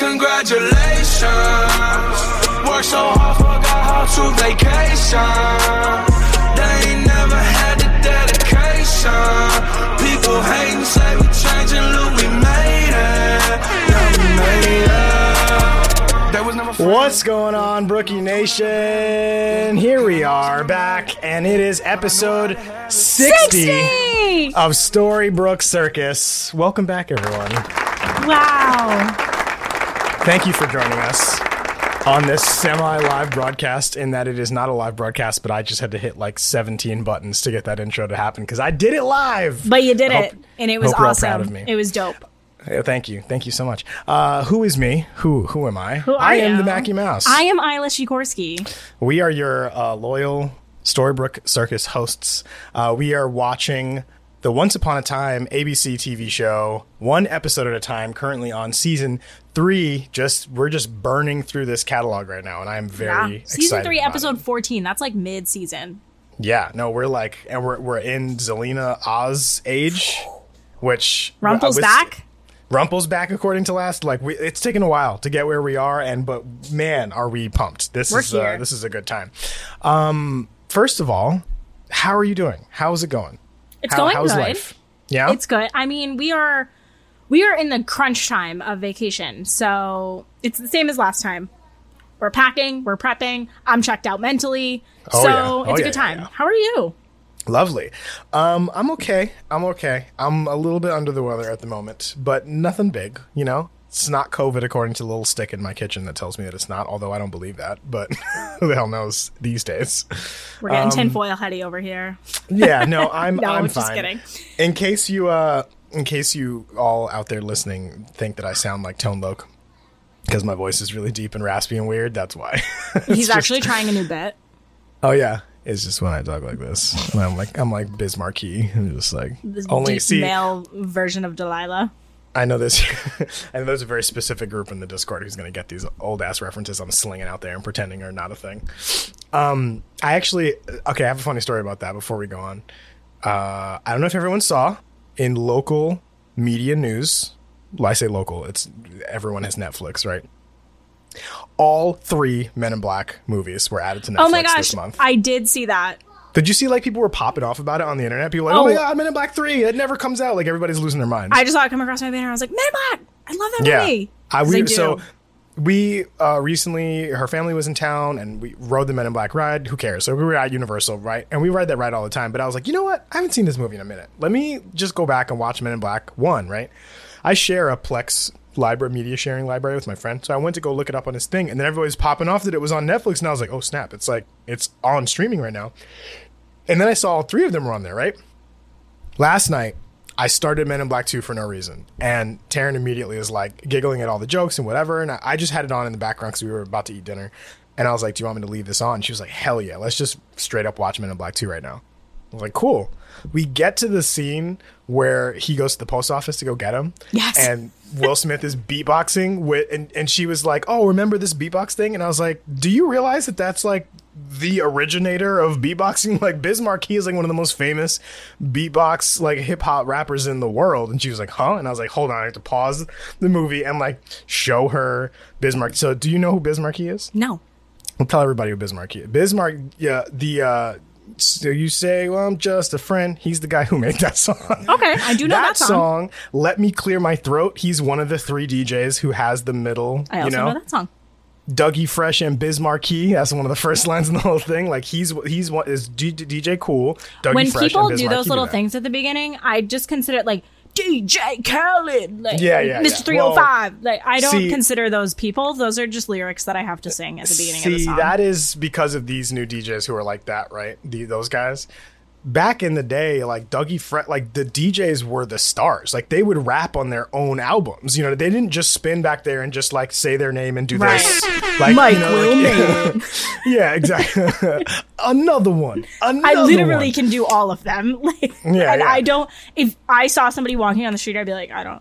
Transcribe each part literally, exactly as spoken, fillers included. congratulations. Work so hard, forgot how to vacation. They ain't never had the dedication. People hating, say we changing, look, we made it. Now we made it. There was never. What's going on, Brookie Nation? Here we are back, and it is episode sixty, sixty of Storybrooke Circus. Welcome back, everyone. Wow. Thank you for joining us on this semi-live broadcast, in that it is not a live broadcast, but I just had to hit like seventeen buttons to get that intro to happen because I did it live. But you did hope, it, and it was awesome. Proud of me. It was dope. Thank you. Thank you so much. Uh, who is me? Who Who am I? Who I you? am the Mackie Mouse. I am Isla Sikorski. We are your uh, loyal Storybrooke Circus hosts. Uh, we are watching the Once Upon a Time A B C T V show, one episode at a time, currently on season three. Just we're just burning through this catalog right now, and I'm very yeah. excited. Season three, about episode it. fourteen. That's like mid-season. Yeah, no, we're like, and we're we're in Zelena Oz age, which Rumpel's was, back. Rumpel's back, according to last. Like we, it's taken a while to get where we are, and but man, are we pumped! This we're is uh, this is a good time. Um, first of all, how are you doing? How's it going? It's How, going how's good. Life? Yeah, it's good. I mean, we are we are in the crunch time of vacation, so it's the same as last time. We're packing, we're prepping. I'm checked out mentally, oh, so yeah. oh, it's yeah, a good time. Yeah, yeah. How are you? Lovely. Um, I'm okay. I'm okay. I'm a little bit under the weather at the moment, but nothing big. You know, it's not COVID, according to the little stick in my kitchen that tells me that it's not. Although I don't believe that, but who the hell knows these days? We're getting um, tinfoil heady over here. Yeah, no, I'm no, I'm just fine. Kidding. In case you uh, in case you all out there listening think that I sound like Tone Loc because my voice is really deep and raspy and weird, that's why. He's just actually trying a new bit. Oh yeah, it's just when I talk like this, and I'm like I'm like Biz Markie, I'm just like this only deep see, male version of Delilah. I know this, and there's a very specific group in the Discord who's going to get these old-ass references I'm slinging out there and pretending are not a thing. Um, I actually, okay, I have a funny story about that before we go on. Uh, I don't know if everyone saw, in local media news, well, I say local, it's everyone has Netflix, right? All three Men in Black movies were added to Netflix oh my gosh, this month. I did see that. Did you see, like, people were popping off about it on the internet? People were like, oh, oh my God, Men in Black three. It never comes out. Like, everybody's losing their minds. I just saw it come across my banner. I was like, Men in Black. I love that yeah. movie. I, we, I so we uh, recently, her family was in town, and we rode the Men in Black ride. Who cares? So we were at Universal, right? And we ride that ride all the time. But I was like, you know what? I haven't seen this movie in a minute. Let me just go back and watch Men in Black one, right? I share a Plex library, media sharing library with my friend. So I went to go look it up on his thing, and then everybody's popping off that it was on Netflix, and I was like, oh snap, it's like it's on streaming right now. And then I saw all three of them were on there, right? Last night, I started Men in Black two for no reason, and Taryn immediately is like giggling at all the jokes and whatever, and I, I just had it on in the background because we were about to eat dinner, and I was like, do you want me to leave this on? She was like, hell yeah, let's just straight up watch Men in Black two right now. I was like, cool. We get to the scene where he goes to the post office to go get him. Yes. And Will Smith is beatboxing with, and, and she was like, oh, remember this beatbox thing? And I was like, do you realize that that's like the originator of beatboxing? Like Biz Markie is like one of the most famous beatbox, like hip hop rappers in the world. And she was like, huh? And I was like, hold on, I have to pause the movie and like show her Biz Markie. So do you know who Biz Markie is? No. I'll tell everybody who Biz Markie is. Biz Markie, yeah, the, uh, so you say, well, I'm just a friend. He's the guy who made that song. Okay, I do know that, that song. song. Let me clear my throat. He's one of the three D Js who has the middle. I you also know? know that song. Doug E. Fresh and Biz Markie. That's one of the first lines in the whole thing. Like he's he's one is D J Cool. Doug when E. Fresh people and Biz do Markie those little do things at the beginning, I just consider it like D J Khaled, like, yeah, yeah, Mister three oh five. Well, like I don't see, consider those people. Those are just lyrics that I have to sing at the beginning see, of the song. See, that is because of these new D Js who are like that, right? The, those guys. Back in the day, like Doug E. Fresh, like the D Js were the stars. Like they would rap on their own albums. You know, they didn't just spin back there and just like say their name and do right. this. Like, Mike you know, Will like, yeah, exactly. Another one. Another I literally one. can do all of them. Like, yeah, and yeah. I don't. If I saw somebody walking on the street, I'd be like, I don't.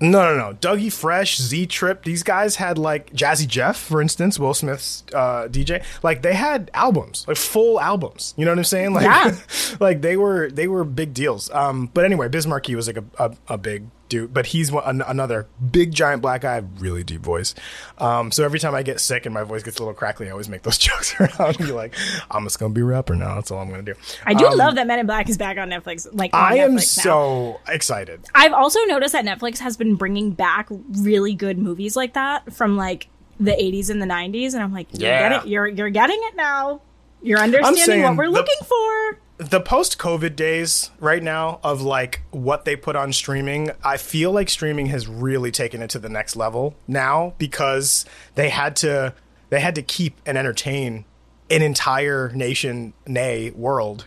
No, no, no. Doug E. Fresh, Z Trip. These guys had like Jazzy Jeff, for instance, Will Smith's uh, D J. Like they had albums, like full albums. You know what I'm saying? Like, yeah. like they were they were big deals. Um, but anyway, Biz Markie was like a, a, a big dude, but he's one, another big, giant black guy, really deep voice. Um, so every time I get sick and my voice gets a little crackly, I always make those jokes around and be like, I'm just going to be a rapper now. That's all I'm going to do. I do um, love that Men in Black is back on Netflix. Like on I Netflix am now. So excited. I've also noticed that Netflix has been bringing back really good movies like that from like the eighties and the nineties. And I'm like, you're yeah, getting, you're, you're getting it now. You're understanding what we're the- looking for. The post-COVID days right now of, like, what they put on streaming, I feel like streaming has really taken it to the next level now because they had to they had to keep and entertain an entire nation, nay, world,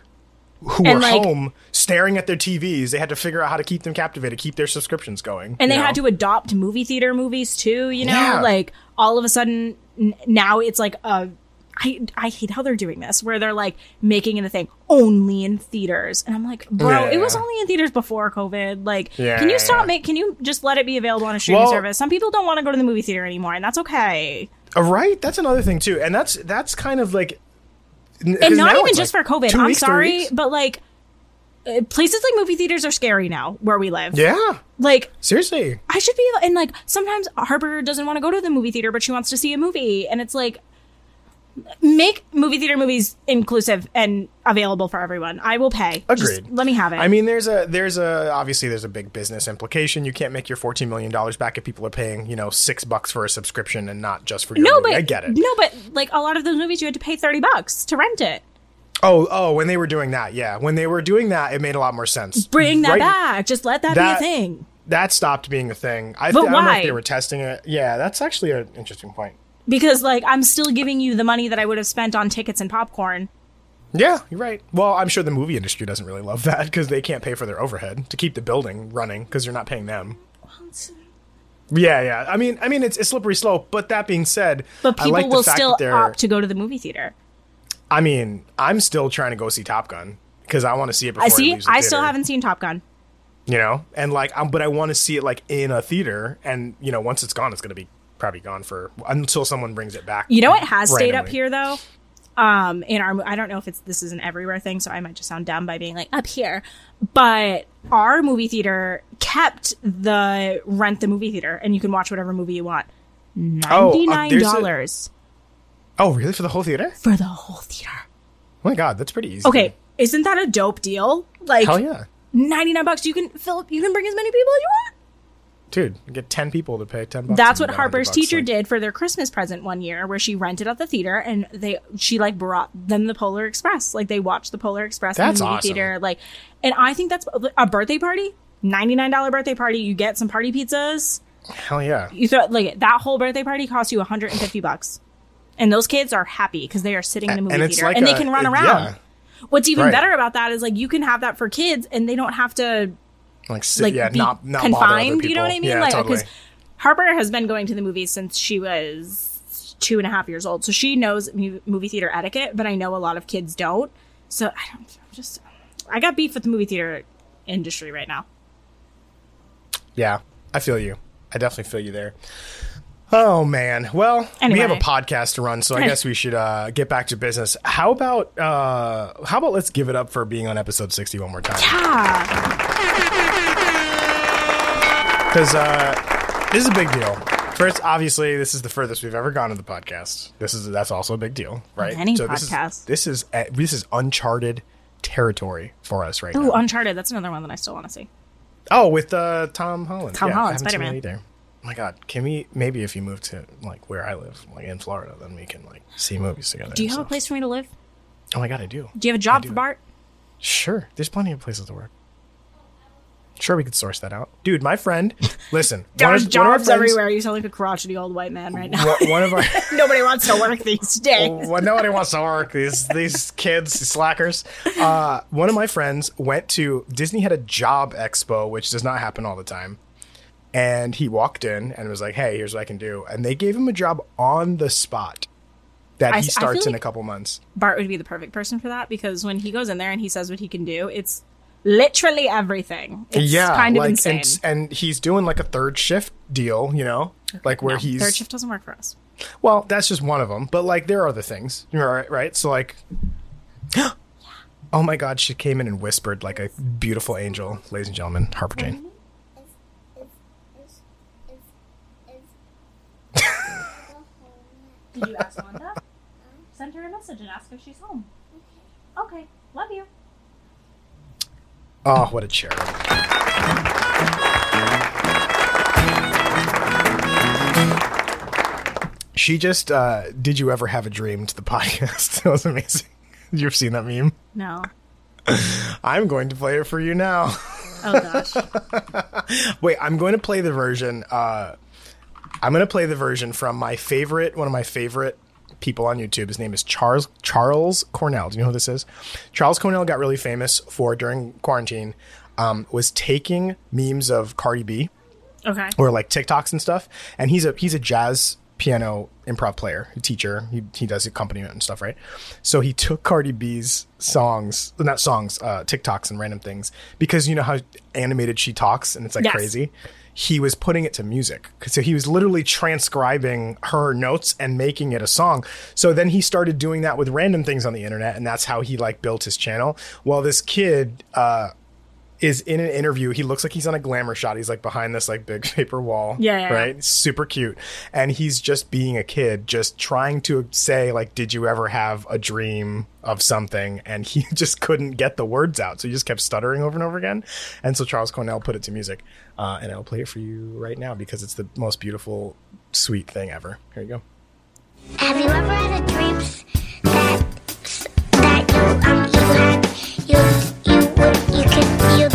who and were like, home staring at their T Vs. They had to figure out how to keep them captivated, keep their subscriptions going. And they know? had to adopt movie theater movies, too, you know? Yeah. Like, all of a sudden, n- now it's like a... I, I hate how they're doing this, where they're like making it a thing only in theaters. And I'm like, bro, yeah. it was only in theaters before COVID. Like, yeah, can you stop yeah. make? Can you just let it be available on a streaming well, service? Some people don't want to go to the movie theater anymore, and that's okay. Right? That's another thing, too. And that's that's kind of like... And not even just like for COVID. I'm weeks, sorry, but like places like movie theaters are scary now where we live. Yeah. Like, seriously. I should be... And like sometimes Harper doesn't want to go to the movie theater, but she wants to see a movie. And it's like... Make movie theater movies inclusive and available for everyone. I will pay. Agreed. Just let me have it. I mean, there's a there's a obviously there's a big business implication. You can't make your fourteen million dollars back if people are paying, you know, six bucks for a subscription and not just for your no, movie. But, I get it. No, but like a lot of those movies, you had to pay thirty bucks to rent it. Oh, oh, when they were doing that. Yeah. When they were doing that, it made a lot more sense. Bring that right? back. Just let that, that be a thing. That stopped being a thing. I, but th- why? I don't know if they were testing it. Yeah, that's actually an interesting point. Because, like, I'm still giving you the money that I would have spent on tickets and popcorn. Yeah, you're right. Well, I'm sure the movie industry doesn't really love that because they can't pay for their overhead to keep the building running because you're not paying them. What? Yeah, yeah. I mean, I mean, it's a slippery slope. But that being said, but people I like the will fact still opt to go to the movie theater. I mean, I'm still trying to go see Top Gun because I want to see it before I see. It leaves the I still haven't seen Top Gun. You know, and like, I'm, but I want to see it like in a theater, and you know, once it's gone, it's going to be probably gone for until someone brings it back. You know what has randomly. stayed up here though, um in our I don't know if it's this is an everywhere thing, so I might just sound dumb by being like up here, but our movie theater kept the rent the movie theater and you can watch whatever movie you want. Ninety-nine dollars. Oh, uh, a, oh really for the whole theater for the whole theater oh my god, that's pretty easy. Okay, isn't that a dope deal? Like, hell yeah. Ninety-nine bucks, you can fill you can bring as many people as you want. Dude, you get ten people to pay ten bucks. That's what Harper's bucks, teacher like. did for their Christmas present one year, where she rented out the theater and they she like brought them the Polar Express. Like they watched the Polar Express that's in the movie awesome. theater. Like, and I think that's a birthday party, ninety-nine dollars birthday party. You get some party pizzas. Hell yeah! You throw like that whole birthday party costs you one hundred and fifty bucks, and those kids are happy because they are sitting in a movie and theater like and a, they can run it, around. Yeah. What's even right. better about that is like you can have that for kids and they don't have to. Like, sit, like yeah, not, not confined, you know what I mean? Yeah, like, totally. Because Harper has been going to the movies since she was two and a half years old, so she knows movie theater etiquette. But I know a lot of kids don't. So I don't. I'm just I got beef with the movie theater industry right now. Yeah, I feel you. I definitely feel you there. Oh man. Well, anyway. We have a podcast to run, so I guess we should uh, get back to business. How about uh, how about let's give it up for being on episode sixty one more time? Yeah. Because uh, this is a big deal. First, obviously, this is the furthest we've ever gone in the podcast. This is that's also a big deal, right? Any so podcast. This is this is, this is uncharted territory for us right Ooh, now. Oh, Uncharted. That's another one that I still want to see. Oh, with uh, Tom Holland. Tom yeah, Holland, Spider-Man. Oh my God. Can we, maybe if you move to like where I live, like in Florida, then we can like see movies together. Do you have stuff. a place for me to live? Oh my God, I do. Do you have a job for Bart? Sure. There's plenty of places to work. Sure, we could source that out. Dude, my friend, listen. There's jobs one of our friends, everywhere. You sound like a crotchety old white man right now. One of our, nobody wants to work these days. Well, nobody wants to work. These these kids, these slackers. Uh, one of my friends went to, Disney had a job expo, which does not happen all the time. And he walked in and was like, hey, here's what I can do. And they gave him a job on the spot that I, he starts in like a couple months. Bart would be the perfect person for that because when he goes in there and he says what he can do, it's... literally everything. It's yeah, kind of like, insane. And, and he's doing like a third shift deal, you know, like where no, he's third shift doesn't work for us. Well, that's just one of them, but like there are other things, right? Right? So like, oh my God, she came in and whispered like a beautiful angel, ladies and gentlemen. Harper Jane. Did you ask Wanda? Send her a message and ask if she's home. Okay. Okay. Love you. Oh, what a cherub. She just uh, did you ever have a dream to the podcast. That was amazing. You've seen that meme? No. I'm going to play it for you now. Oh, gosh. Wait, I'm going to play the version. Uh, I'm going to play the version from my favorite, one of my favorite people on YouTube. His name is Charles Charles Cornell. Do you know who this is? Charles Cornell got really famous for, during quarantine, um, was taking memes of Cardi B. Okay. Or like TikToks and stuff. And he's a he's a jazz piano improv player, a teacher. He he does accompaniment and stuff, right? So he took Cardi B's songs, not songs, uh, TikToks and random things, because you know how animated she talks and it's like yes. crazy. He was putting it to music. So he was literally transcribing her notes and making it a song. So then he started doing that with random things on the internet, and that's how he like built his channel. Well, this kid uh, is in an interview. He looks like he's on a glamour shot. He's like behind this like big paper wall. Yeah. yeah right. Yeah. Super cute. And he's just being a kid, just trying to say like, did you ever have a dream of something? And he just couldn't get the words out. So he just kept stuttering over and over again. And so Charles Cornell put it to music. Uh, and I'll play it for you right now because it's the most beautiful, sweet thing ever. Here you go. Have you ever had a dream that that you um you had you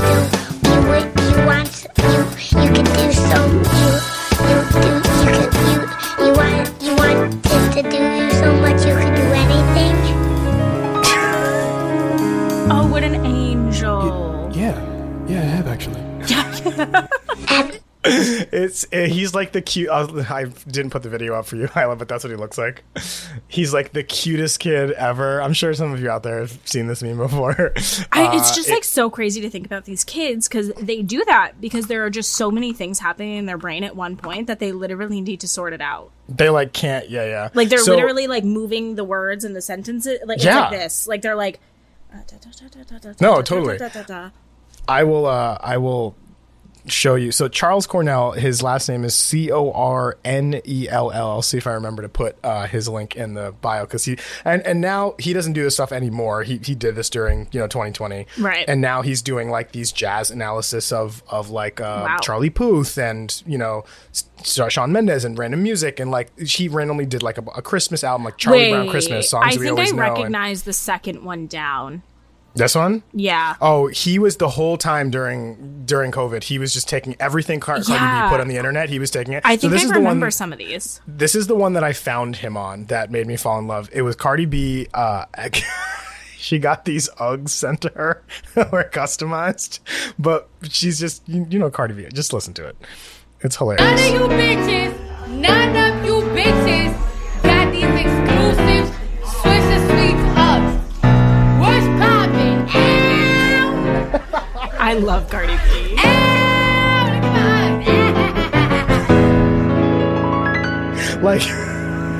you would you could you do you would you want you you could do so you you do you could you you want you wanted to do you so much you could do anything. Oh, what an angel! It, yeah, yeah, I have actually. it's it, he's like the cute uh, I didn't put the video up for you, Hyla, but that's what he looks like. He's like the cutest kid ever. I'm sure some of you out there have seen this meme before. I, it's just uh, like it, so crazy to think about these kids because they do that because there are just so many things happening in their brain at one point that they literally need to sort it out. They like can't yeah yeah like they're so, literally like moving the words and the sentences like, yeah. It's like this like they're like uh, da, da, da, da, da, no da, totally da, da, da, da. I will uh, I will show you. So Charles Cornell, his last name is C O R N E L L. I'll see if I remember to put uh, his link in the bio because he and, and now he doesn't do this stuff anymore. He he did this during you know twenty twenty, right? And now he's doing like these jazz analysis of of like uh, wow. Charlie Puth and you know Shawn Mendes and random music and like he randomly did like a, a Christmas album like Charlie Wait, Brown Christmas songs. I think we always I recognize know, and, the second one down. This one? Yeah. Oh, he was the whole time during during COVID. He was just taking everything Car- yeah. Cardi B put on the internet. He was taking it. I think so this I is remember the one, some of these. This is the one that I found him on that made me fall in love. It was Cardi B. Uh, she got these Uggs sent to her that were customized. But she's just, you, you know Cardi B. Just listen to it. It's hilarious. None of you bitches, none of you bitches got these exclusive Swiss and Sweets Uggs. What's poppin'? I love Cardi B. Like,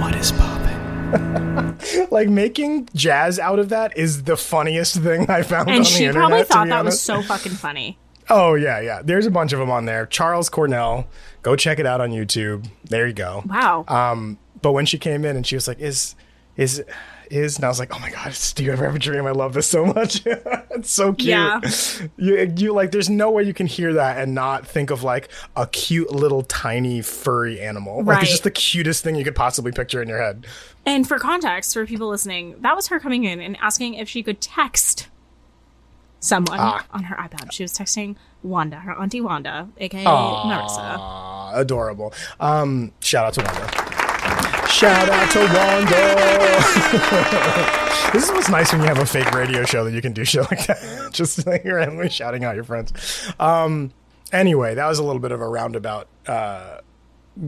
what is poppin'? Like making jazz out of that is the funniest thing I found. And on she the internet, probably thought that honest. was so fucking funny. Oh yeah, yeah. There's a bunch of them on there. Charles Cornell, go check it out on YouTube. There you go. Wow. Um, but when she came in and she was like, "Is is." is and I was like, oh my god, it's, do you ever have a dream? I love this so much. It's so cute. Yeah. You, you like, there's no way you can hear that and not think of like a cute little tiny furry animal. Right. Like it's just the cutest thing you could possibly picture in your head. And for context, for people listening, that was her coming in and asking if she could text someone ah. on her iPad. She was texting Wanda, her auntie Wanda, aka Marissa. Adorable. Um, shout out to Wanda. Shout out to Wanda. This is what's nice when you have a fake radio show that you can do shit like that. Just like you're randomly shouting out your friends. Um, anyway, that was a little bit of a roundabout uh,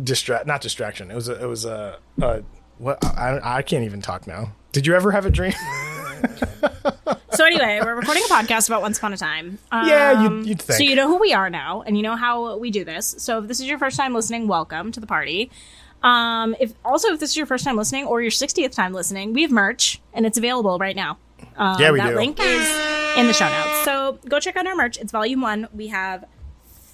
distract, not distraction. It was a, it was a, a what I, I can't even talk now. Did you ever have a dream? So anyway, we're recording a podcast about Once Upon a Time. Um, yeah, you'd, you'd think. So you know who we are now, and you know how we do this. So if this is your first time listening, welcome to the party. Um, if also if this is your first time listening or your sixtieth time listening, we have merch and it's available right now. Um, yeah, we that do. Link is in the show notes. So go check out our merch. It's volume one. We have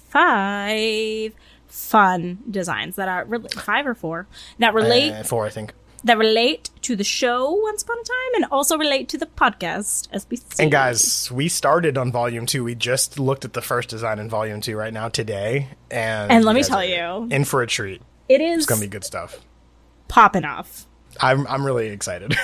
five fun designs that are re- five or four that relate. Uh, four, I think. that relate to the show Once Upon a Time and also relate to the podcast, as we see. And guys, we started on Volume two. We just looked at the first design in Volume two right now today. And, and let me tell you. In for a treat. It is. It's going to be good stuff. Popping off. I'm I'm really excited.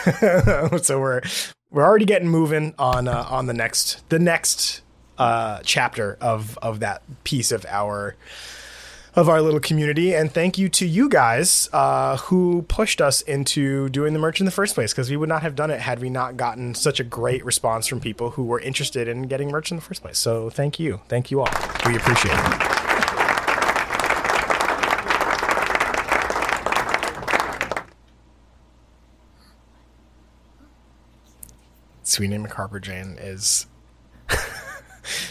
So we're we're already getting moving on uh, on the next the next uh, chapter of of that piece of our of our little community. And thank you to you guys uh, who pushed us into doing the merch in the first place, because we would not have done it had we not gotten such a great response from people who were interested in getting merch in the first place. So thank you. Thank you all. We appreciate it. Sweeney McHarper Jane is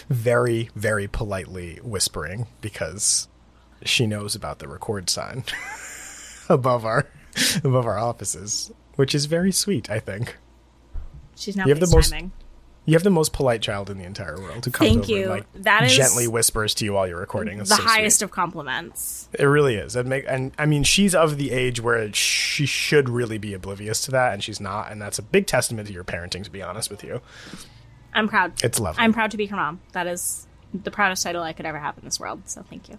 very, very politely whispering because she knows about the record sign above our above our offices, which is very sweet, I think. She's now FaceTiming. You have the most polite child in the entire world who comes Thank over you. and like, that is gently whispers to you while you're recording. That's the so highest sweet. of compliments. It really is. It make, and I mean, she's of the age where she should really be oblivious to that, and she's not. And that's a big testament to your parenting, to be honest with you. I'm proud. It's lovely. I'm proud to be her mom. That is the proudest title I could ever have in this world. So thank you.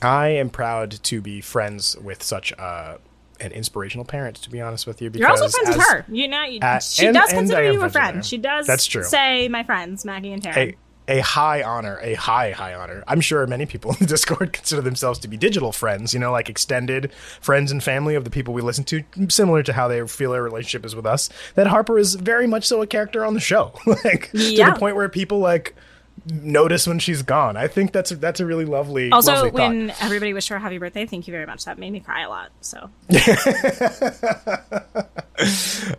I am proud to be friends with such a... an inspirational parent, to be honest with you. Because you're also friends with her. You know, you, uh, she and, does consider you a friend. She does That's true. say, my friends, Mackie and Taryn. A, a high honor, a high, high honor. I'm sure many people in the Discord consider themselves to be digital friends, you know, like extended friends and family of the people we listen to, similar to how they feel their relationship is with us. That Harper is very much so a character on the show. like yeah. To the point where people, like, notice when she's gone. I think that's a, that's a really lovely also lovely when thought. Everybody wished her a happy birthday. Thank you very much. That made me cry a lot. So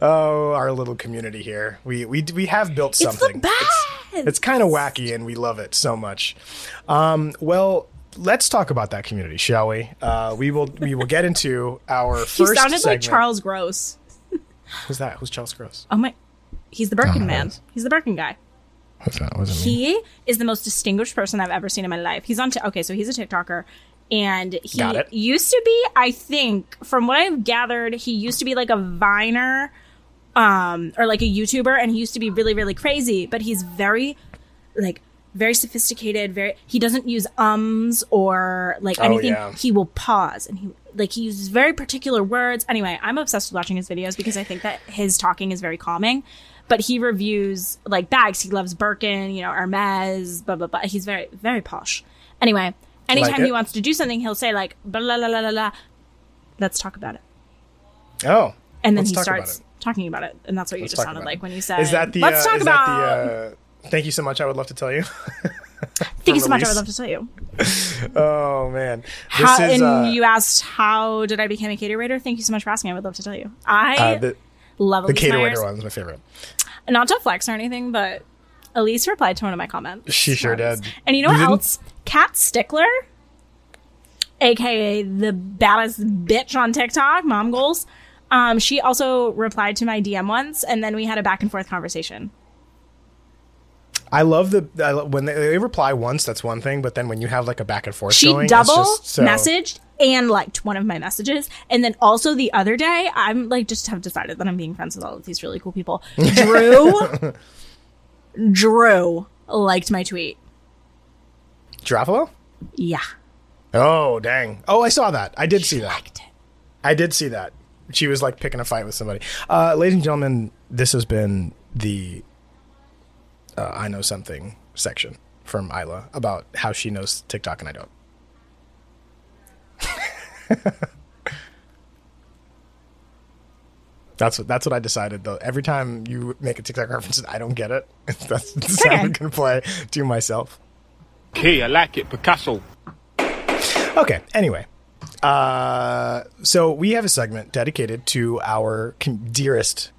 oh, our little community here. We we we have built something. It's the best. It's, it's kind of wacky, and we love it so much. Um, well, let's talk about that community, shall we? Uh, we will we will get into our first. He sounded segment. like Charles Gross. Who's that? Who's Charles Gross? Oh my, he's the Birkin oh, man. He's the Birkin guy. What's that? What does it mean? He is the most distinguished person I've ever seen in my life. He's on... T- okay, so he's a TikToker. And he used to be, I think, from what I've gathered, he used to be like a Viner um, or like a YouTuber. And he used to be really, really crazy. But he's very, like, very sophisticated. Very. He doesn't use ums or, like, anything. Oh, yeah. He will pause. And he, like, he uses very particular words. Anyway, I'm obsessed with watching his videos because I think that his talking is very calming. But he reviews, like, bags. He loves Birkin, you know, Hermes, blah, blah, blah. He's very, very posh. Anyway, anytime like he wants to do something, he'll say, like, blah, blah, blah, blah, blah. Let's talk about it. Oh. And then he starts about talking about it. And that's what let's you just sounded like it. when you said, is that the, let's uh, talk is about... That the, uh, thank you so much. I would love to tell you. Thank you so release. much. I would love to tell you. Oh, man. How, this is, and uh, you asked, how did I become a caterator? Thank you so much for asking. I would love to tell you. I... Uh, the, Love Elise the Caterwaiter one's my favorite. Not to flex or anything, but Elise replied to one of my comments. She sure did. And you know what you else? Kat Stickler, aka the baddest bitch on TikTok, Mom Goals. Um, she also replied to my D M once, and then we had a back and forth conversation. I love the I love, when they, they reply once. That's one thing, but then when you have like a back and forth, she going, double just, so. messaged. And liked one of my messages. And then also the other day, I'm like, just have decided that I'm being friends with all of these really cool people. Drew, Drew liked my tweet. Girafalo? Yeah. Oh, dang. Oh, I saw that. I did she see that. Liked it. I did see that. She was like picking a fight with somebody. Uh, ladies and gentlemen, this has been the uh, I Know Something section from Isla about how she knows TikTok and I don't. That's what that's what I decided though. Every time you make a TikTok reference, I don't get it. That's the sound okay. I'm gonna play to myself. Hey, I like it, Picasso. Okay. Anyway, uh, so we have a segment dedicated to our com- dearest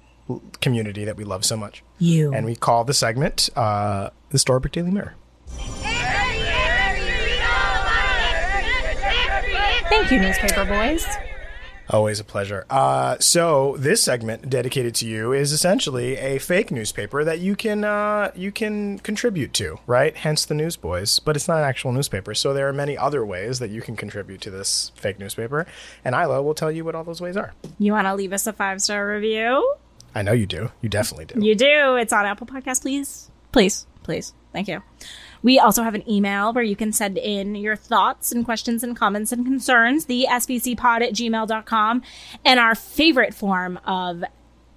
community that we love so much. You and we call the segment uh, the Storybrooke Daily Mirror. Thank you, newspaper boys. Always a pleasure. Uh, so this segment dedicated to you is essentially a fake newspaper that you can uh, you can contribute to, right? Hence the Newsboys, but it's not an actual newspaper. So there are many other ways that you can contribute to this fake newspaper, and Isla will tell you what all those ways are. You want to leave us a five-star review? I know you do. You definitely do. You do. It's on Apple Podcasts, please. Please. Please. Thank you. We also have an email where you can send in your thoughts and questions and comments and concerns, the S B C pod at gmail dot com. And our favorite form of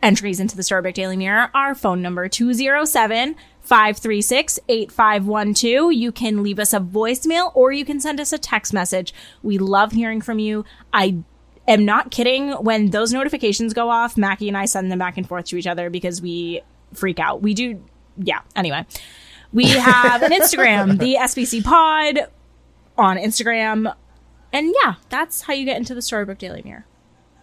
entries into the Storybrooke Daily Mirror, our phone number, two oh seven, five three six, eight five one two. You can leave us a voicemail or you can send us a text message. We love hearing from you. I am not kidding. When those notifications go off, Mackie and I send them back and forth to each other because we freak out. We do. Yeah. Anyway. We have an Instagram, the S B C Pod on Instagram. And yeah, that's how you get into the Storybrooke Daily Mirror.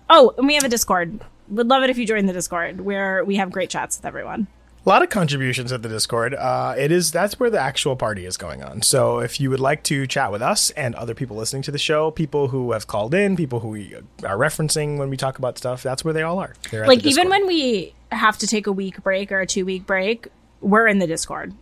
Oh, and we have a Discord. Would love it if you joined the Discord where we have great chats with everyone. A lot of contributions at the Discord. Uh, it is that's where the actual party is going on. So if you would like to chat with us and other people listening to the show, people who have called in, people who we are referencing when we talk about stuff, that's where they all are. They're at the Discord. Like even when we have to take a week break or a two week break, we're in the Discord.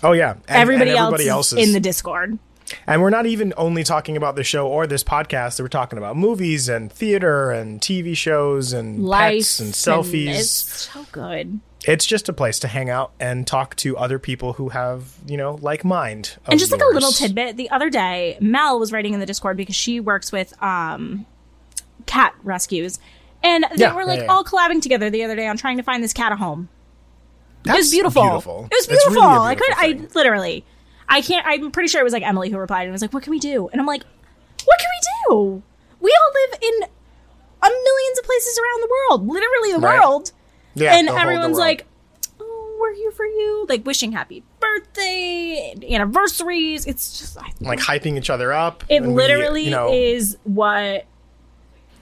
Oh, yeah. And, everybody, and everybody else, else is in the Discord. And we're not even only talking about the show or this podcast. That we're talking about movies and theater and T V shows and life pets and selfies. And it's so good. It's just a place to hang out and talk to other people who have, you know, like mind. And just yours. Like a little tidbit. The other day, Mel was writing in the Discord because she works with um, cat rescues. And they yeah, were like yeah, yeah. all collabing together the other day on trying to find this cat a home. That's it was beautiful. beautiful. It was beautiful. Really beautiful I could. Thing. I literally. I can't. I'm pretty sure it was like Emily who replied and was like, "What can we do?" And I'm like, "What can we do? We all live in a millions of places around the world, literally the right. world." Yeah, and everyone's world. Like, "Oh, we're here for you," like wishing happy birthday, anniversaries. It's just I, like hyping each other up. It literally we, you know, is what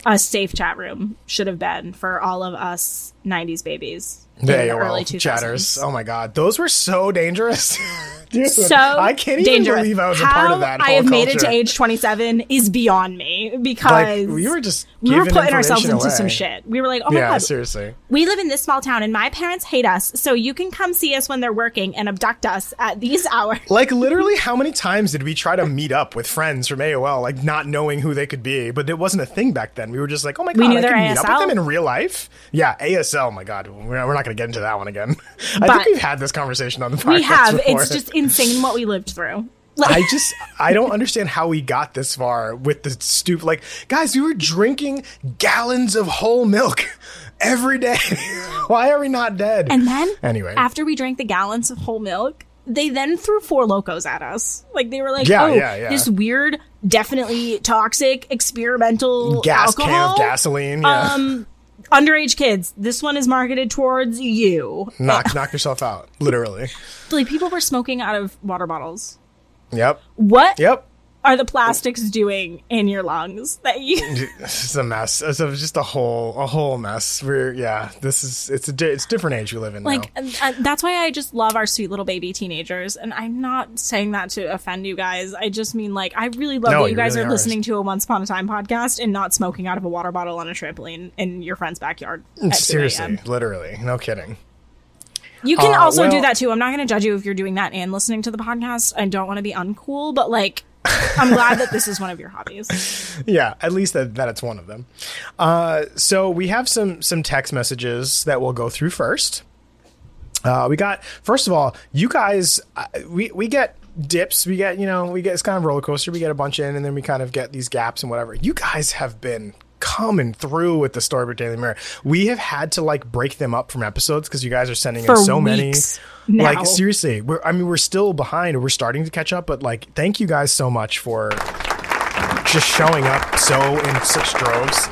a safe chat room should have been for all of us nineties babies. They were all chatters. Oh my God, those were so dangerous. Dude, so I can't even dangerous. Believe I was How a part of that. How I have made culture. It to age twenty-seven is beyond me because like, we were just we were putting ourselves away. Into some shit. We were like, oh my yeah, God, seriously. We live in this small town and my parents hate us, so you can come see us when they're working and abduct us at these hours. Like literally, how many times did we try to meet up with friends from A O L, like not knowing who they could be? But it wasn't a thing back then. We were just like, oh my God, we knew I their can A S L. Meet up with them in real life. Yeah, A S L. My God, we're, we're not. To get into that one again. But I think we've had this conversation on the podcast. We have. Before. It's just insane what we lived through. I just, I don't understand how we got this far with the stupid, like, guys, we were drinking gallons of whole milk every day. Why are we not dead? And then, anyway, after we drank the gallons of whole milk, they then threw Four Locos at us. Like, they were like, yeah, oh, yeah, yeah. this weird, definitely toxic, experimental gas alcohol. Can of gasoline. Yeah. Um, Underage kids. This one is marketed towards you. Knock, knock yourself out. Literally. Like people were smoking out of water bottles. Yep. What? Yep. Are the plastics doing in your lungs? That you? It's a mess. It's just a whole, a whole mess. We're yeah. This is it's a di- it's a different age we live in. Like now. Uh, that's why I just love our sweet little baby teenagers. And I'm not saying that to offend you guys. I just mean like I really love no, that you guys really are, are listening to a Once Upon a Time podcast and not smoking out of a water bottle on a trampoline in your friend's backyard. Seriously, literally, no kidding. You can uh, also well, do that too. I'm not going to judge you if you're doing that and listening to the podcast. I don't want to be uncool, but like. I'm glad that this is one of your hobbies. Yeah, at least that, that it's one of them. Uh, so we have some some text messages that we'll go through first. Uh, we got, first of all, you guys, uh, we, we get dips. We get, you know, we get it's kind of a roller coaster. We get a bunch in and then we kind of get these gaps and whatever. You guys have been coming through with the Storybrooke Daily Mirror. We have had to like break them up from episodes because you guys are sending in so many. Now. Like seriously, we're I mean we're still behind. We're starting to catch up, but like thank you guys so much for just showing up so in such droves.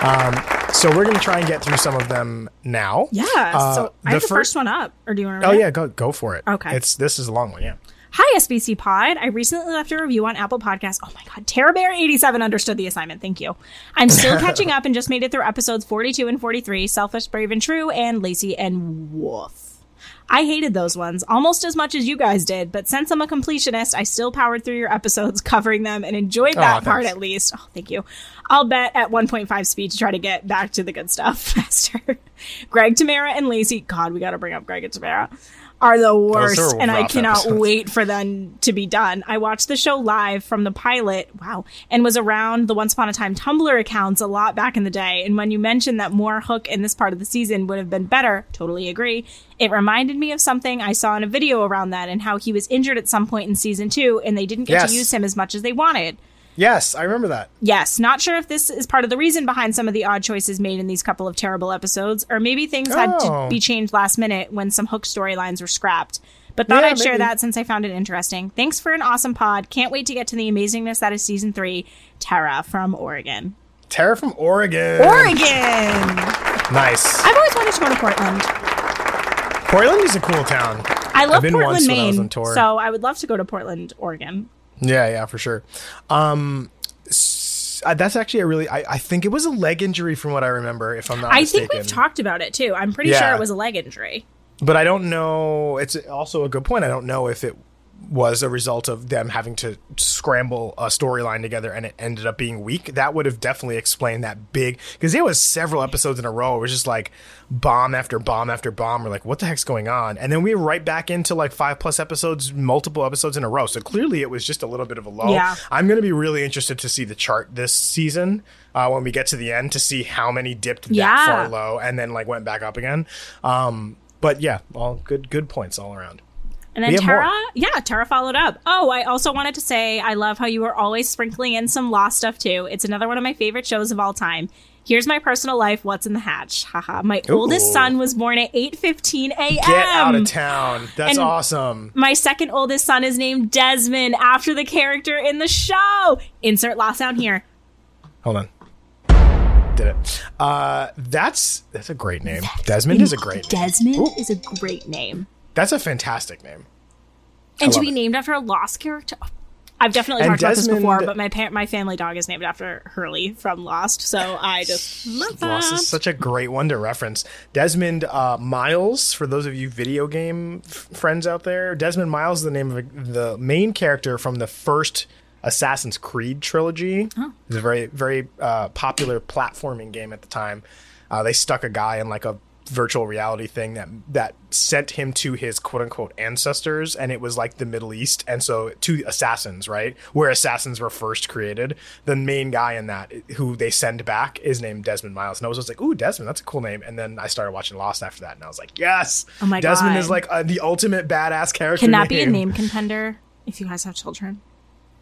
Um, so we're gonna try and get through some of them now. Yeah. Uh, so I have the, the first one up, or do you want to? Oh yeah, go go for it. Okay. It's this is a long one. Yeah. Hi, S B C Pod. I recently left a review on Apple Podcasts. Oh, my God. Terra Bear eighty-seven understood the assignment. Thank you. I'm still catching up and just made it through episodes forty-two and forty-three, Selfish, Brave, and True, and Lacey and Wolf. I hated those ones almost as much as you guys did, but since I'm a completionist, I still powered through your episodes covering them and enjoyed that oh, part at least. Oh, thank you. I'll bet at one point five speed to try to get back to the good stuff faster. Greg, Tamara, and Lacey. God, we got to bring up Greg and Tamara. Are the worst, are and I cannot episodes. wait for them to be done. I watched the show live from the pilot, wow, and was around the Once Upon a Time Tumblr accounts a lot back in the day, and when you mentioned that more Hook in this part of the season would have been better, totally agree, it reminded me of something I saw in a video around that and how he was injured at some point in season two, and they didn't get yes. to use him as much as they wanted. Yes, I remember that. Yes. Not sure if this is part of the reason behind some of the odd choices made in these couple of terrible episodes, or maybe things oh. had to be changed last minute when some Hook storylines were scrapped. But thought yeah, I'd maybe. share that since I found it interesting. Thanks for an awesome pod. Can't wait to get to the amazingness that is season three. Tara from Oregon. Tara from Oregon. Oregon. Nice. I've always wanted to go to Portland. Portland is a cool town. I love I've been Portland, once Maine. When I was on tour. So I would love to go to Portland, Oregon. Yeah, yeah, for sure. Um, that's actually a really, I, I think it was a leg injury from what I remember, if I'm not I mistaken. I think we've talked about it, too. I'm pretty yeah. sure it was a leg injury. But I don't know. It's also a good point. I don't know if it was a result of them having to scramble a storyline together and it ended up being weak. That would have definitely explained that big, because it was several episodes in a row. It was just like bomb after bomb after bomb. We're like, what the heck's going on? And then we were right back into like five plus episodes, multiple episodes in a row. So clearly it was just a little bit of a low. Yeah. I'm going to be really interested to see the chart this season uh, when we get to the end to see how many dipped that yeah. far low and then like went back up again. Um, but yeah, all good, good points all around. And then Tara, more. yeah, Tara followed up. Oh, I also wanted to say I love how you were always sprinkling in some Lost stuff, too. It's another one of my favorite shows of all time. Here's my personal life. What's in the hatch? Haha. My Ooh. oldest son was born at eight fifteen a.m. Get out of town. That's and awesome. My second oldest son is named Desmond after the character in the show. Insert Lost sound here. Hold on. Did it. Uh, that's, that's a great name. That's Desmond is a great Desmond name. Desmond is a great name. That's a fantastic name. And to be it. named after a Lost character. I've definitely and talked Desmond, about this before, but my pa- my family dog is named after Hurley from Lost, so I just love that. Lost is such a great one to reference. Desmond uh, Miles, for those of you video game f- friends out there, Desmond Miles is the name of the main character from the first Assassin's Creed trilogy. Oh. It was a very, very uh, popular platforming game at the time. Uh, they stuck a guy in like a virtual reality thing that that sent him to his quote-unquote ancestors, and it was like the Middle East, and so to assassins, right, where assassins were first created. The main guy in that who they send back is named Desmond Miles, and I was just like, ooh, Desmond, that's a cool name. And then I started watching Lost after that, and I was like, yes, oh my Desmond God. is like uh, the ultimate badass character. Can that name. be a name contender if you guys have children?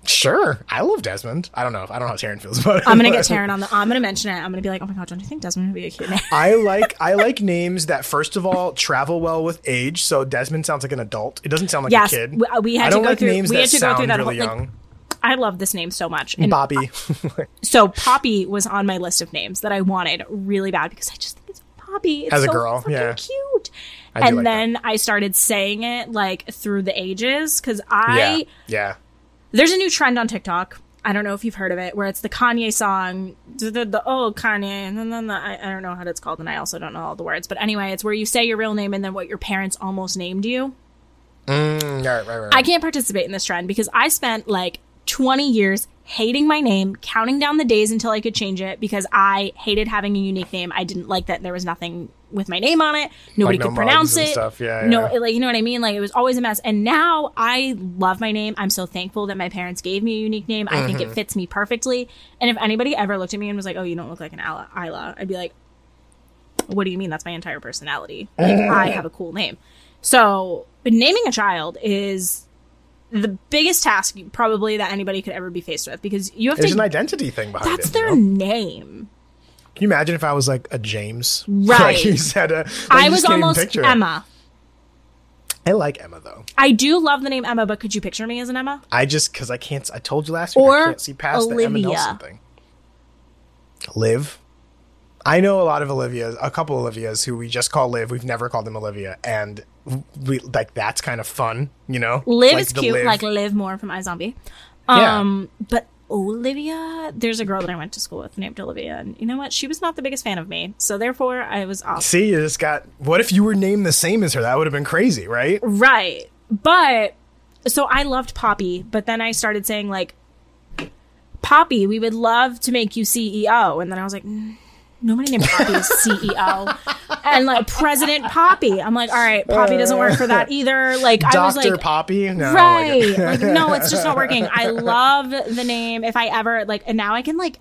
Sure. I love Desmond. I don't know. I don't know how Taryn feels about it. I'm going to get Taryn on the... I'm going to mention it. I'm going to be like, oh my God, don't you think Desmond would be a cute name? I like I like names that, first of all, travel well with age. So Desmond sounds like an adult. It doesn't sound like yes, a kid. Yes, we, we had to go through... I don't like names that sound really young. I love this name so much. And Bobby. So Poppy was on my list of names that I wanted really bad because I just think it's Poppy. It's As so a girl, yeah. cute. I and like then that. I started saying it like through the ages because I... Yeah, yeah. There's a new trend on TikTok. I don't know if you've heard of it, where it's the Kanye song, the, the, the old Kanye, and then the, I, I don't know how it's called, and I also don't know all the words. But anyway, it's where you say your real name and then what your parents almost named you. Mm, right, right, right. I can't participate in this trend because I spent like twenty years hating my name, counting down the days until I could change it because I hated having a unique name. I didn't like that there was nothing with my name on it. Nobody like no could pronounce it. Stuff. Yeah, no, yeah. It, like, you know what I mean? Like, it was always a mess. And now I love my name. I'm so thankful that my parents gave me a unique name. I mm-hmm. think it fits me perfectly. And if anybody ever looked at me and was like, oh, you don't look like an Isla, I'd be like, what do you mean? That's my entire personality. Like, I have a cool name. So but naming a child is the biggest task probably that anybody could ever be faced with because you have There's to... There's an identity thing behind that's it. That's their you know? name. Can you imagine if I was like a James? Right. Like you said a, like I was almost Emma. I like Emma though. I do love the name Emma, but could you picture me as an Emma? I just, because I can't, I told you last week, or I can't see past Olivia. The Emma Nelson thing. Liv. I know a lot of Olivias, a couple Olivias who we just call Liv. We've never called them Olivia. And we, like that's kind of fun, you know? Liv like is cute, Liv. Like Liv Moore from iZombie. Um, yeah. But Olivia. There's a girl that I went to school with named Olivia, and you know what? She was not the biggest fan of me, so therefore I was off. See, you just got... What if you were named the same as her? That would have been crazy, right? Right. But... So I loved Poppy, but then I started saying, like, Poppy, we would love to make you C E O. And then I was like, nobody named Poppy is C E O. And, like, President Poppy. I'm like, all right, Poppy doesn't work for that either. Like, Doctor I was like... Doctor Poppy? No, right. Like, no, it's just not working. I love the name. If I ever, like... And now I can, like...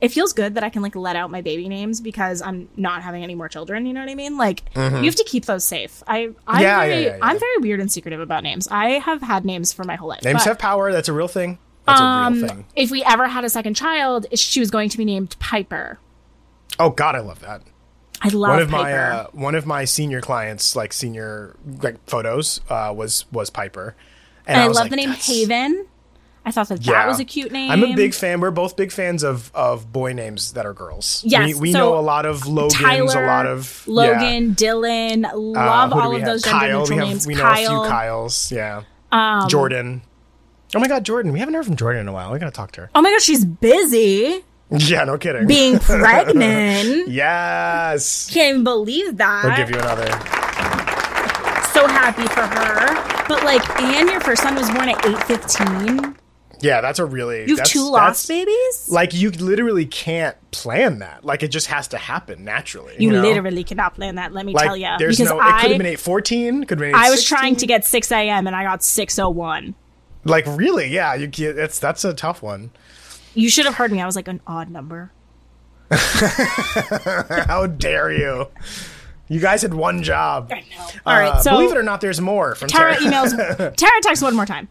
It feels good that I can, like, let out my baby names because I'm not having any more children. You know what I mean? Like, mm-hmm. you have to keep those safe. I, I'm, yeah, very, yeah, yeah, yeah. I'm very weird and secretive about names. I have had names for my whole life. Names but, have power. That's a real thing. That's um, a real thing. If we ever had a second child, she was going to be named Piper. Oh, God, I love that. I love one of Piper. My, uh, one of my senior clients, like, senior like photos uh, was, was Piper. And, and I, I love like, the name that's... Haven. I thought that yeah. that was a cute name. I'm a big fan. We're both big fans of, of boy names that are girls. Yes. We, we so know a lot of Logans, Tyler, a lot of... Logan, yeah. Dylan. Love uh, all of have? Those gender neutral names. We know Kyle. A few Kyles. Yeah. Um, Jordan. Oh my God, Jordan. We haven't heard from Jordan in a while. We got to talk to her. Oh my God, she's busy. Yeah, no kidding. Being pregnant. Yes. Can't believe that. We'll give you another. So happy for her. But like, and your first son was born at eight fifteen. Yeah, that's a really... You have two lost babies? Like, you literally can't plan that. Like, it just has to happen naturally. You, you know? Literally cannot plan that, let me like, tell you. There's because no... I, it could have been eight fourteen, could have been eight sixteen. I was trying to get six a.m. and I got six oh one. Like, really? Yeah, you it's, that's a tough one. You should have heard me. I was like, an odd number. How dare you? You guys had one job. I know. All uh, right, so... Believe it or not, there's more from Tara. Tara emails... Tara texts one more time.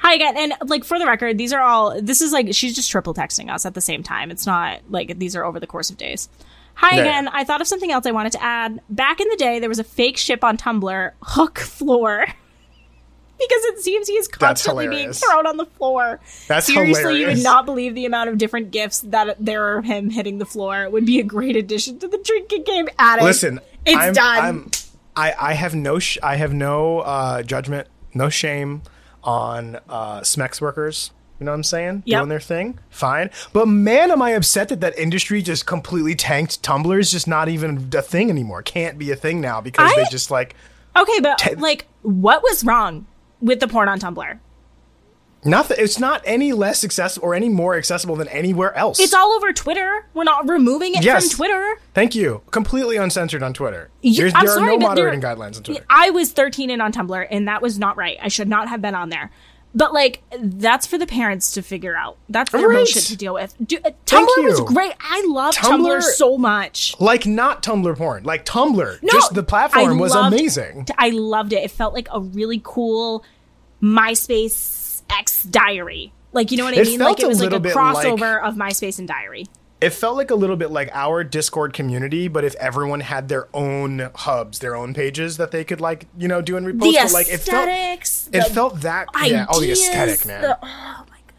Hi again. And like, for the record, these are all, this is like, she's just triple texting us at the same time. It's not like these are over the course of days. Hi there. Again. I thought of something else I wanted to add. Back in the day, there was a fake ship on Tumblr, Hook Floor, because it seems he is constantly being thrown on the floor. That's Seriously, hilarious. You would not believe the amount of different gifs that there are him hitting the floor. It would be a great addition to the drinking game addict. Listen, it's I'm, done. I'm, I, I have no, sh- I have no uh, judgment, no shame on uh, S M E X workers, you know what I'm saying? Yep. Doing their thing, fine. But man, am I upset that that industry just completely tanked. Tumblr is just not even a thing anymore. Can't be a thing now because I, they just like... Okay, but t- like, what was wrong with the porn on Tumblr? Nothing. It's not any less accessible or any more accessible than anywhere else. It's all over Twitter. We're not removing it yes. from Twitter. Thank you. Completely uncensored on Twitter. You, there sorry, are no moderating there, guidelines on Twitter. I was thirteen and on Tumblr, and that was not right. I should not have been on there. But, like, that's for the parents to figure out. That's their right. bullshit to deal with. Dude, uh, Tumblr was great. I love Tumblr, Tumblr so much. Like, not Tumblr porn. Like, Tumblr. No, just the platform I was loved, amazing. I loved it. It felt like a really cool MySpace X diary, like, you know what I it mean? Like, it was like a crossover like, of MySpace and diary. It felt like a little bit like our Discord community, but if everyone had their own hubs, their own pages that they could, like, you know, do and repost. The but, like, aesthetics. It felt, it felt that ideas, yeah. Oh, the aesthetic, man. The, oh my god.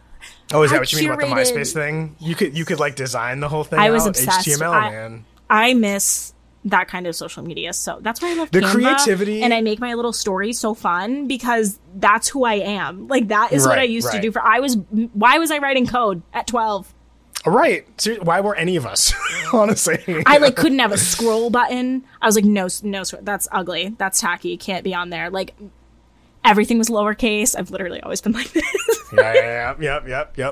Oh, is that I what you curated, mean about the MySpace thing? You could you could like design the whole thing. I was out. Obsessed. H T M L, I, man. I miss that kind of social media, so that's why I love the Canva, creativity, and I make my little story so fun because that's who I am. Like, that is right, what I used right. to do for I was why was I writing code at twelve? Right. Seriously, why were any of us honestly? I like couldn't have a scroll button. I was like, no no that's ugly, that's tacky, can't be on there. Like, everything was lowercase. I've literally always been like this. yeah, yeah yeah yeah yeah yeah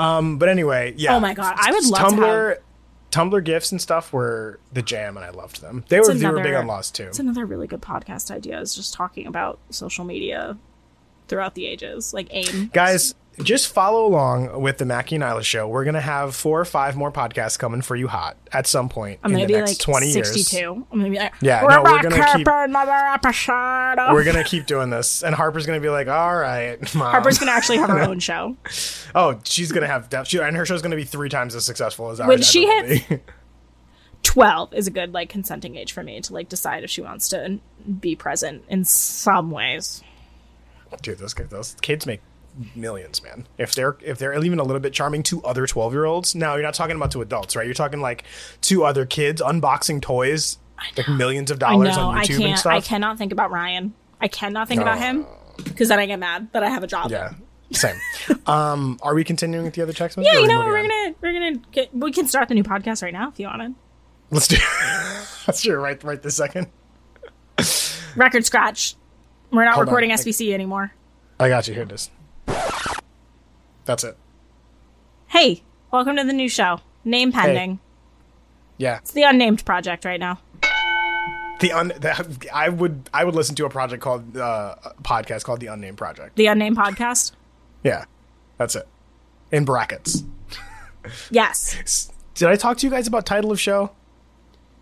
um but anyway, yeah, oh my god, I would love Tumblr to have- Tumblr gifs and stuff were the jam, and I loved them. They it's were another, they were big on Lost too. It's another really good podcast idea, is just talking about social media throughout the ages, like AIM. Guys, just follow along with the Mackie and Isla show. We're gonna have four or five more podcasts coming for you hot at some point. I'm in gonna the be next like twenty sixty-two. Years. I'm gonna be like, yeah, no, we're gonna keep We're gonna keep doing this, and Harper's gonna be like, all right, Mom. Harper's gonna actually have her own show. Oh, she's gonna have depth, she, and her show's gonna be three times as successful as ours. When she hits twelve, is a good like consenting age for me to like decide if she wants to be present in some ways. Dude, those kids, those kids make millions, man. If they're if they're even a little bit charming to other twelve-year-olds. Now, you're not talking about to adults, right? You're talking like to other kids unboxing toys, like millions of dollars on YouTube I can't, and stuff. I cannot think about Ryan. I cannot think no. about him because then I get mad that I have a job. Yeah. Same. Um, are we continuing with the other text messages? Yeah, you know, we're on? gonna we're gonna get, we can start the new podcast right now if you want to. Let's do it. Let's do it right right this second. Record scratch. We're not Hold recording on. S B C I, anymore. I got you. Here it is. That's it. Hey, welcome to the new show. Name pending. Hey. Yeah, it's the unnamed project right now. The un the, I would I would listen to a project called uh, a podcast called the Unnamed Project. The Unnamed Podcast. Yeah, that's it. In brackets. Yes. Did I talk to you guys about title of show?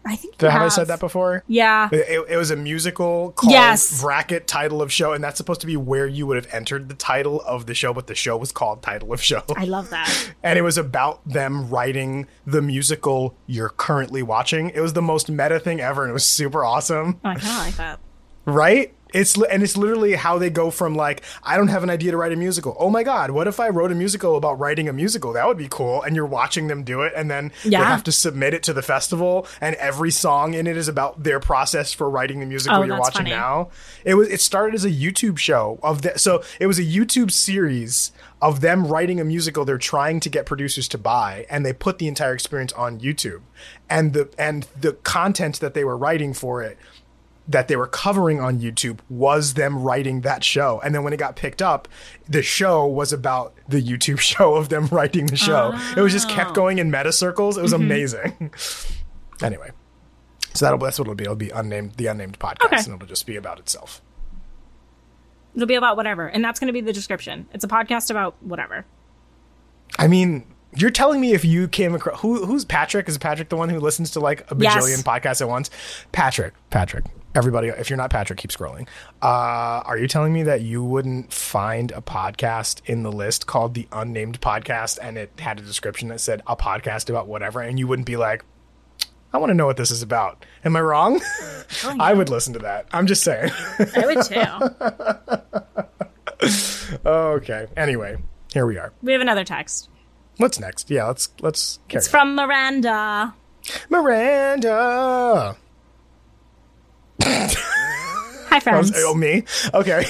I think Did, you have, have I said that before? Yeah. It, it was a musical called yes. bracket title of show, and that's supposed to be where you would have entered the title of the show, but the show was called title of show. I love that. And it was about them writing the musical you're currently watching. It was the most meta thing ever, and it was super awesome. Oh, I kind of like that. Right? It's and it's literally how they go from like, I don't have an idea to write a musical. Oh my God, what if I wrote a musical about writing a musical? That would be cool. And you're watching them do it, and then yeah. they have to submit it to the festival, and every song in it is about their process for writing the musical oh, you're watching funny. now. It was it started as a YouTube show of the, so it was a YouTube series of them writing a musical they're trying to get producers to buy, and they put the entire experience on YouTube. And the and the content that they were writing for it that they were covering on YouTube was them writing that show. And then when it got picked up, the show was about the YouTube show of them writing the show. Oh. It was just kept going in meta circles. It was mm-hmm. amazing. Anyway, so that'll, that's what it'll be. It'll be unnamed, the Unnamed Podcast, okay. and it'll just be about itself. It'll be about whatever. And that's going to be the description. It's a podcast about whatever. I mean, you're telling me if you came across... Who, who's Patrick? Is Patrick the one who listens to like a bajillion yes. podcasts at once? Patrick. Patrick. Everybody, if you're not Patrick, keep scrolling. Uh, are you telling me that you wouldn't find a podcast in the list called The Unnamed Podcast, and it had a description that said a podcast about whatever, and you wouldn't be like, I want to know what this is about. Am I wrong? Oh, no. I would listen to that. I'm just saying. I would too. Okay. Anyway, here we are. We have another text. What's next? Yeah, let's let's carry It's on. From Miranda. Miranda. Hi, friends. Oh, me? Okay.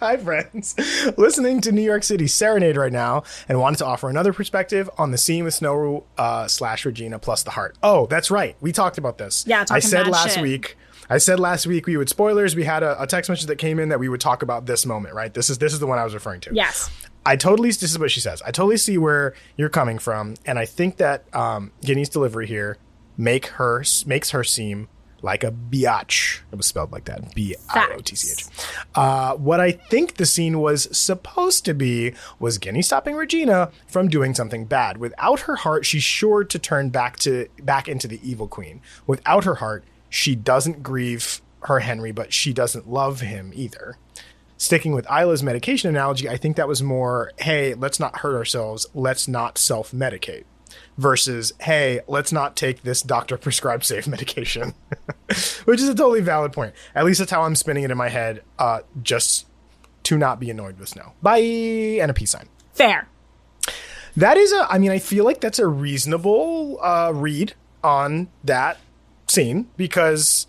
Hi, friends. Listening to New York City Serenade right now and wanted to offer another perspective on the scene with Snow uh, slash Regina plus the heart. Oh, that's right. We talked about this. Yeah, I said last shit. week. I said last week we would spoilers. We had a, a text message that came in that we would talk about this moment, right? This is this is the one I was referring to. Yes. I totally. This is what she says. I totally see where you're coming from, and I think that um, Ginny's delivery here make her makes her seem. Like a biatch. It was spelled like that. B I O T C H. Uh, what I think the scene was supposed to be was Ginny stopping Regina from doing something bad. Without her heart, she's sure to turn back to back into the evil queen. Without her heart, she doesn't grieve her Henry, but she doesn't love him either. Sticking with Isla's medication analogy, I think that was more, hey, let's not hurt ourselves. Let's not self-medicate. Versus, hey, let's not take this doctor-prescribed safe medication, which is a totally valid point. At least that's how I'm spinning it in my head, uh, just to not be annoyed with Snow. Bye, and a peace sign. Fair. That is a, I mean, I feel like that's a reasonable uh, read on that scene because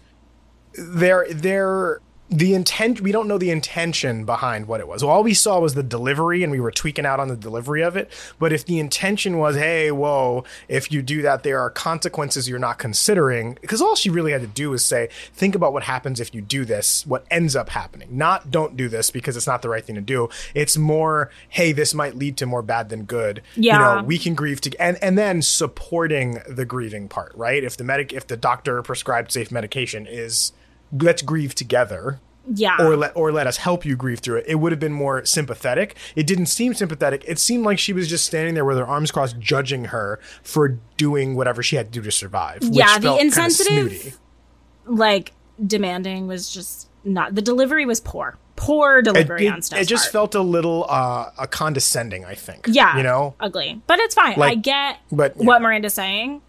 they're, they're, the intent, we don't know the intention behind what it was. Well, all we saw was the delivery, and we were tweaking out on the delivery of it. But if the intention was, hey, whoa, if you do that, there are consequences you're not considering. Because all she really had to do was say, think about what happens if you do this, what ends up happening. Not don't do this because it's not the right thing to do. It's more, hey, this might lead to more bad than good. Yeah. You know, we can grieve together. And, and then supporting the grieving part, right? If the medic, if the doctor prescribed safe medication is... let's grieve together. Yeah. Or let or let us help you grieve through it. It would have been more sympathetic. It didn't seem sympathetic. It seemed like she was just standing there with her arms crossed, judging her for doing whatever she had to do to survive. Yeah, which the felt insensitive, kinda snooty. Like demanding was just not. The delivery was poor. Poor delivery it, it, on Snow's It just part. felt a little uh, a condescending, I think. Yeah. You know? Ugly. But it's fine. Like, I get but, yeah. what Miranda's saying.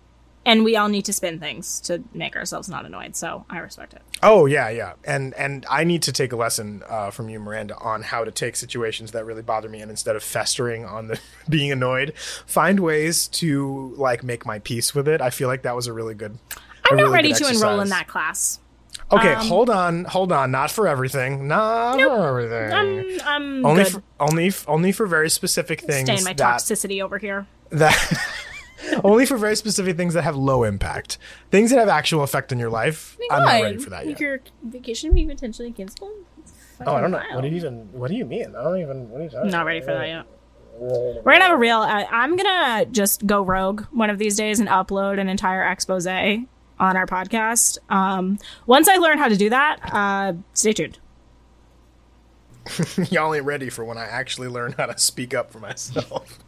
And we all need to spin things to make ourselves not annoyed. So I respect it. Oh, yeah, yeah. And and I need to take a lesson uh, from you, Miranda, on how to take situations that really bother me. And instead of festering on the being annoyed, find ways to, like, make my peace with it. I feel like that was a really good I'm a not really ready to exercise. Enroll in that class. Okay, um, hold on, hold on. Not for everything. Not nope. for everything. I'm, I'm only good. For, only, only for very specific things. Staying my that, toxicity over here. That only for very specific things that have low impact. Things that have actual effect on your life. I mean, I'm not ready for that yet. Your vacation be potentially canceled? Oh, I don't know. Wild. What do you even? What do you mean? I don't even. What are you talking Not about? ready for that yet. We're gonna have a real. Uh, I'm gonna just go rogue one of these days and upload an entire expose on our podcast. Um, once I learn how to do that, uh, stay tuned. Y'all ain't ready for when I actually learn how to speak up for myself.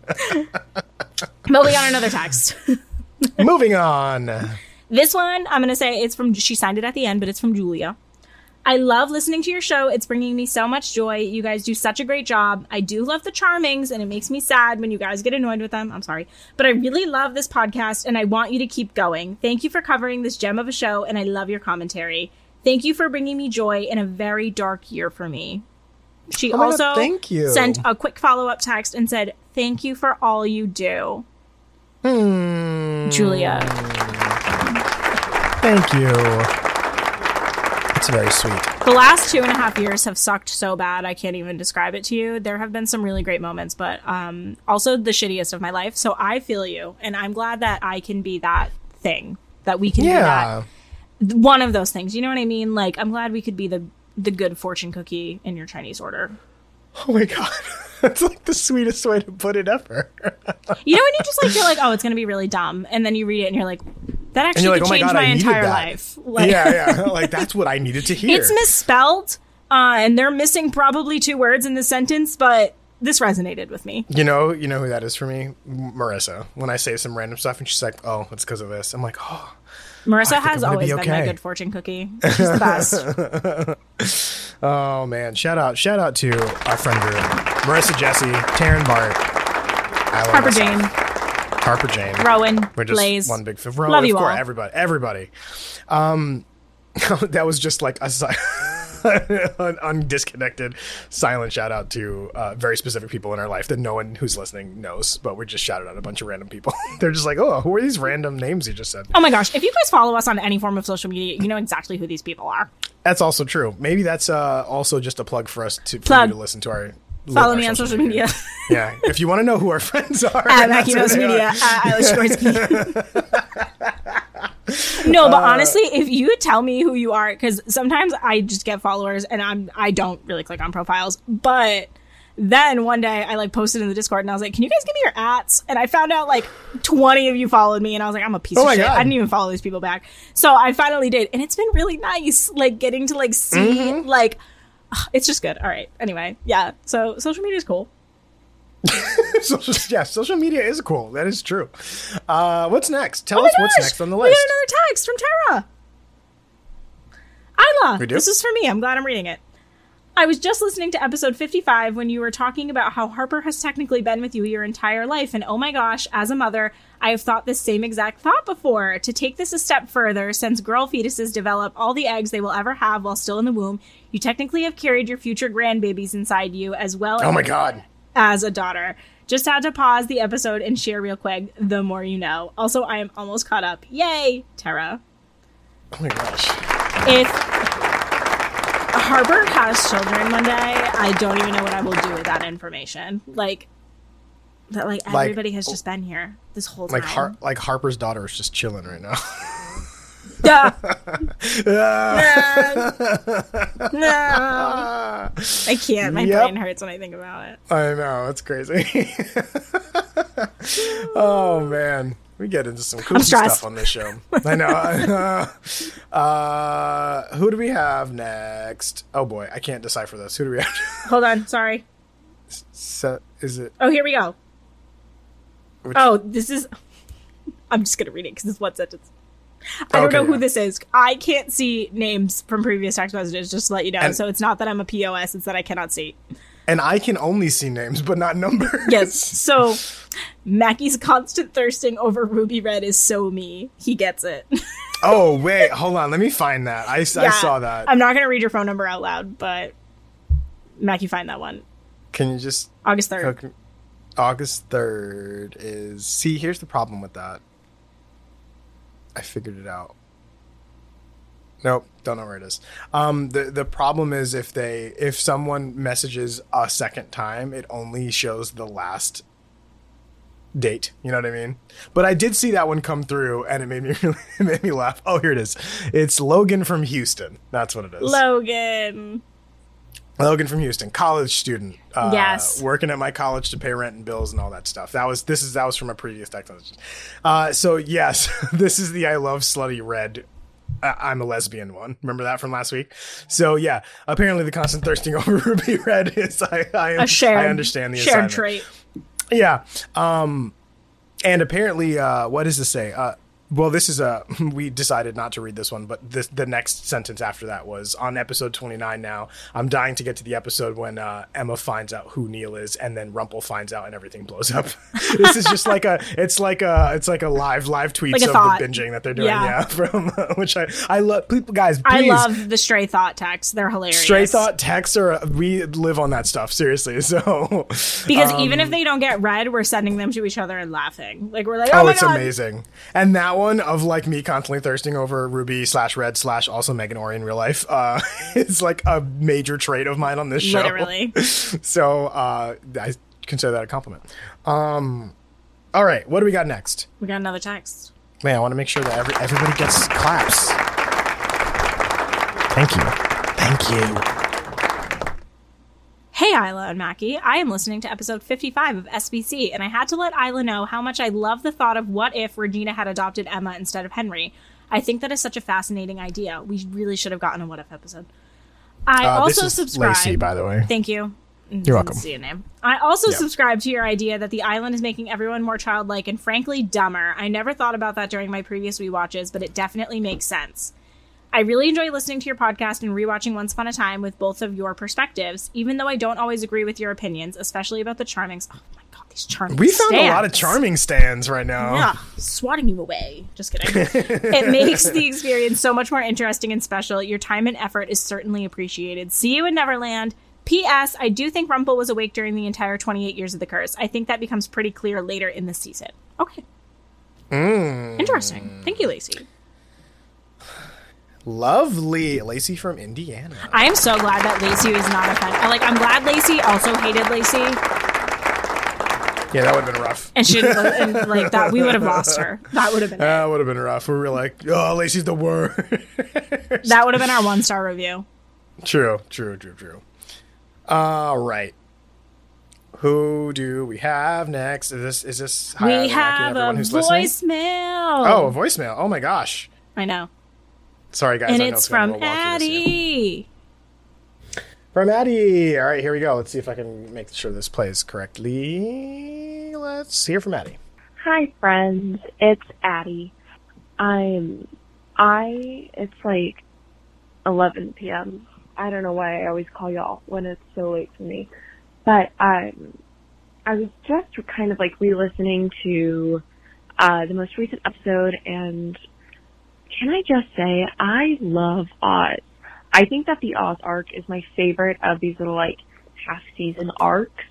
Moving on, another text. Moving on. This one, I'm gonna say it's from. She signed it at the end, but it's from Julia. I love listening to your show. It's bringing me so much joy. You guys do such a great job. I do love the Charmings, and it makes me sad when you guys get annoyed with them. I'm sorry. But I really love this podcast, and I want you to keep going. Thank you for covering this gem of a show, and I love your commentary. Thank you for bringing me joy in a very dark year for me. She oh, also thank you. sent a quick follow-up text and said, thank you for all you do. Hmm. Julia. Thank you. It's very sweet. The last two and a half years have sucked so bad I can't even describe it to you. There have been some really great moments, but um, also the shittiest of my life. So I feel you, and I'm glad that I can be that thing, that we can yeah. be that. One of those things, you know what I mean? Like, I'm glad we could be the, the good fortune cookie in your Chinese order. Oh my God. That's like the sweetest way to put it ever. You know when you just like feel like, oh, it's going to be really dumb, and then you read it and you're like... That actually like, could oh my change God, my entire that. life. Like, yeah, yeah. Like, that's what I needed to hear. It's misspelled, uh, and they're missing probably two words in the sentence, but this resonated with me. You know you know who that is for me? Marissa. When I say some random stuff, and she's like, oh, it's because of this. I'm like, oh. Marissa has always be okay. been my good fortune cookie. She's the best. Oh, man. Shout out. Shout out to our friend group. Marissa, Jesse, Taryn Bart. Harper Jane. Harper Jane. Rowan. We're just Blaze. One big f- Rowan, Love you of course, all. Everybody. Everybody. Um, that was just like a si- an undisconnected silent shout out to uh, very specific people in our life that no one who's listening knows, but we just shouted out a bunch of random people. They're just like, oh, who are these random names you just said? Oh my gosh. If you guys follow us on any form of social media, you know exactly who these people are. That's also true. Maybe that's uh, also just a plug for us to, for you to listen to our... Follow me on social media. media. Yeah. If you want to know who our friends are. At Mackie Mouse Media. At Eilish Gorsky. No, but uh, honestly, if you tell me who you are, because sometimes I just get followers and I'm, I don't really click on profiles. But then one day I like posted in the Discord and I was like, can you guys give me your ats? And I found out like twenty of you followed me and I was like, I'm a piece oh of shit. God. I didn't even follow these people back. So I finally did. And it's been really nice, like getting to like see mm-hmm. like... It's just good. All right. Anyway, yeah. So social media is cool. social, yeah, social media is cool. That is true. Uh, what's next? Tell oh us gosh, what's next on the list. We got another text from Tara. Isla, this is for me. I'm glad I'm reading it. I was just listening to episode fifty-five when you were talking about how Harper has technically been with you your entire life. And oh my gosh, as a mother, I have thought this same exact thought before. To take this a step further, since girl fetuses develop all the eggs they will ever have while still in the womb, you technically have carried your future grandbabies inside you as well oh my God. As a daughter. Just had to pause the episode and share real quick. The more you know. Also, I am almost caught up. Yay, Tara. Oh my gosh. If... Harper has children one day. I don't even know what I will do with that information. Like, that, like everybody like, has just been here this whole time. Like, Har- like Harper's daughter is just chilling right now. Duh. no. no. I can't. My yep. brain hurts when I think about it. I know. It's crazy. Oh, man. We get into some cool stuff on this show. I know. Uh, who do we have next? Oh, boy. I can't decipher this. Who do we have? Hold on. Sorry. So, is it? Oh, here we go. Which... Oh, this is. I'm just going to read it because it's one sentence. I don't okay, know who yeah. this is. I can't see names from previous text messages, just to let you know. And so it's not that I'm a P O S. It's that I cannot see. And I can only see names, but not numbers. Yes. So Mackie's constant thirsting over ruby red is so me. He gets it. Oh, wait. Hold on. Let me find that. I, yeah, I saw that. I'm not going to read your phone number out loud, but Mackie, find that one. Can you just... August third. Okay. August third is... See, here's the problem with that. I figured it out. Nope. Don't know where it is. Um, the the problem is if they if someone messages a second time, it only shows the last date. You know what I mean? But I did see that one come through, and it made me really, it made me laugh. Oh, here it is. It's Logan from Houston. That's what it is. Logan. Logan from Houston, college student. Uh, yes. Working at my college to pay rent and bills and all that stuff. That was this is that was from a previous text message. Uh, so yes, this is the I love slutty red. I'm a lesbian one. Remember that from last week? So yeah, apparently the constant thirsting over ruby red is I I, am, shared, I understand the shared assignment. Trait. Yeah, um, and apparently, uh, what does this say? Uh, well, this is a we decided not to read this one, but this, the next sentence after that was on episode twenty-nine. Now I'm dying to get to the episode when uh, Emma finds out who Neil is, and then Rumple finds out, and everything blows up. This is just like a it's like a it's like a live live tweets like of thought. The binging that they're doing. Yeah, yeah from uh, which I I love people guys. Please. I love the stray thought texts. They're hilarious. Stray thought texts are we live on that stuff seriously. So because um, even if they don't get read, we're sending them to each other and laughing. Like we're like, oh, oh my it's God. Amazing, and that one. One of like me constantly thirsting over ruby slash red slash also Megan Ori in real life uh it's like a major trait of mine on this show. Literally. So uh I consider that a compliment. Um all right, what do we got next? We got another text. Man, I want to make sure that every, everybody gets claps. Thank you thank you. Hey, Isla and Mackie. I am listening to episode fifty-five of S B C, and I had to let Isla know how much I love the thought of what if Regina had adopted Emma instead of Henry. I think that is such a fascinating idea. We really should have gotten a what if episode. I uh, also this is subscribe. Lacey, by the way. Thank you. You're welcome. See your name. I also yep. subscribe to your idea that the island is making everyone more childlike and frankly dumber. I never thought about that during my previous rewatches, but it definitely makes sense. I really enjoy listening to your podcast and rewatching Once Upon a Time with both of your perspectives, even though I don't always agree with your opinions, especially about the Charmings. Oh my God, these Charming we stands. We found a lot of Charming stands right now. Yeah, swatting you away. Just kidding. It makes the experience so much more interesting and special. Your time and effort is certainly appreciated. See you in Neverland. P S. I do think Rumple was awake during the entire twenty-eight years of the curse. I think that becomes pretty clear later in the season. Okay. Mm. Interesting. Thank you, Lacey. Lovely. Lacey from Indiana. I am so glad that Lacey is not a fan. Like, I'm glad Lacey also hated Lacey. Yeah, that would have been rough. And she and, like that. We would have lost her. That would have been That uh, would have been rough. We were like, oh, Lacey's the worst. That would have been our one-star review. True, true, true, true. All right. Who do we have next? Is this, is this hi, we have a voicemail. Listening? Oh, a voicemail. Oh, my gosh. I know. Sorry, guys. And I know it's from Addie. From Addie. All right, here we go. Let's see if I can make sure this plays correctly. Let's hear from Addie. Hi, friends. It's Addie. I'm, I, it's like eleven p.m. I don't know why I always call y'all when it's so late for me. But um, I was just kind of like re-listening to uh, the most recent episode, and can I just say, I love Oz. I think that the Oz arc is my favorite of these little, like, half-season arcs.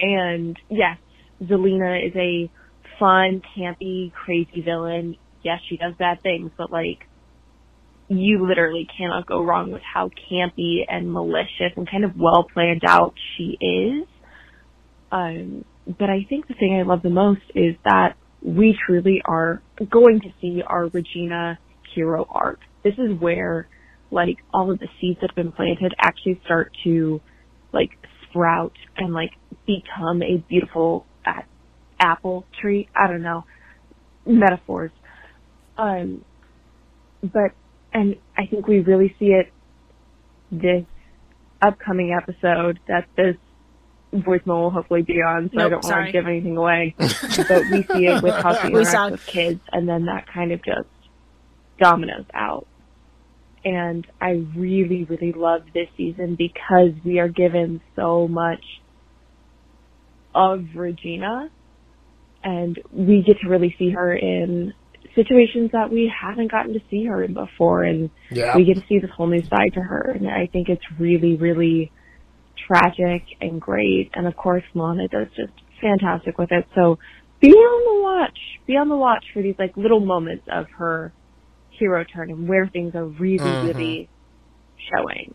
And, yes, Zelena is a fun, campy, crazy villain. Yes, she does bad things, but, like, you literally cannot go wrong with how campy and malicious and kind of well-planned out she is. Um, but I think the thing I love the most is that we truly are going to see our Regina hero arc. This is where, like, all of the seeds that have been planted actually start to, like, sprout and, like, become a beautiful a- apple tree. I don't know. Metaphors. Um, but, and I think we really see it this upcoming episode that this voicemail will hopefully be on, so nope, I don't sorry. want to give anything away. But we see it with how she interacts saw- with kids, and then that kind of just dominoes out. And I really, really love this season because we are given so much of Regina, and we get to really see her in situations that we haven't gotten to see her in before, and yeah. we get to see this whole new side to her, and I think it's really, really tragic and great, and of course Lana does just fantastic with it. So be on the watch, be on the watch for these like little moments of her hero turn and where things are really, mm-hmm. really showing,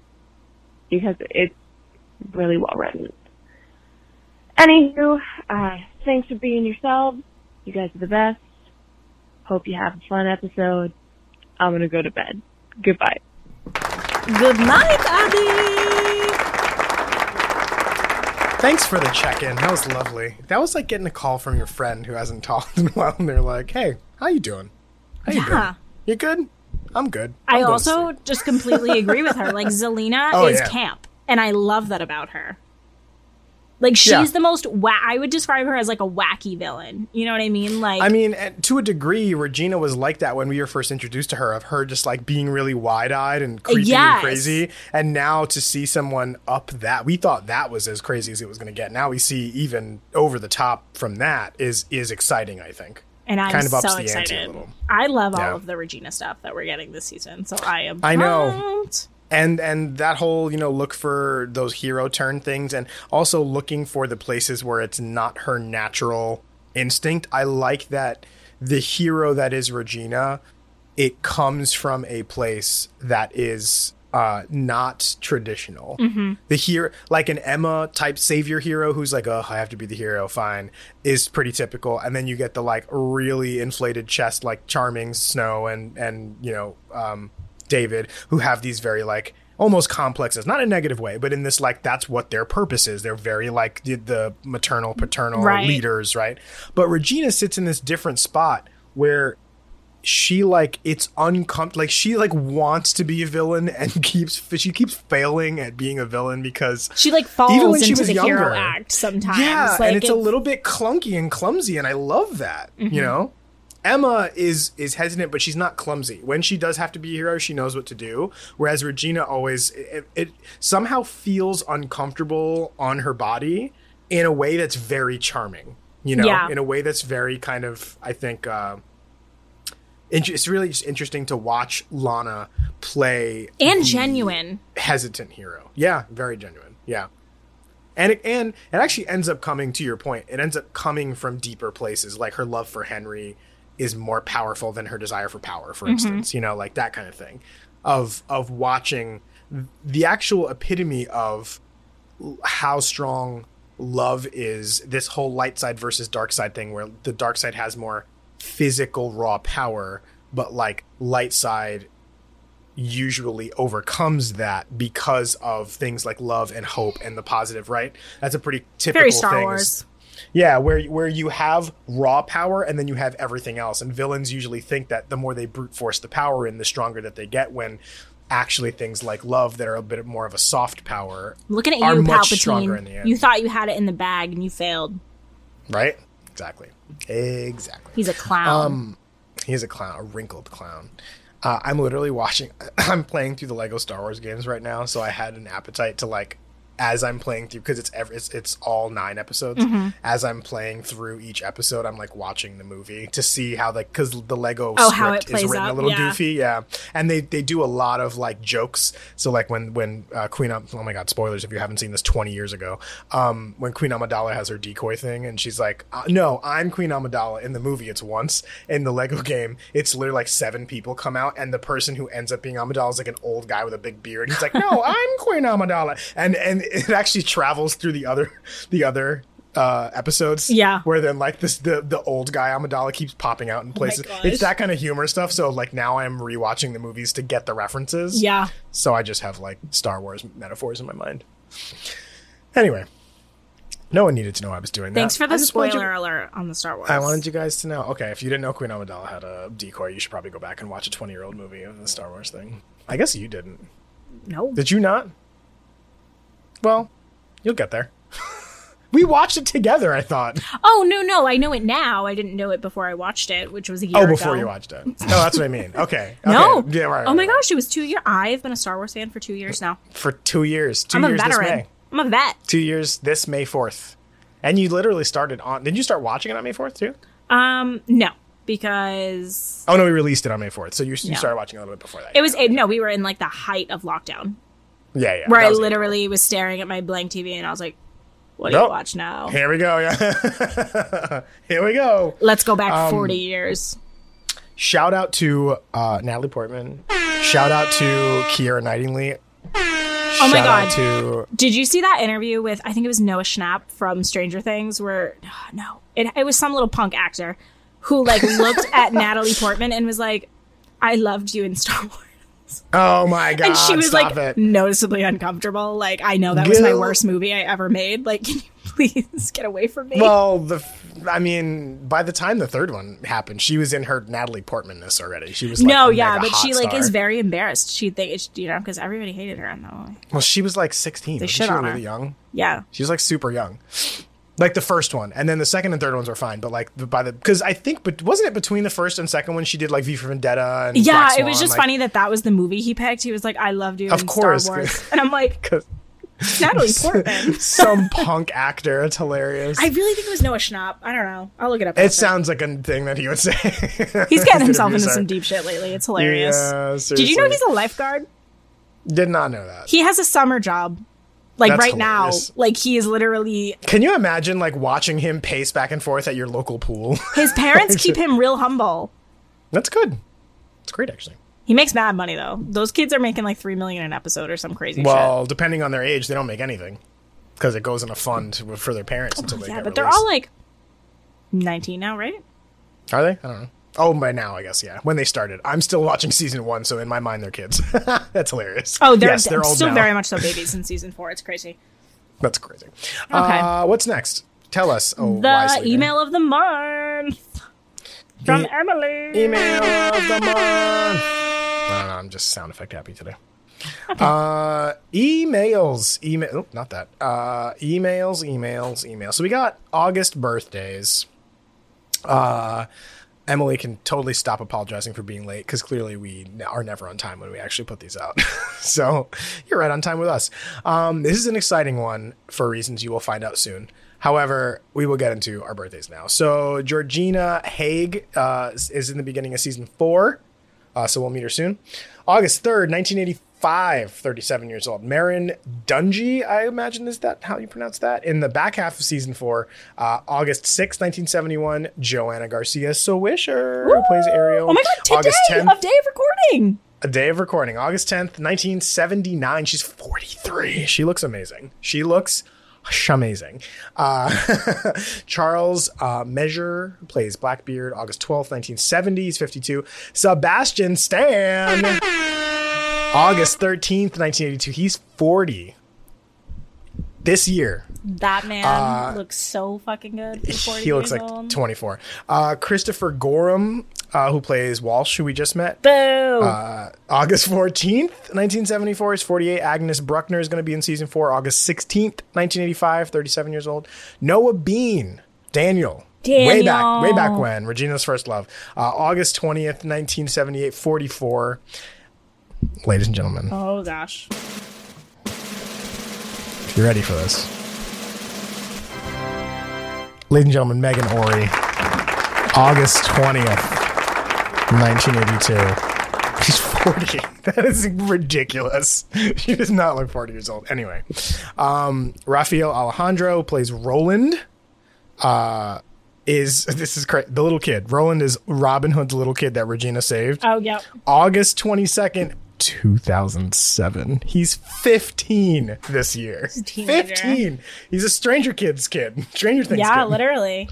because it's really well written. Anywho, uh, thanks for being yourselves. You guys are the best. Hope you have a fun episode. I'm going to go to bed. Goodbye. Good night, Abby. Thanks for the check-in. That was lovely. That was like getting a call from your friend who hasn't talked in a while, and they're like, hey, how you doing? How you yeah. doing? You good? I'm good. I'm I also just completely agree with her. Like, Zelena oh, is yeah. camp, and I love that about her. Like, she's yeah. the most, wa- I would describe her as, like, a wacky villain. You know what I mean? Like, I mean, to a degree, Regina was like that when we were first introduced to her, of her just, like, being really wide-eyed and creepy yes. and crazy. And now to see someone up that, we thought that was as crazy as it was going to get. Now we see even over the top from that is is exciting, I think. And I'm kind of so excited. I love all yeah. of the Regina stuff that we're getting this season, so I am I know. And and that whole, you know, look for those hero turn things, and also looking for the places where it's not her natural instinct. I like that the hero that is Regina, it comes from a place that is uh, not traditional. Mm-hmm. The hero, like an Emma type savior hero who's like, oh, I have to be the hero, fine, is pretty typical. And then you get the like really inflated chest like Charming, Snow, and, and you know... Um, David, who have these very like almost complexes, not in a negative way, but in this like that's what their purpose is. They're very like the, the maternal, paternal right. leaders, right? But Regina sits in this different spot where she like it's uncomfortable. Like she like wants to be a villain and keeps she keeps failing at being a villain because she like falls even when into she was the younger, hero act sometimes. Yeah, like, and it's, it's a little bit clunky and clumsy, and I love that. Mm-hmm. You know. Emma is is hesitant, but she's not clumsy. When she does have to be a hero, she knows what to do. Whereas Regina always, it, it somehow feels uncomfortable on her body in a way that's very charming. You know, yeah. in a way that's very kind of, I think, uh, int- it's really just interesting to watch Lana play. And genuine. Hesitant hero. Yeah, very genuine. Yeah. And it, and it actually ends up coming, to your point, it ends up coming from deeper places, like her love for Henry is more powerful than her desire for power, for instance, mm-hmm. you know, like that kind of thing of, of watching the actual epitome of how strong love is, this whole light side versus dark side thing where the dark side has more physical raw power, but like light side usually overcomes that because of things like love and hope and the positive, right? That's a pretty typical Very Star thing. Wars. Yeah, where where you have raw power and then you have everything else. And villains usually think that the more they brute force the power in, the stronger that they get, when actually things like love that are a bit more of a soft power Looking at are you, much Palpatine, stronger in the end. You thought you had it in the bag and you failed. Right? Exactly. Exactly. He's a clown. Um, he's a clown, a wrinkled clown. Uh, I'm literally watching, I'm playing through the Lego Star Wars games right now, so I had an appetite to like, as I'm playing through, because it's, every, it's it's all nine episodes, mm-hmm. as I'm playing through each episode, I'm like watching the movie to see how like, because the Lego oh, script is written up. a little yeah. goofy, yeah. And they, they do a lot of like jokes, so like when, when uh, Queen, oh my god, spoilers if you haven't seen this twenty years ago, um, when Queen Amidala has her decoy thing, and she's like, uh, no, I'm Queen Amidala, in the movie it's once, in the Lego game, it's literally like seven people come out, and the person who ends up being Amidala is like an old guy with a big beard, he's like, no, I'm Queen Amidala, and and it actually travels through the other the other uh, episodes. Yeah. Where then like this the, the old guy Amidala keeps popping out in places. Oh it's that kind of humor stuff. So like now I'm rewatching the movies to get the references. Yeah. So I just have like Star Wars metaphors in my mind. Anyway. No one needed to know I was doing that. Thanks for the spoiler you, alert on the Star Wars. I wanted you guys to know. Okay, if you didn't know Queen Amidala had a decoy, you should probably go back and watch a twenty-year-old movie of the Star Wars thing. I guess you didn't. No. Did you not? Well, you'll get there. We watched it together, I thought. Oh, no, no. I know it now. I didn't know it before I watched it, which was a year ago. Oh, before ago. you watched it. Oh, that's what I mean. Okay. No. Okay. Yeah, right, right, oh, my right. gosh. It was two years. I've been a Star Wars fan for two years now. For two years. Two I'm years a veteran. This May. I'm a vet. Two years this May fourth. And you literally started on. Did you start watching it on May fourth, too? Um, no. Because. Oh, no. We released it on May fourth. So you, you no. started watching a little bit before that. It was. It, no, we were in like the height of lockdown. Yeah, yeah. Where I was literally was staring at my blank T V and I was like, what do nope. you watch now? Here we go. Yeah. Here we go. Let's go back um, forty years. Shout out to uh, Natalie Portman. Shout out to Keira Knightley. Oh my God. To... Did you see that interview with, I think it was Noah Schnapp from Stranger Things, where, oh, no, it, it was some little punk actor who like looked at Natalie Portman and was like, I loved you in Star Wars. Oh my God. And she was like it. noticeably uncomfortable. Like, I know that was my worst movie I ever made. Like, can you please get away from me? Well, the, I mean, by the time the third one happened, she was in her Natalie Portman-ness already. She was like, no, yeah, but she like star. is very embarrassed. She thinks, you know, because everybody hated her on that one. Well, she was like sixteen. They shit on her. Really young. Yeah. She was like super young. Like the first one, and then the second and third ones are fine, but like by the because I think, but wasn't it between the first and second one she did like V for Vendetta? And yeah, Black Swan, it was just like, funny that that was the movie he picked. He was like, "I loved you," of in course, Star Wars, and I'm like, Natalie Portman, some punk actor. It's hilarious. I really think it was Noah Schnapp. I don't know. I'll look it up. It sounds like a thing that he would say. He's getting himself into some deep shit lately. It's hilarious. Yeah, did you know he's a lifeguard? Did not know that. He has a summer job. Like That's right hilarious. now, like he is literally. Can you imagine like watching him pace back and forth at your local pool? His parents keep him real humble. That's good. It's great, actually. He makes mad money, though. Those kids are making like three million an episode or some crazy. Well, shit. Well, depending on their age, they don't make anything because it goes in a fund for their parents oh, until they. Yeah, get but released. They're all like nineteen now, right? Are they? I don't know. Oh, by now, I guess, yeah. When they started. I'm still watching season one, so in my mind, they're kids. That's hilarious. Oh, they're, yes, they're old still now. Very much so babies in season four. It's crazy. That's crazy. Okay. Uh, what's next? Tell us. Oh, the email of the month from the Emily. Email of the month. I don't know. I'm just sound effect happy today. Okay. Uh, emails. Email. Oh, not that. Uh, emails, emails, emails. So we got August birthdays. Uh... Emily can totally stop apologizing for being late because clearly we are never on time when we actually put these out. So you're right on time with us. Um, this is an exciting one for reasons you will find out soon. However, we will get into our birthdays now. So Georgina Haig uh, is in the beginning of season four. Uh, so we'll meet her soon. August third, nineteen eighty-five, thirty-seven years old. Marin Dungey, I imagine is that how you pronounce that? In the back half of season four, uh, August sixth, nineteen seventy-one, Joanna Garcia Swisher, who plays Ariel. Oh my God, today, August tenth, a day of recording. A day of recording. August tenth, nineteen seventy-nine. She's forty-three. She looks amazing. She looks amazing. Uh, Charles uh, Measure plays Blackbeard. August twelfth, nineteen seventy. He's fifty-two. Sebastian Stan. August thirteenth, nineteen eighty-two. He's forty. This year. That man uh, looks so fucking good. forty he looks like old. twenty-four. Uh, Christopher Gorham, uh, who plays Walsh, who we just met. Boo! Uh, August fourteenth, nineteen seventy-four. He's forty-eight. Agnes Bruckner is going to be in season four. August sixteenth, nineteen eighty-five. thirty-seven years old. Noah Bean. Daniel. Daniel. Way back, way back when. Regina's first love. Uh, August twentieth, nineteen seventy-eight. forty-four. Ladies and gentlemen. Oh, gosh. If you're ready for this. Ladies and gentlemen, Megan Ory. August twentieth, nineteen eighty-two. She's forty. That is ridiculous. She does not look forty years old. Anyway. Um, Rafael Alejandro plays Roland. Uh... Is this is crazy. The little kid. Roland is Robin Hood's little kid that Regina saved. Oh, yeah. August twenty-second, two thousand seven. He's fifteen this year. He's a teenager. fifteen. He's a Stranger Kids kid. Stranger Things yeah, kid. Yeah, literally.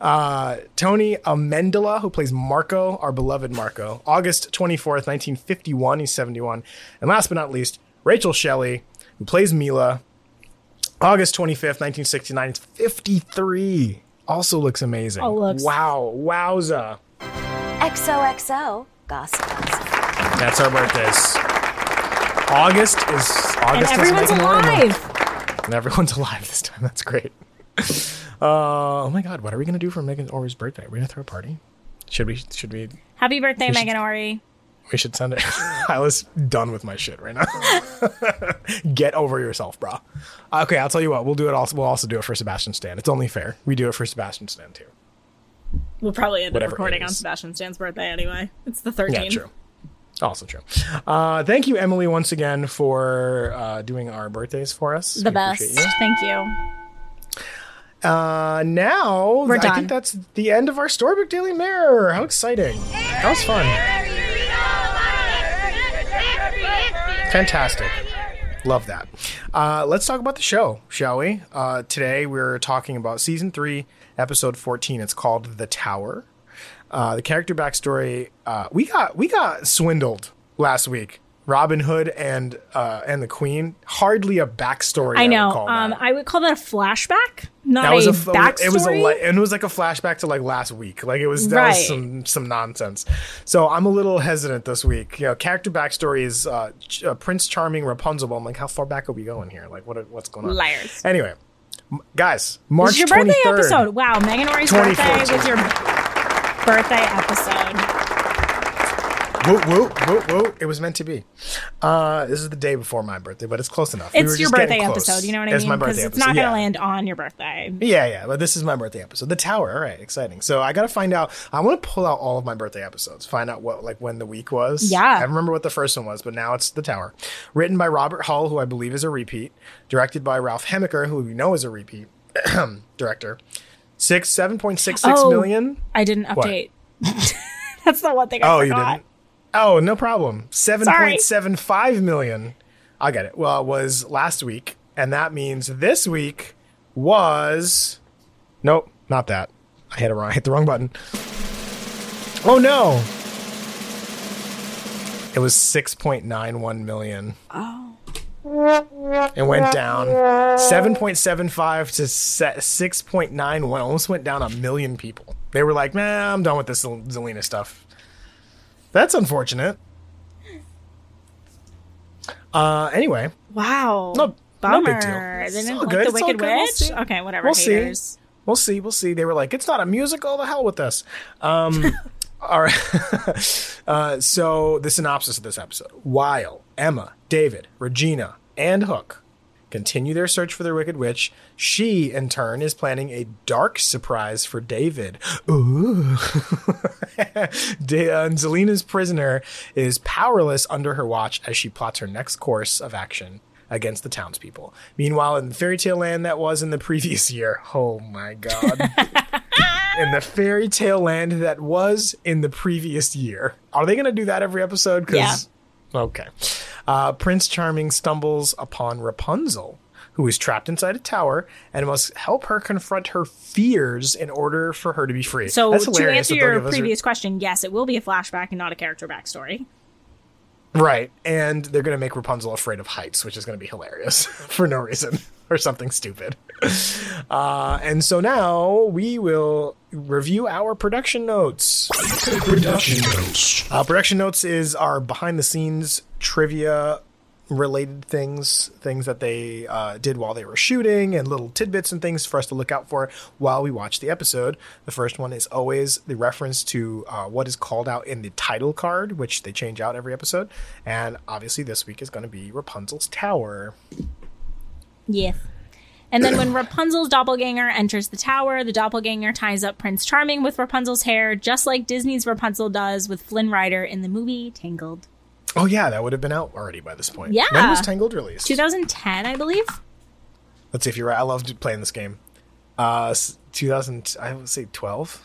Uh, Tony Amendola, who plays Marco, our beloved Marco. August twenty-fourth, nineteen fifty-one. He's seventy-one. And last but not least, Rachel Shelley, who plays Mila. August twenty-fifth, nineteen sixty-nine. He's fifty-three. Also looks amazing. Oh, looks. Wow. Wowza. X O X O. Gossip. That's our birthdays. August is... August and everyone's alive. And everyone's alive this time. That's great. Uh, oh, my God. What are we going to do for Megan Ori's birthday? Are we going to throw a party? Should we? Should we? Happy birthday, we should, Megan Ori. We should send it. I was done with my shit right now. Get over yourself, brah. Okay, I'll tell you what. We'll do it. Also, we'll also do it for Sebastian Stan. It's only fair. We do it for Sebastian Stan too. We'll probably end up recording on Sebastian Stan's birthday anyway. It's the thirteenth. Yeah, true. Also true. Uh, thank you, Emily, once again for uh, doing our birthdays for us. The best. Thank you. Uh, now, We're I done. think that's the end of our Storybrooke Daily Mirror. How exciting. That was fun. Fantastic. Love that. Uh, let's talk about the show, shall we? Uh, today we're talking about season three, episode fourteen. It's called The Tower. Uh, the character backstory. Uh, we got we got swindled last week. Robin Hood and uh, and the Queen. Hardly a backstory. I know. I would call, um, that. I would call that a flashback, not that was a, a backstory. It was a and it was like a flashback to like last week. Like it was that right. was some some nonsense. So I'm a little hesitant this week. You know, character backstory is uh, uh, Prince Charming, Rapunzel. But I'm like, how far back are we going here? Like, what what's going on? Liars. Anyway, m- guys, March twenty-third. Your birthday episode. Wow, Megan Roy's birthday was your birthday episode. Woo, woo, woo, woo. It was meant to be. Uh, this is the day before my birthday, but it's close enough. It's we were your just birthday episode. You know what I it's mean? Because it's not going to yeah. land on your birthday. Yeah, yeah. But this is my birthday episode. The Tower. All right. Exciting. So I got to find out. I want to pull out all of my birthday episodes. Find out what, like, when the week was. Yeah. I remember what the first one was, but now it's The Tower. Written by Robert Hull, who I believe is a repeat. Directed by Ralph Hemmicker, who we know is a repeat director. Six, seven point six six oh, million. I didn't update. That's the one thing I oh, forgot. You didn't? Oh, no problem. seven point seven five million. I get it. Well, it was last week. And that means this week was... Nope, not that. I hit, it wrong. I hit the wrong button. Oh, no. It was six point nine one million. Oh. It went down. seven point seven five to six point nine one. Almost went down a million people. They were like, nah, I'm done with this Zelena stuff. That's unfortunate. Uh, anyway. Wow. No, no big deal. It's they didn't like good. The it's Wicked Witch? We'll okay, whatever. We'll haters. see. We'll see. We'll see. They were like, it's not a musical. The hell with this. Um, all right. uh, so the synopsis of this episode. While Emma, David, Regina, and Hook continue their search for their Wicked Witch, she, in turn, is planning a dark surprise for David. Ooh. De- uh, Zelena's prisoner is powerless under her watch as she plots her next course of action against the townspeople. Meanwhile, in the fairy tale land that was in the previous year. Oh, my God. in the fairy tale land that was in the previous year. Are they going to do that every episode? Cause- yeah. Okay. Uh, Prince Charming stumbles upon Rapunzel, who is trapped inside a tower and must help her confront her fears in order for her to be free. So That's to answer your previous are... question, yes, it will be a flashback and not a character backstory. Right. And they're going to make Rapunzel afraid of heights, which is going to be hilarious for no reason or something stupid. Uh, and so now we will review our production notes. Production notes. Uh, production notes is our behind the scenes trivia related things, things that they uh, did while they were shooting and little tidbits and things for us to look out for while we watch the episode. The first one is always the reference to uh, what is called out in the title card, which they change out every episode. And obviously this week is going to be Rapunzel's Tower. Yes. And then when Rapunzel's doppelganger enters the tower, the doppelganger ties up Prince Charming with Rapunzel's hair, just like Disney's Rapunzel does with Flynn Rider in the movie Tangled. Oh, yeah, that would have been out already by this point. Yeah. When was Tangled released? two thousand ten, I believe. Let's see if you're right. I love playing this game. Uh, two thousand, I would say twelve.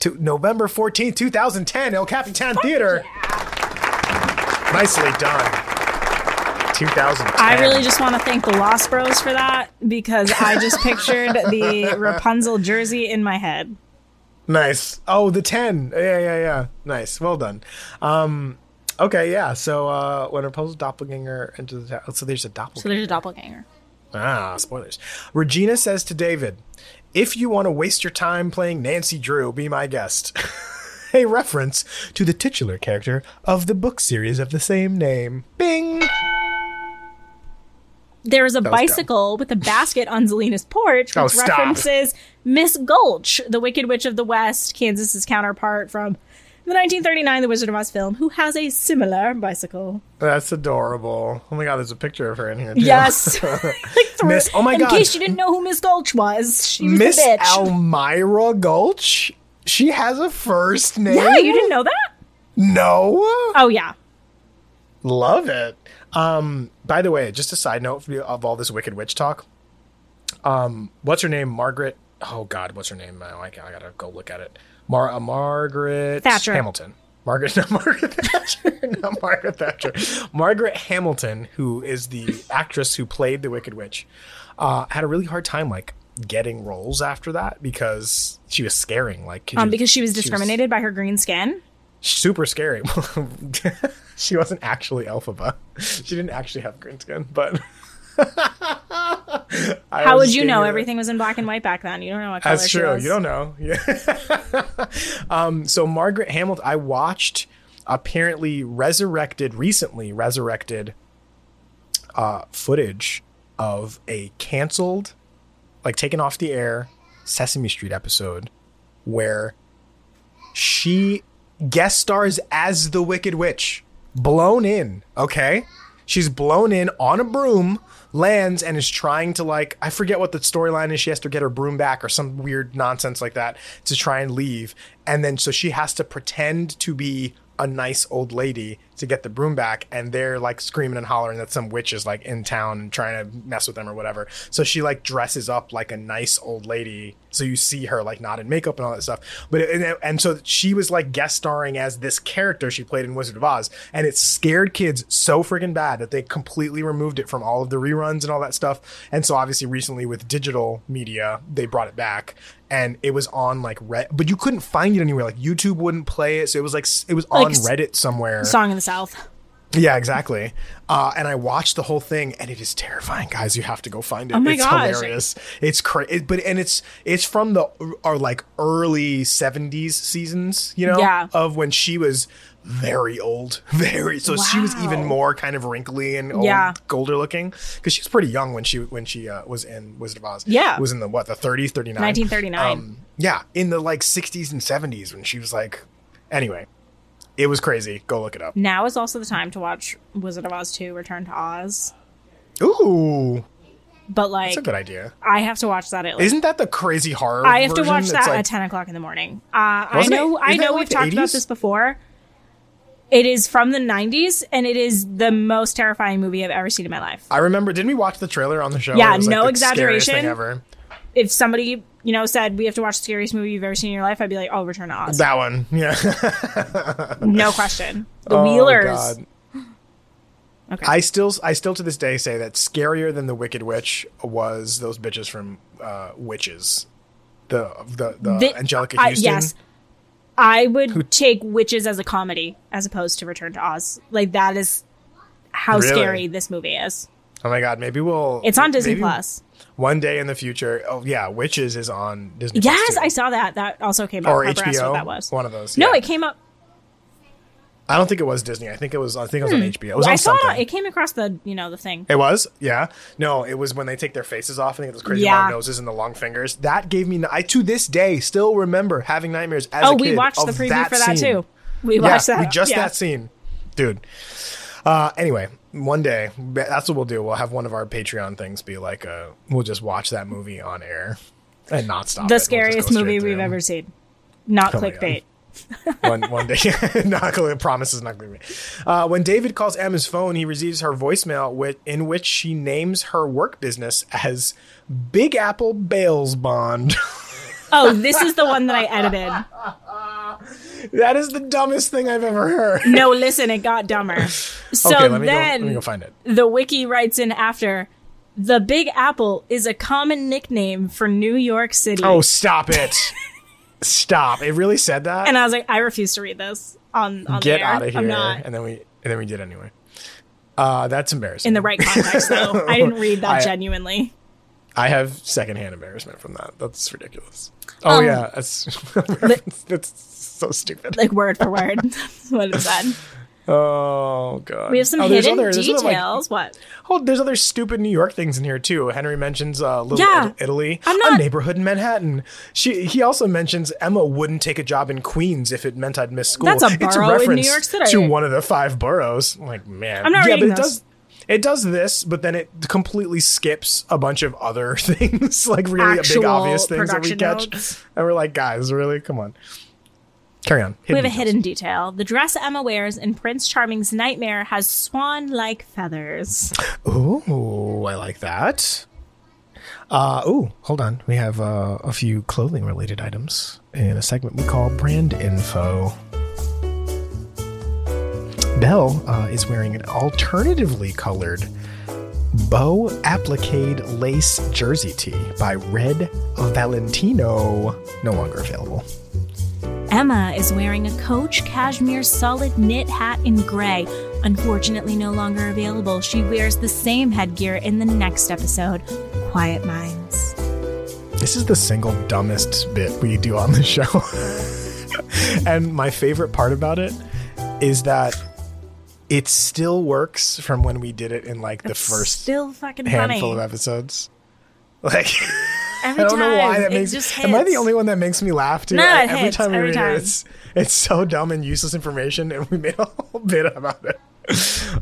To November fourteenth, two thousand ten, El Capitan Fuck Theater. Yeah. Nicely done. two thousand ten. I really just want to thank the Lost Bros for that because I just pictured the Rapunzel jersey in my head. Nice. Oh, the ten. Yeah, yeah, yeah. Nice. Well done. Um... Okay, yeah. So uh, when Rapunzel's doppelganger enters the tower, so there's a doppelganger. So there's a doppelganger. Ah, spoilers. Regina says to David, "If you want to waste your time playing Nancy Drew, be my guest." A reference to the titular character of the book series of the same name. Bing. There is a bicycle dumb. with a basket on Zelena's porch, which oh, references Miss Gulch, the Wicked Witch of the West, Kansas's counterpart from the nineteen thirty-nine The Wizard of Oz film, who has a similar bicycle. That's adorable. Oh my God, there's a picture of her in here, too. Yes. like Miss, oh my God. In case you didn't know who Miss Gulch was, she was Miss a bitch. Miss Almira Gulch? She has a first name? Yeah, you didn't know that? No. Oh, yeah. Love it. Um, by the way, just a side note of all this Wicked Witch talk. um, what's her name? Margaret. Oh God, what's her name? I, I gotta go look at it. Mar- uh, Margaret Thatcher. Hamilton. Margaret, not Margaret Thatcher, not Margaret Thatcher. Margaret Hamilton, who is the actress who played the Wicked Witch, uh, had a really hard time like getting roles after that because she was scaring. Like, um, you, because she was discriminated she was, by her green skin. Super scary. She wasn't actually Elphaba. She didn't actually have green skin, but. How would you know everything was in black and white back then? You don't know what color she was. That's true. You don't know. Yeah. um, so Margaret Hamilton, I watched apparently resurrected, recently resurrected uh, footage of a canceled, like taken off the air Sesame Street episode where she guest stars as the Wicked Witch. Blown in. Okay. She's blown in on a broom, lands, and is trying to, like, I forget what the storyline is. She has to get her broom back or some weird nonsense like that to try and leave. And then so she has to pretend to be a nice old lady to get the broom back. And they're, like, screaming and hollering that some witch is, like, in town and trying to mess with them or whatever. So she, like, dresses up like a nice old lady. So you see her, like, not in makeup and all that stuff. But and, and so she was, like, guest starring as this character she played in Wizard of Oz. And it scared kids so friggin' bad that they completely removed it from all of the reruns and all that stuff. And so obviously recently with digital media, they brought it back. And it was on, like, Reddit. But you couldn't find it anywhere. Like, YouTube wouldn't play it. So it was, like, it was on like, Reddit somewhere. Song in the South. Yeah, exactly. Uh, and I watched the whole thing, and it is terrifying, guys. You have to go find it. Oh my it's gosh. Hilarious. It's crazy, it, but and it's it's from the or like early seventies seasons, you know, yeah. of when she was very old, very so wow. she was even more kind of wrinkly and old, yeah. older looking because she was pretty young when she when she uh, was in Wizard of Oz. Yeah, was in the what the thirties, thirty-nine, nineteen thirty-nine. Um, yeah, in the like sixties and seventies when she was like, anyway. It was crazy. Go look it up. Now is also the time to watch Wizard of Oz two, Return to Oz. Ooh. But like... That's a good idea. I have to watch that at least. Isn't that the crazy horror I have version to watch that like... at ten o'clock in the morning. Uh, I know, it, I know like we've talked eighties? About this before. It is from the nineties, and it is the most terrifying movie I've ever seen in my life. I remember... Didn't we watch the trailer on the show? Yeah, it was, like, no the exaggeration. Thing ever. If somebody... you know, said, we have to watch the scariest movie you've ever seen in your life, I'd be like, oh, Return to Oz. That one. Yeah. No question. The oh, Wheelers. God. Okay. I still, I still to this day say that scarier than The Wicked Witch was those bitches from uh, Witches. The the, the, the Angelica uh, Houston. Yes. I would who, take Witches as a comedy as opposed to Return to Oz. Like, that is how really? Scary this movie is. Oh, my God. Maybe we'll... It's on Disney maybe, Plus. One day in the future, oh yeah, Witches is on Disney. Yes, I saw that. That also came up. Or H B O. I forgot what that was. One of those. No, yeah. It came up. I don't think it was Disney. I think it was. I think it was hmm. on H B O. It was well, on I saw something. It came across the you know the thing. It was yeah. No, it was when they take their faces off and they get those crazy yeah. long noses and the long fingers. That gave me. I to this day still remember having nightmares as oh, a kid. Oh, we watched the preview that for that scene. Too. We watched yeah, that. We just yeah. that scene, dude. Uh, anyway. One day, that's what we'll do. We'll have one of our Patreon things be like, a, we'll just watch that movie on air and not stop. The it. Scariest we'll movie we've ever seen. Not oh clickbait. one one day, not promises not clickbait. Uh, when David calls Emma's phone, he receives her voicemail with, in which she names her work business as Big Apple Bales Bond. Oh, this is the one that I edited. That is the dumbest thing I've ever heard. No, listen, it got dumber. So okay, let me then go, let me go find it. The wiki writes in after, the Big Apple is a common nickname for New York City. Oh, stop it. Stop. It really said that? And I was like, I refuse to read this on, on Get the air. Out of here. I'm not. And then we and then we did anyway. Uh, that's embarrassing. In the right context, though. I didn't read that I, genuinely. I have secondhand embarrassment from that. That's ridiculous. Oh, um, yeah. That's, that's so stupid. Like word for word. That's what it said. Oh, God. We have some oh, hidden other, details. Other, like, what? Oh, there's other stupid New York things in here, too. Henry mentions uh, Little yeah, Id- Italy, not... a neighborhood in Manhattan. She, he also mentions Emma wouldn't take a job in Queens if it meant I'd miss school. That's a borough it's a in New York City. To one of the five boroughs. I'm like, man. I'm not yeah, reading but it does. It does this, but then it completely skips a bunch of other things, like really actual big obvious things that we catch. Notes. And we're like, guys, really? Come on. Carry on. Hidden we have a details. Hidden detail. The dress Emma wears in Prince Charming's Nightmare has swan-like feathers. Ooh, I like that. Uh, oh, hold on. We have uh, a few clothing-related items in a segment we call Brand Info. Belle uh, is wearing an alternatively colored bow applique lace jersey tee by Red Valentino. No longer available. Emma is wearing a Coach cashmere solid knit hat in gray. Unfortunately, no longer available. She wears the same headgear in the next episode, Quiet Minds. This is the single dumbest bit we do on the show. And my favorite part about it is that it still works from when we did it in like the it's first still fucking handful funny. Of episodes. Like, every I don't time, know why that makes me laugh. Am I the only one that makes me laugh too? No, like, it every hits, time we every read time. it, it's, it's so dumb and useless information, and we made a whole bit about it.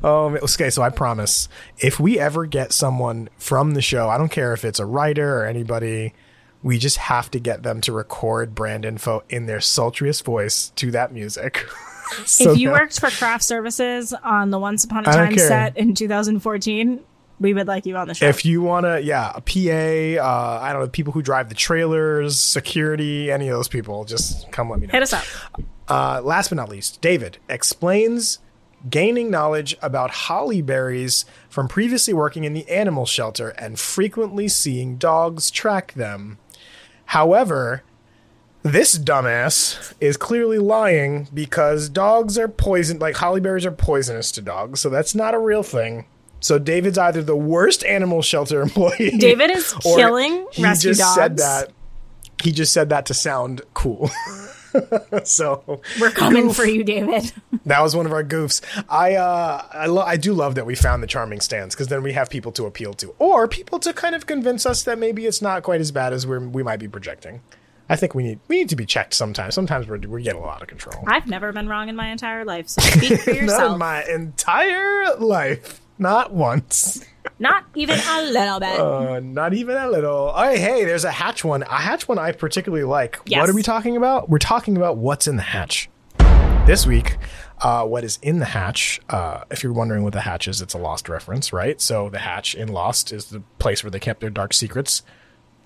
Um, okay, so I promise if we ever get someone from the show, I don't care if it's a writer or anybody, we just have to get them to record Brand Info in their sultriest voice to that music. So if you now, worked for craft services on the Once Upon a Time set in two thousand fourteen, we would like you on the show. If you want to, yeah, a P A, uh, I don't know, people who drive the trailers, security, any of those people, just come let me know. Hit us up. Uh, last but not least, David explains gaining knowledge about holly berries from previously working in the animal shelter and frequently seeing dogs track them. However, this dumbass is clearly lying because dogs are poison, like holly berries are poisonous to dogs, so that's not a real thing. So David's either the worst animal shelter employee. David is or killing he rescue just dogs. Said that, he just said that to sound cool. So we're coming goof. for you, David. That was one of our goofs. I uh, I, lo- I do love that we found the charming stance, because then we have people to appeal to, or people to kind of convince us that maybe it's not quite as bad as we're, we might be projecting. I think we need we need to be checked sometimes. Sometimes we're, we get a lot of control. I've never been wrong in my entire life, so speak for yourself. Not in my entire life. Not once. Not even a little bit. Uh, not even a little. Oh, hey, there's a hatch one. A hatch one I particularly like. Yes. What are we talking about? We're talking about what's in the hatch. This week, uh, what is in the hatch, uh, if you're wondering what the hatch is, it's a Lost reference, right? So the hatch in Lost is the place where they kept their dark secrets.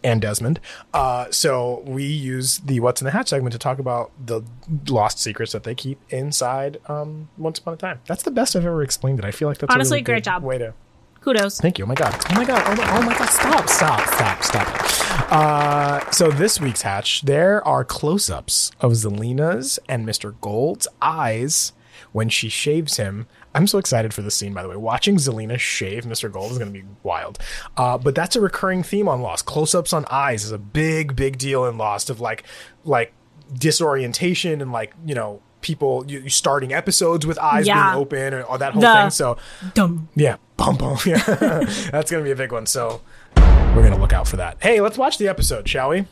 And Desmond. Uh, so we use the What's in the Hatch segment to talk about the lost secrets that they keep inside um, Once Upon a Time. That's the best I've ever explained it. I feel like that's honestly a really great job. Way to kudos. Thank you. Oh my God. Oh my God. Oh my, oh my God. Stop. Stop. Stop. Stop. Uh, so this week's hatch, there are close-ups of Zelena's and Mister Gold's eyes when she shaves him. I'm so excited for this scene, by the way. Watching Zelena shave Mister Gold is going to be wild. Uh, but that's a recurring theme on Lost. Close-ups on eyes is a big, big deal in Lost, of like like disorientation and like, you know, people you, starting episodes with eyes yeah. being open or, or that whole the thing. So, dumb. Yeah, bum bum. Yeah. That's going to be a big one. So we're going to look out for that. Hey, let's watch the episode, shall we?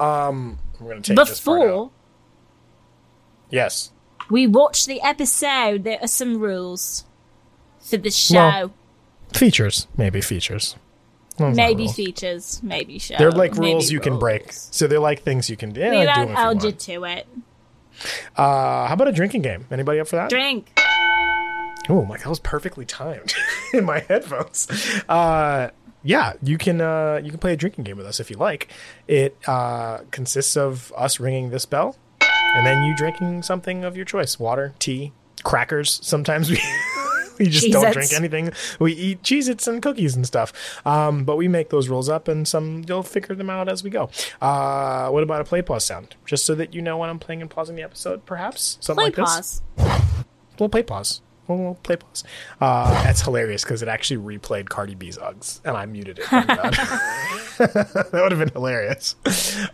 Um, we're going to take Before- this part out. Yes. We watched the episode. There are some rules for the show. Well, features. Maybe features. Well, maybe features. Maybe show. They're like rules maybe you rules. can break. So they're like things you can yeah, we like do. We held you to it. Uh, how about a drinking game? Anybody up for that? Drink. Oh, my God. That was perfectly timed in my headphones. Uh, yeah, you can uh, you can play a drinking game with us if you like. It uh, consists of us ringing this bell. And then you drinking something of your choice. Water, tea, crackers. Sometimes we, we just Cheez-Its. don't drink anything. We eat Cheez-Its and cookies and stuff. Um, but we make those rules up, and some you'll figure them out as we go. Uh, what about a play pause sound? Just so that you know when I'm playing and pausing the episode, perhaps? Something play like pause. this? We'll play pause. We'll play pause. Uh, that's hilarious because it actually replayed Cardi B's Uggs, and I muted it. That would have been hilarious.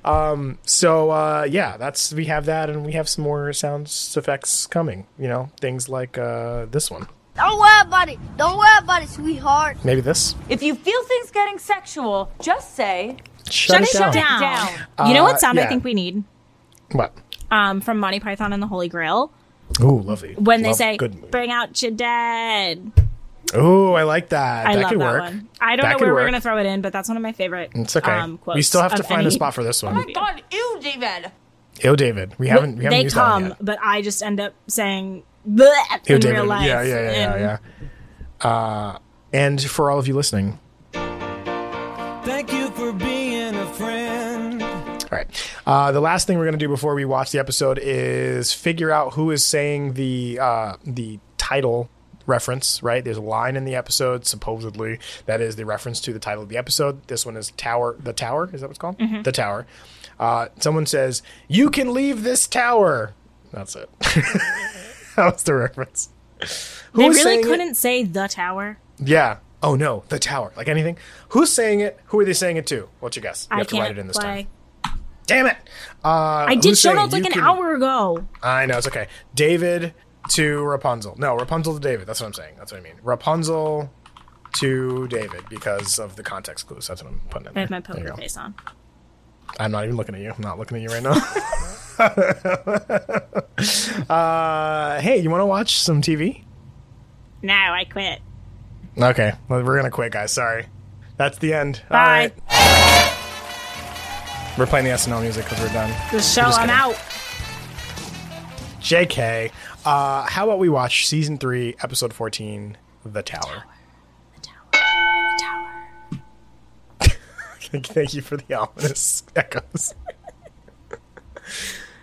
Um, so uh, yeah, that's we have that, and we have some more sound effects coming. You know, things like uh, this one. Don't worry about it. Don't worry about it, sweetheart. Maybe this. If you feel things getting sexual, just say shut, shut it down. down. down. Uh, you know what sound yeah. I think we need? What? Um, from Monty Python and the Holy Grail. Oh, lovely. When they love, say, bring out your dead. Oh, I like that. I that love could that work. One. I don't that know where work. we're going to throw it in, but that's one of my favorite It's okay. Um, quotes. We still have to find any... a spot for this one. Oh, my God. Ew, David. Ew, David. We haven't, we haven't used come, that one yet. They come, but I just end up saying, bleh, Ew, in David. real life. Yeah, yeah, yeah, and... yeah. yeah. Uh, and for all of you listening, Thank you for being a friend. All right. Uh, the last thing we're going to do before we watch the episode is figure out who is saying the uh, the title reference, right? There's a line in the episode, supposedly, that is the reference to the title of the episode. This one is Tower. The Tower? Is that what it's called? Mm-hmm. The Tower. Uh, someone says, "You can leave this tower." That's it. That was the reference. Who they really couldn't it? say the tower. Yeah. Oh, no. The tower. Like anything. Who's saying it? Who are they saying it to? What's your guess? You I have to write it in this play. time. Damn it. Uh, I did shout out like an can... hour ago. I know. It's okay. David to Rapunzel. No, Rapunzel to David. That's what I'm saying. That's what I mean. Rapunzel to David because of the context clues. That's what I'm putting in there. I have my poker face on. I'm not even looking at you. I'm not looking at you right now. uh, hey, you want to watch some T V? No, I quit. Okay, well, we're gonna quit, guys. Sorry, that's the end. Bye. All right. We're playing the S N L music because we're done. The show, I'm out. J K. Uh, how about we watch season three, episode fourteen, The Tower. The Tower. The Tower. The Tower. Thank you for the ominous echoes.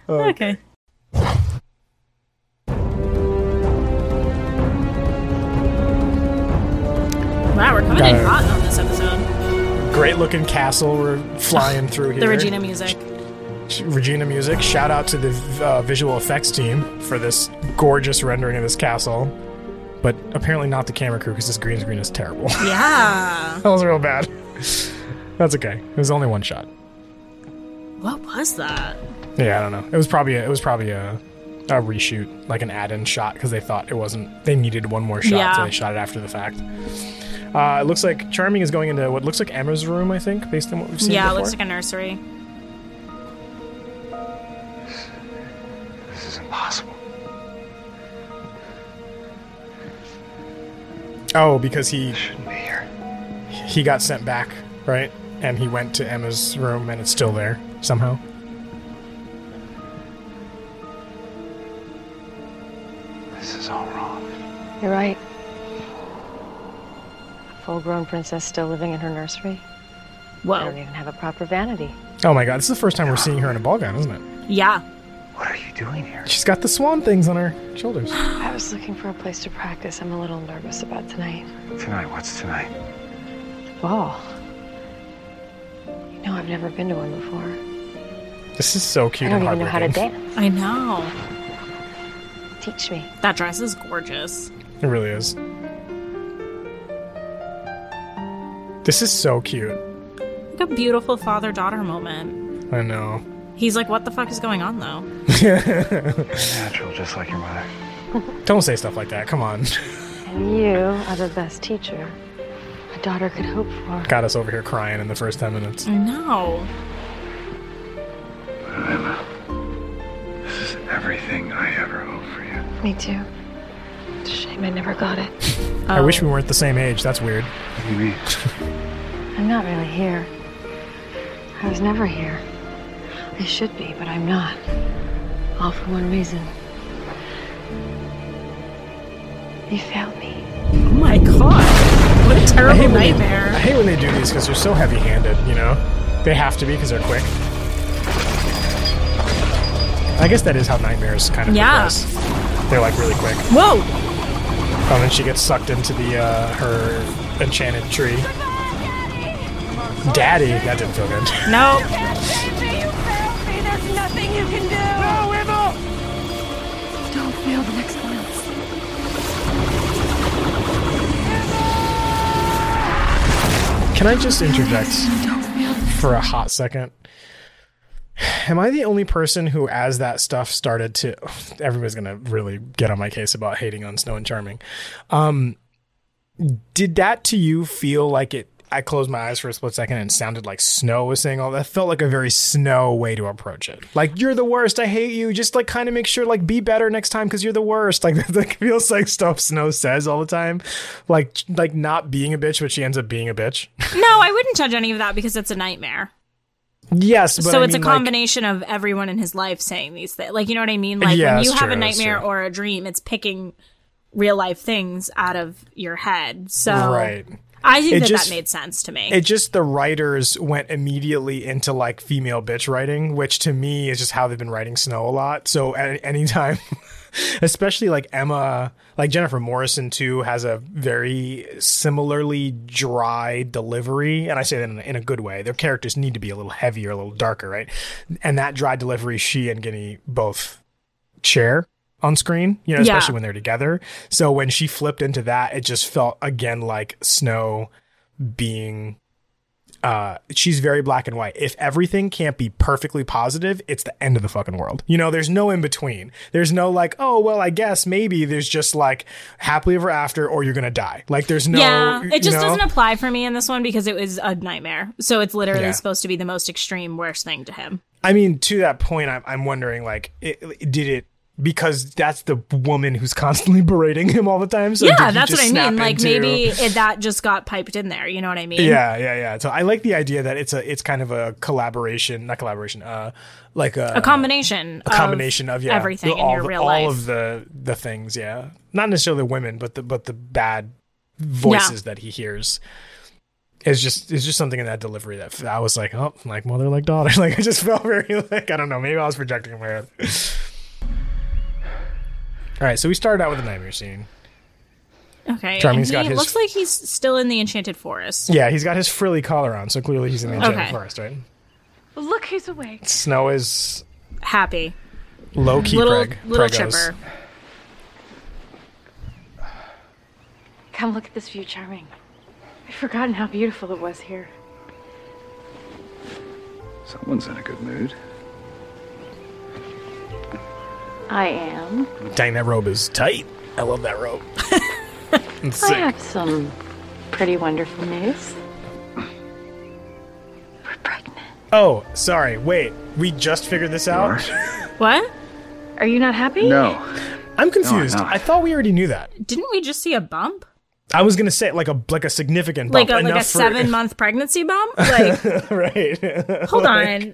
Oh. Okay. Wow, we're coming Got in hot on this episode. Great looking castle we're flying through here. The Regina music. Regina music. Shout out to the uh, visual effects team for this gorgeous rendering of this castle. But apparently not the camera crew because this green screen is terrible. Yeah. That was real bad. That's okay. It was only one shot. What was that? Yeah, I don't know. It was probably a, it was probably a, a reshoot, like an add-in shot, because they thought it wasn't. They needed one more shot, yeah. So they shot it after the fact. Uh, it looks like Charming is going into what looks like Emma's room, I think, based on what we've seen yeah, before. Yeah, it looks like a nursery. This, this is impossible. Oh, because he shouldn't be here. He got sent back, right? And he went to Emma's room, and it's still there somehow. This is all wrong. You're right. Full-grown princess still living in her nursery. Whoa. I don't even have a proper vanity. Oh my god, this is the first time we're seeing her in a ball gown, isn't it? Yeah. What are you doing here? She's got the swan things on her shoulders. I was looking for a place to practice. I'm a little nervous about tonight. Tonight? What's tonight? The ball. You know, I've never been to one before. This is so cute. I don't even know how to dance. I know. Teach me. That dress is gorgeous. It really is. This is so cute. Like a beautiful father-daughter moment. I know. He's like, what the fuck is going on, though? Natural, just like your mother. Don't say stuff like that. Come on. And you are the best teacher a daughter could hope for. Got us over here crying in the first ten minutes. I know. Well, Emma, this is everything I ever hoped for you. Me too. It's a shame I never got it. Oh. I wish we weren't the same age. That's weird. What do you mean? I'm not really here. I was never here. I should be, but I'm not. All for one reason. You failed me. Oh my god. What a terrible nightmare. I hate when they do these because they're so heavy-handed, you know? They have to be because they're quick. I guess that is how nightmares kind of yeah. progress. They're like really quick. Whoa! Oh, and she gets sucked into the uh, her enchanted tree. Daddy, that didn't feel good. No. You can't save me, you failed me. There's nothing you can do. No, Emma. Don't fail the next one else. Can I just interject for a hot second? Am I the only person who, as that stuff started to... Everybody's going to really get on my case about hating on Snow and Charming. Um, did that to you feel like it... I closed my eyes for a split second and it sounded like Snow was saying all that. Felt like a very Snow way to approach it. Like, you're the worst. I hate you. Just, like, kind of make sure, like, be better next time because you're the worst. Like, that feels like stuff Snow says all the time. Like, like not being a bitch, but she ends up being a bitch. No, I wouldn't judge any of that because it's a nightmare. Yes, but so I it's mean, a combination like, of everyone in his life saying these things. Like, you know what I mean? Like, yeah, when you have true, a nightmare or a dream, it's picking real life things out of your head. So right. I think that, just, that made sense to me. It just, the writers went immediately into like female bitch writing, which to me is just how they've been writing Snow a lot. So at any time, especially like Emma, like Jennifer Morrison too, has a very similarly dry delivery. And I say that in a, in a good way. Their characters need to be a little heavier, a little darker, right? And that dry delivery, she and Ginny both share on screen, you know, especially yeah. when they're together. So when she flipped into that, it just felt again like Snow being uh she's very black and white. If everything can't be perfectly positive, it's the end of the fucking world. You know, there's no in between. There's no like, oh well, I guess maybe. There's just like happily ever after or you're gonna die. Like there's no Yeah, it just you know? doesn't apply for me in this one because it was a nightmare. So it's literally yeah. supposed to be the most extreme worst thing to him. I mean, to that point, I'm, I'm wondering like it, it, did it because that's the woman who's constantly berating him all the time. So yeah, that's what I mean. Like into... maybe it, that just got piped in there. You know what I mean? Yeah, yeah, yeah. So I like the idea that it's a, it's kind of a collaboration, not collaboration, uh, like a, a combination, a combination of, of yeah, everything the, in your the, real all life, all of the the things. Yeah, not necessarily women, but the but the bad voices yeah. that he hears. It's just it's just something in that delivery that I was like, oh, like mother, like daughter. Like I just felt very like I don't know. Maybe I was projecting my head. All right, so we started out with a nightmare scene. Okay, Charming's and he got his... looks like he's still in the Enchanted Forest. Yeah, he's got his frilly collar on, so clearly he's in the Enchanted okay. Forest, right? Well, look who's awake. Snow is... happy. Low-key little, preg. Little Pregos. Chipper. Come look at this view, Charming. I've forgotten how beautiful it was here. Someone's in a good mood. I am. Dang, that robe is tight. I love that robe. It's sick. I have some pretty wonderful news. We're pregnant. Oh, sorry. Wait, we just figured this out? What? Are you not happy? No. I'm confused. No, I'm I thought we already knew that. Didn't we just see a bump? I was going to say like a like a significant bump. Like a, like a seven-month for... pregnancy bump? Like, right. Hold like... on.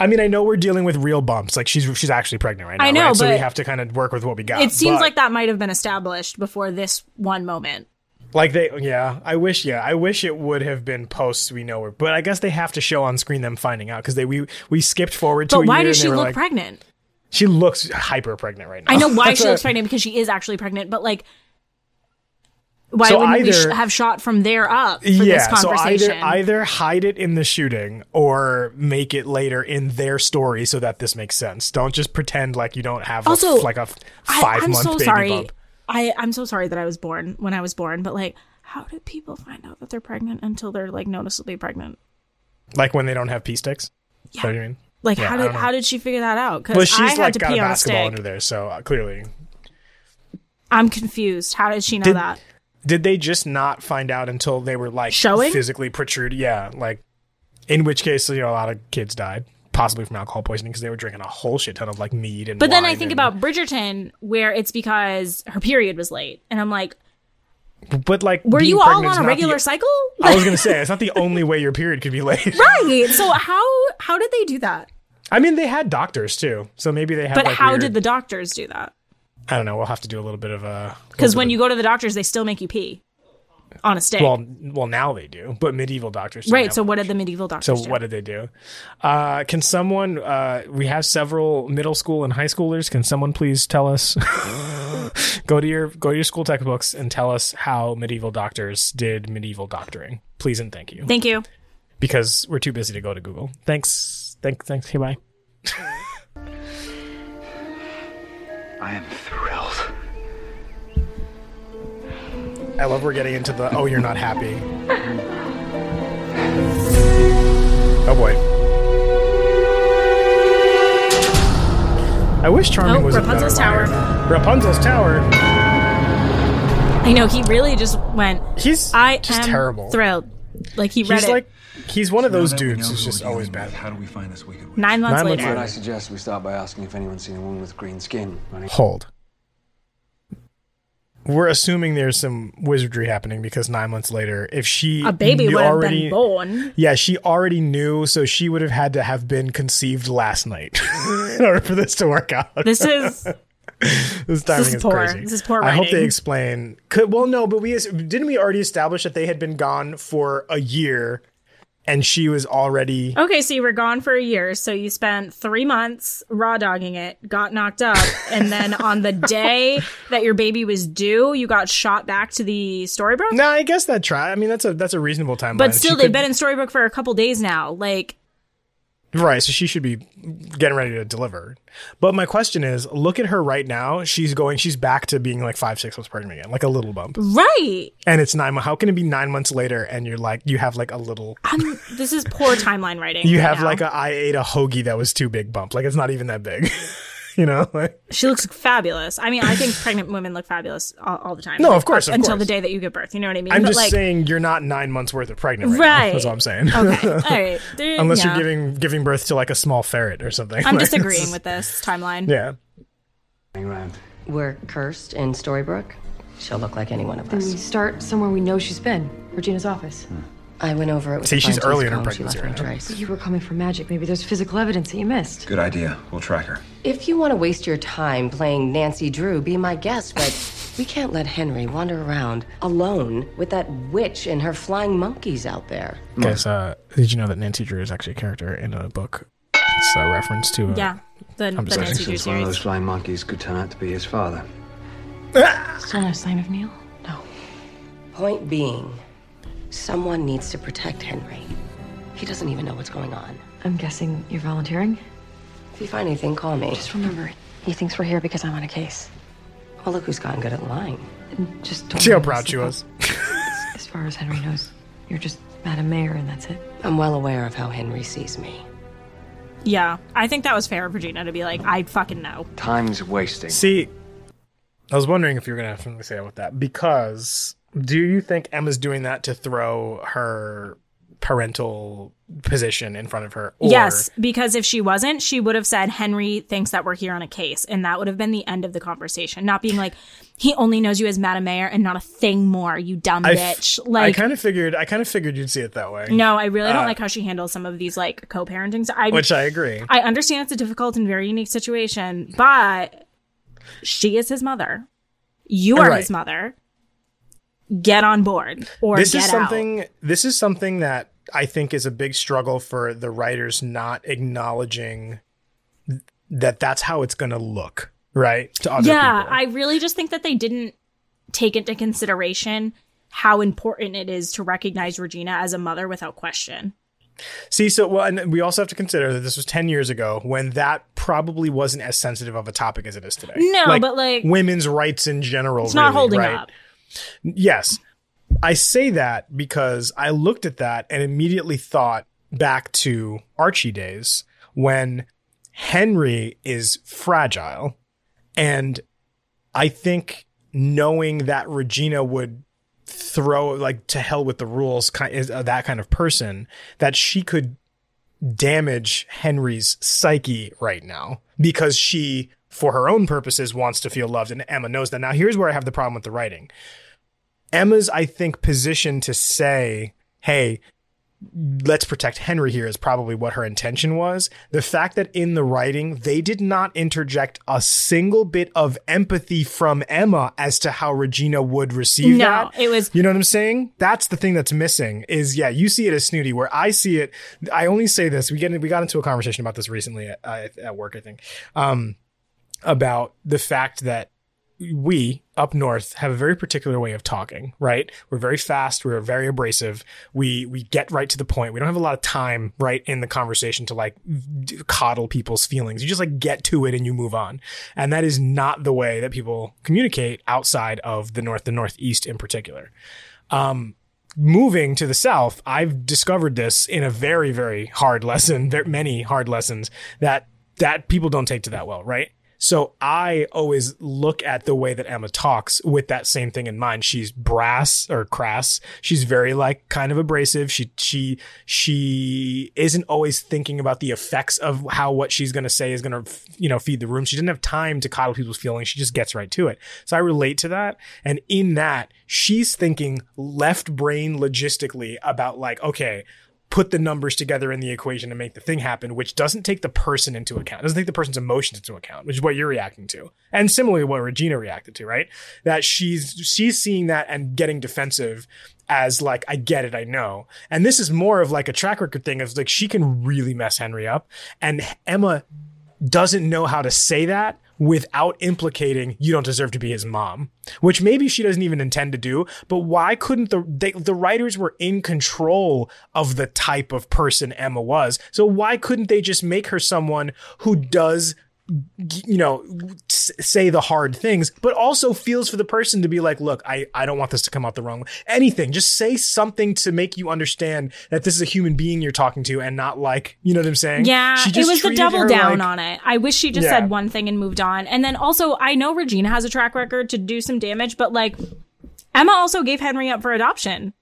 I mean, I know we're dealing with real bumps. Like, she's she's actually pregnant right now. I know, right? So we have to kind of work with what we got. It seems but, like that might have been established before this one moment. Like, they, yeah, I wish, yeah, I wish it would have been posts we know her. But I guess they have to show on screen them finding out because they we, we skipped forward to but a year. But why does she look like, pregnant? She looks hyper pregnant right now. I know why she looks pregnant because she is actually pregnant, but like... Why so wouldn't either, we sh- have shot from there up for yeah, this conversation? Yeah, so either, either hide it in the shooting or make it later in their story so that this makes sense. Don't just pretend like you don't have also, a, like a five-month so baby sorry. bump. I, I'm so sorry that I was born when I was born, but like, how do people find out that they're pregnant until they're like noticeably pregnant? Like when they don't have pee sticks? Yeah. Is that what you mean? Like yeah, how did how did she figure that out? Because I had like, to got pee a on basketball a stick. Under there, so uh, clearly. I'm confused. How did she know did, that? Did they just not find out until they were, like, Showing? physically protruded? Yeah, like, in which case, you know, a lot of kids died, possibly from alcohol poisoning, because they were drinking a whole shit ton of, like, mead and But wine then I think and... about Bridgerton, where it's because her period was late. And I'm like... But, like... Were you all on a regular the... cycle? I was going to say, it's not the only way your period could be late. Right! So how how did they do that? I mean, they had doctors, too. So maybe they had, But like, how weird... did the doctors do that? I don't know. We'll have to do a little bit of a... Because when of, you go to the doctors, they still make you pee on a stick. Well, well, now they do, but medieval doctors... Right, so what did the medieval doctors so do? So what did they do? Uh, can someone... Uh, we have several middle school and high schoolers. Can someone please tell us... go to your go to your school textbooks and tell us how medieval doctors did medieval doctoring. Please and thank you. Thank you. Because we're too busy to go to Google. Thanks. Thank, thanks. Hey, bye. I am thrilled. I love we're getting into the, oh, you're not happy. Oh, boy. I wish Charming oh, was Rapunzel's a better liar. Tower. Rapunzel's Tower. I know, he really just went, he's, I he's am terrible. Thrilled. Like, he read he's it. Like, he's one of those dudes who's just always bad. How do we find this wicked witch? Nine months Nine later. later. I suggest we start by asking if anyone's seen a woman with green skin. Hold. We're assuming there's some wizardry happening because nine months later, if she a baby would have been born. Yeah, she already knew, so she would have had to have been conceived last night in order for this to work out. This is This timing this is, is poor. Crazy. This is poor writing. I hope they explain. Could, well, no, but we didn't we already establish that they had been gone for a year, and she was already okay. So you were gone for a year. So you spent three months raw dogging it, got knocked up, and then on the day that your baby was due, you got shot back to the Storybrooke. No, nah, I guess that try. I mean, that's a that's a reasonable timeline. But still, she they've could... been in Storybrooke for a couple days now, like. Right, so she should be getting ready to deliver. But my question is, look at her right now. She's going, she's back to being like five, six months pregnant again, like a little bump. Right. And it's nine months. How can it be nine months later and you're like, you have like a little. Um, this is poor timeline writing. You right have now. Like a, I ate a hoagie that was too big bump. Like it's not even that big. You know? Like, she looks fabulous. I mean, I think pregnant women look fabulous all, all the time. No, like, of course. Of until course. The day that you give birth. You know what I mean? I'm but just like, saying you're not nine months worth of pregnant right, right. now. That's what I'm saying. Okay. All right. There, unless yeah. you're giving giving birth to like a small ferret or something. I'm like, disagreeing this is, with this timeline. Yeah. We're cursed in Storybrooke. She'll look like any one of us. Then we start somewhere we know she's been. Regina's office. Hmm. I went over it with See, she's early in her pregnancy right now. You were coming for magic. Maybe there's physical evidence that you missed. Good idea. We'll track her. If you want to waste your time playing Nancy Drew, be my guest, but we can't let Henry wander around alone with that witch and her flying monkeys out there. Guys, uh, did you know that Nancy Drew is actually a character in a book? It's a reference to... Uh, yeah, the, the Nancy Drew series. One of those flying monkeys could turn out to be his father. Still no sign of Neil? No. Point being... someone needs to protect Henry. He doesn't even know what's going on. I'm guessing you're volunteering? If you find anything, call me. Just remember, he thinks we're here because I'm on a case. Well, look who's gotten good at lying. And just don't See how proud she was. As far as Henry knows, you're just Madam Mayor and that's it. I'm well aware of how Henry sees me. Yeah, I think that was fair of Regina to be like, I fucking know. Time's wasting. See, I was wondering if you were going to have something to say about that, because... do you think Emma's doing that to throw her parental position in front of her? Or... yes, because if she wasn't, she would have said, Henry thinks that we're here on a case. And that would have been the end of the conversation. Not being like, he only knows you as Madam Mayor and not a thing more, you dumb I bitch. F- like, I kind of figured I kind of figured you'd see it that way. No, I really don't uh, like how she handles some of these like co-parentings. I, which I agree. I understand it's a difficult and very unique situation, but she is his mother. You are right. his mother. Get on board or this get is something, out. This is something that I think is a big struggle for the writers not acknowledging th- that that's how it's going to look, right? To other yeah, people. I really just think that they didn't take into consideration how important it is to recognize Regina as a mother without question. See, so well, and we also have to consider that this was ten years ago when that probably wasn't as sensitive of a topic as it is today. No, like, but like... women's rights in general. It's really, not holding right? up. Yes, I say that because I looked at that and immediately thought back to Archie days when Henry is fragile. And I think knowing that Regina would throw like to hell with the rules is that kind of person, that she could damage Henry's psyche right now because she... for her own purposes, wants to feel loved. And Emma knows that. Now, here's where I have the problem with the writing. Emma's, I think, position to say, hey, let's protect Henry here is probably what her intention was. The fact that in the writing, they did not interject a single bit of empathy from Emma as to how Regina would receive no, that. No, it was... you know what I'm saying? That's the thing that's missing is, yeah, you see it as snooty, where I see it... I only say this. We get we got into a conversation about this recently at, uh, at work, I think. Um... about the fact that we up north have a very particular way of talking, right? We're very fast. We're very abrasive. We we get right to the point. We don't have a lot of time, right, in the conversation to like coddle people's feelings. You just like get to it and you move on. And that is not the way that people communicate outside of the north, the northeast in particular. Um, moving to the south, I've discovered this in a very, very hard lesson. There are many hard lessons that that people don't take to that well, right? So I always look at the way that Emma talks with that same thing in mind. She's brass or crass. She's very like kind of abrasive. She she she isn't always thinking about the effects of how what she's going to say is going to, you know, feed the room. She doesn't have time to coddle people's feelings. She just gets right to it. So I relate to that. And in that, she's thinking left brain logistically about like, okay, put the numbers together in the equation to make the thing happen, which doesn't take the person into account. It doesn't take the person's emotions into account, which is what you're reacting to. And similarly, what Regina reacted to, right? That she's she's seeing that and getting defensive as like, I get it, I know. And this is more of like a track record thing of like, she can really mess Henry up. And Emma doesn't know how to say that without implicating you don't deserve to be his mom, which maybe she doesn't even intend to do. But why couldn't the they, the writers were in control of the type of person Emma was? So why couldn't they just make her someone who does, you know, say the hard things, but also feels for the person to be like, look, I, I don't want this to come out the wrong way. Anything. Just say something to make you understand that this is a human being you're talking to and not like, you know what I'm saying? Yeah, she just it was the double down like, on it. I wish she just yeah. said one thing and moved on. And then also, I know Regina has a track record to do some damage, but like Emma also gave Henry up for adoption.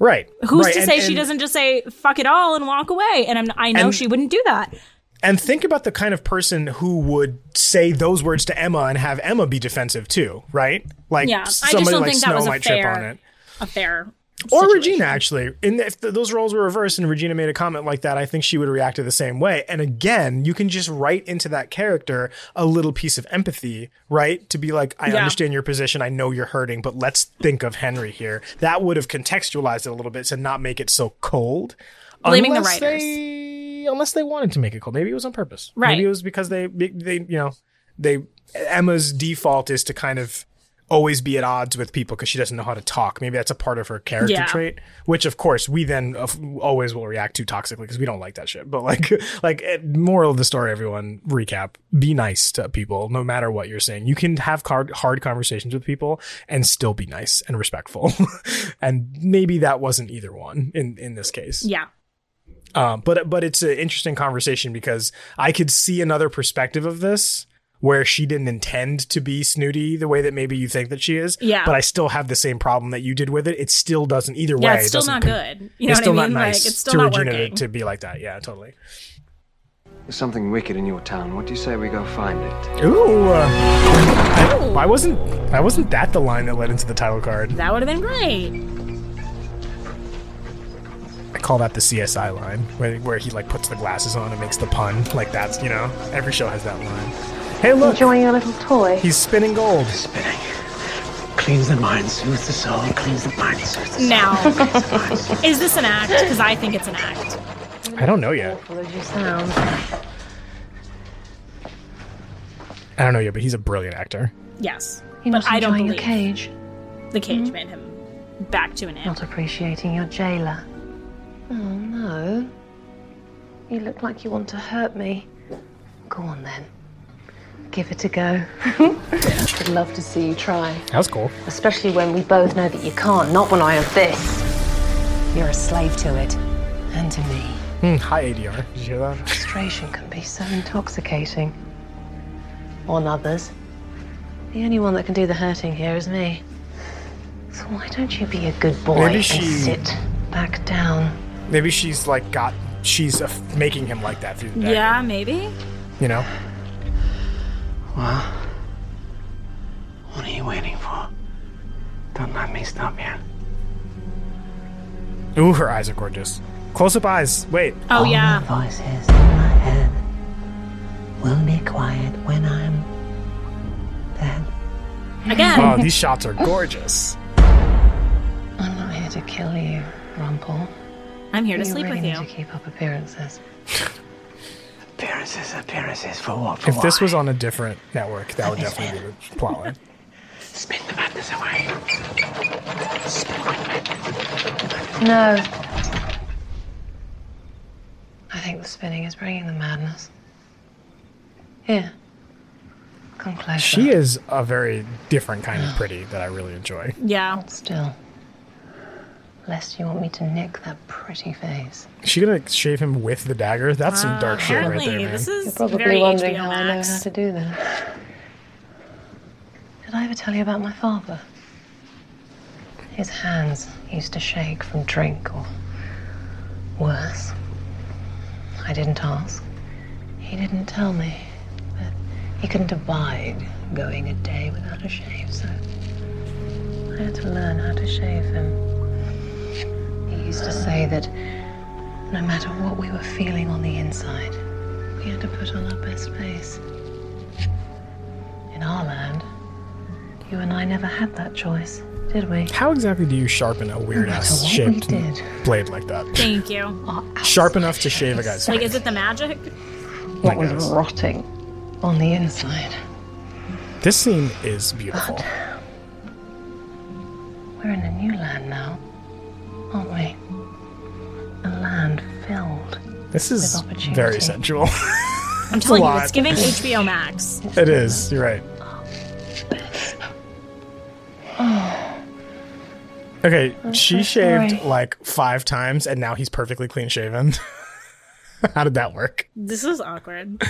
Right. Who's right. to and, say and, she doesn't just say, fuck it all and walk away? And I'm, I know and, she wouldn't do that. And think about the kind of person who would say those words to Emma and have Emma be defensive too, right? Like yeah, somebody like Snow might trip on it. A fair situation. Or Regina, actually. And if th- those roles were reversed and Regina made a comment like that, I think she would react to the same way. And again, you can just write into that character a little piece of empathy, right? To be like, I yeah. understand your position. I know you're hurting, but let's think of Henry here. That would have contextualized it a little bit to not make it so cold. Blaming unless the writers. They, unless they wanted to make it cold. Maybe it was on purpose. Right. Maybe it was because they, they, you know, they, Emma's default is to kind of always be at odds with people because she doesn't know how to talk. Maybe that's a part of her character yeah. trait, which of course we then always will react to toxically because we don't like that shit. But like, like moral of the story, everyone, recap, be nice to people no matter what you're saying. You can have hard, hard conversations with people and still be nice and respectful. And maybe that wasn't either one in, in this case. Yeah. Um, but but it's an interesting conversation because I could see another perspective of this where she didn't intend to be snooty the way that maybe you think that she is. Yeah. But I still have the same problem that you did with it. It still doesn't either yeah, way. It's still it not good. You know it's what still I mean? Not nice like, it's still to not Regina working. To be like that. Yeah, totally. There's something wicked in your town. What do you say we go find it? Ooh. Uh, I, why wasn't why wasn't that the line that led into the title card? That would have been great. I call that the C S I line, where, where he like puts the glasses on and makes the pun. Like that's, you know, every show has that line. Hey, look. Enjoying a little toy. He's spinning gold. Spinning. Cleans the mind, soothes the soul. Cleans the mind, soothes the soul. Now, is this an act? Because I think it's an act. I don't know yet. I don't know yet, but he's a brilliant actor. Yes, he but I don't believe. Cage. The cage mm-hmm. made him back to an ant. Not appreciating your jailer. Oh, no. You look like you want to hurt me. Go on, then. Give it a go. I'd love to see you try. That was cool. Especially when we both know that you can't, not when I have this. You're a slave to it. And to me. Mm, hi, A D R. Did you hear that? Frustration can be so intoxicating. On others. The only one that can do the hurting here is me. So why don't you be a good boy and she... sit back down? Maybe she's like got, she's uh, making him like that through the day. Yeah, maybe. You know? Well, what are you waiting for? Don't let me stop you. Ooh, her eyes are gorgeous. Close up eyes. Wait. Oh, all yeah. The voices in my head will be quiet when I'm dead. Again. Oh, these shots are gorgeous. I'm not here to kill you, Rumple. I'm here to sleep with you. You really need to keep up appearances. Appearances, appearances, for what? For if why? This was on a different network, that would definitely spin. Be the plotline. Spin the madness away. Spin the madness. No. I think the spinning is bringing the madness. Here. Come closer. She is a very different kind of pretty that I really enjoy. Yeah. Hold still. Lest you want me to nick that pretty face. Is she gonna shave him with the dagger? That's uh, some dark shit right there, man. This is you're probably very wondering how I know how to do that. Did I ever tell you about my father? His hands used to shake from drink or worse. I didn't ask. He didn't tell me. But he couldn't abide going a day without a shave, so I had to learn how to shave him. He used to say that No matter what we were feeling on the inside, we had to put on our best face. In our land, you and I never had that choice, did we? How exactly do you sharpen a weird-ass shaped blade like that? Thank you. Sharp enough to shave a guy's face. Like, is it the magic? What was rotting on the inside. This scene is beautiful. But we're in a new land now, aren't we? A land filled This is with opportunity. Very sensual. I'm telling you, it's giving H B O Max. It is, you're right. Okay, I'm she so shaved sorry. like five times, and now he's perfectly clean-shaven. How did that work? This is awkward.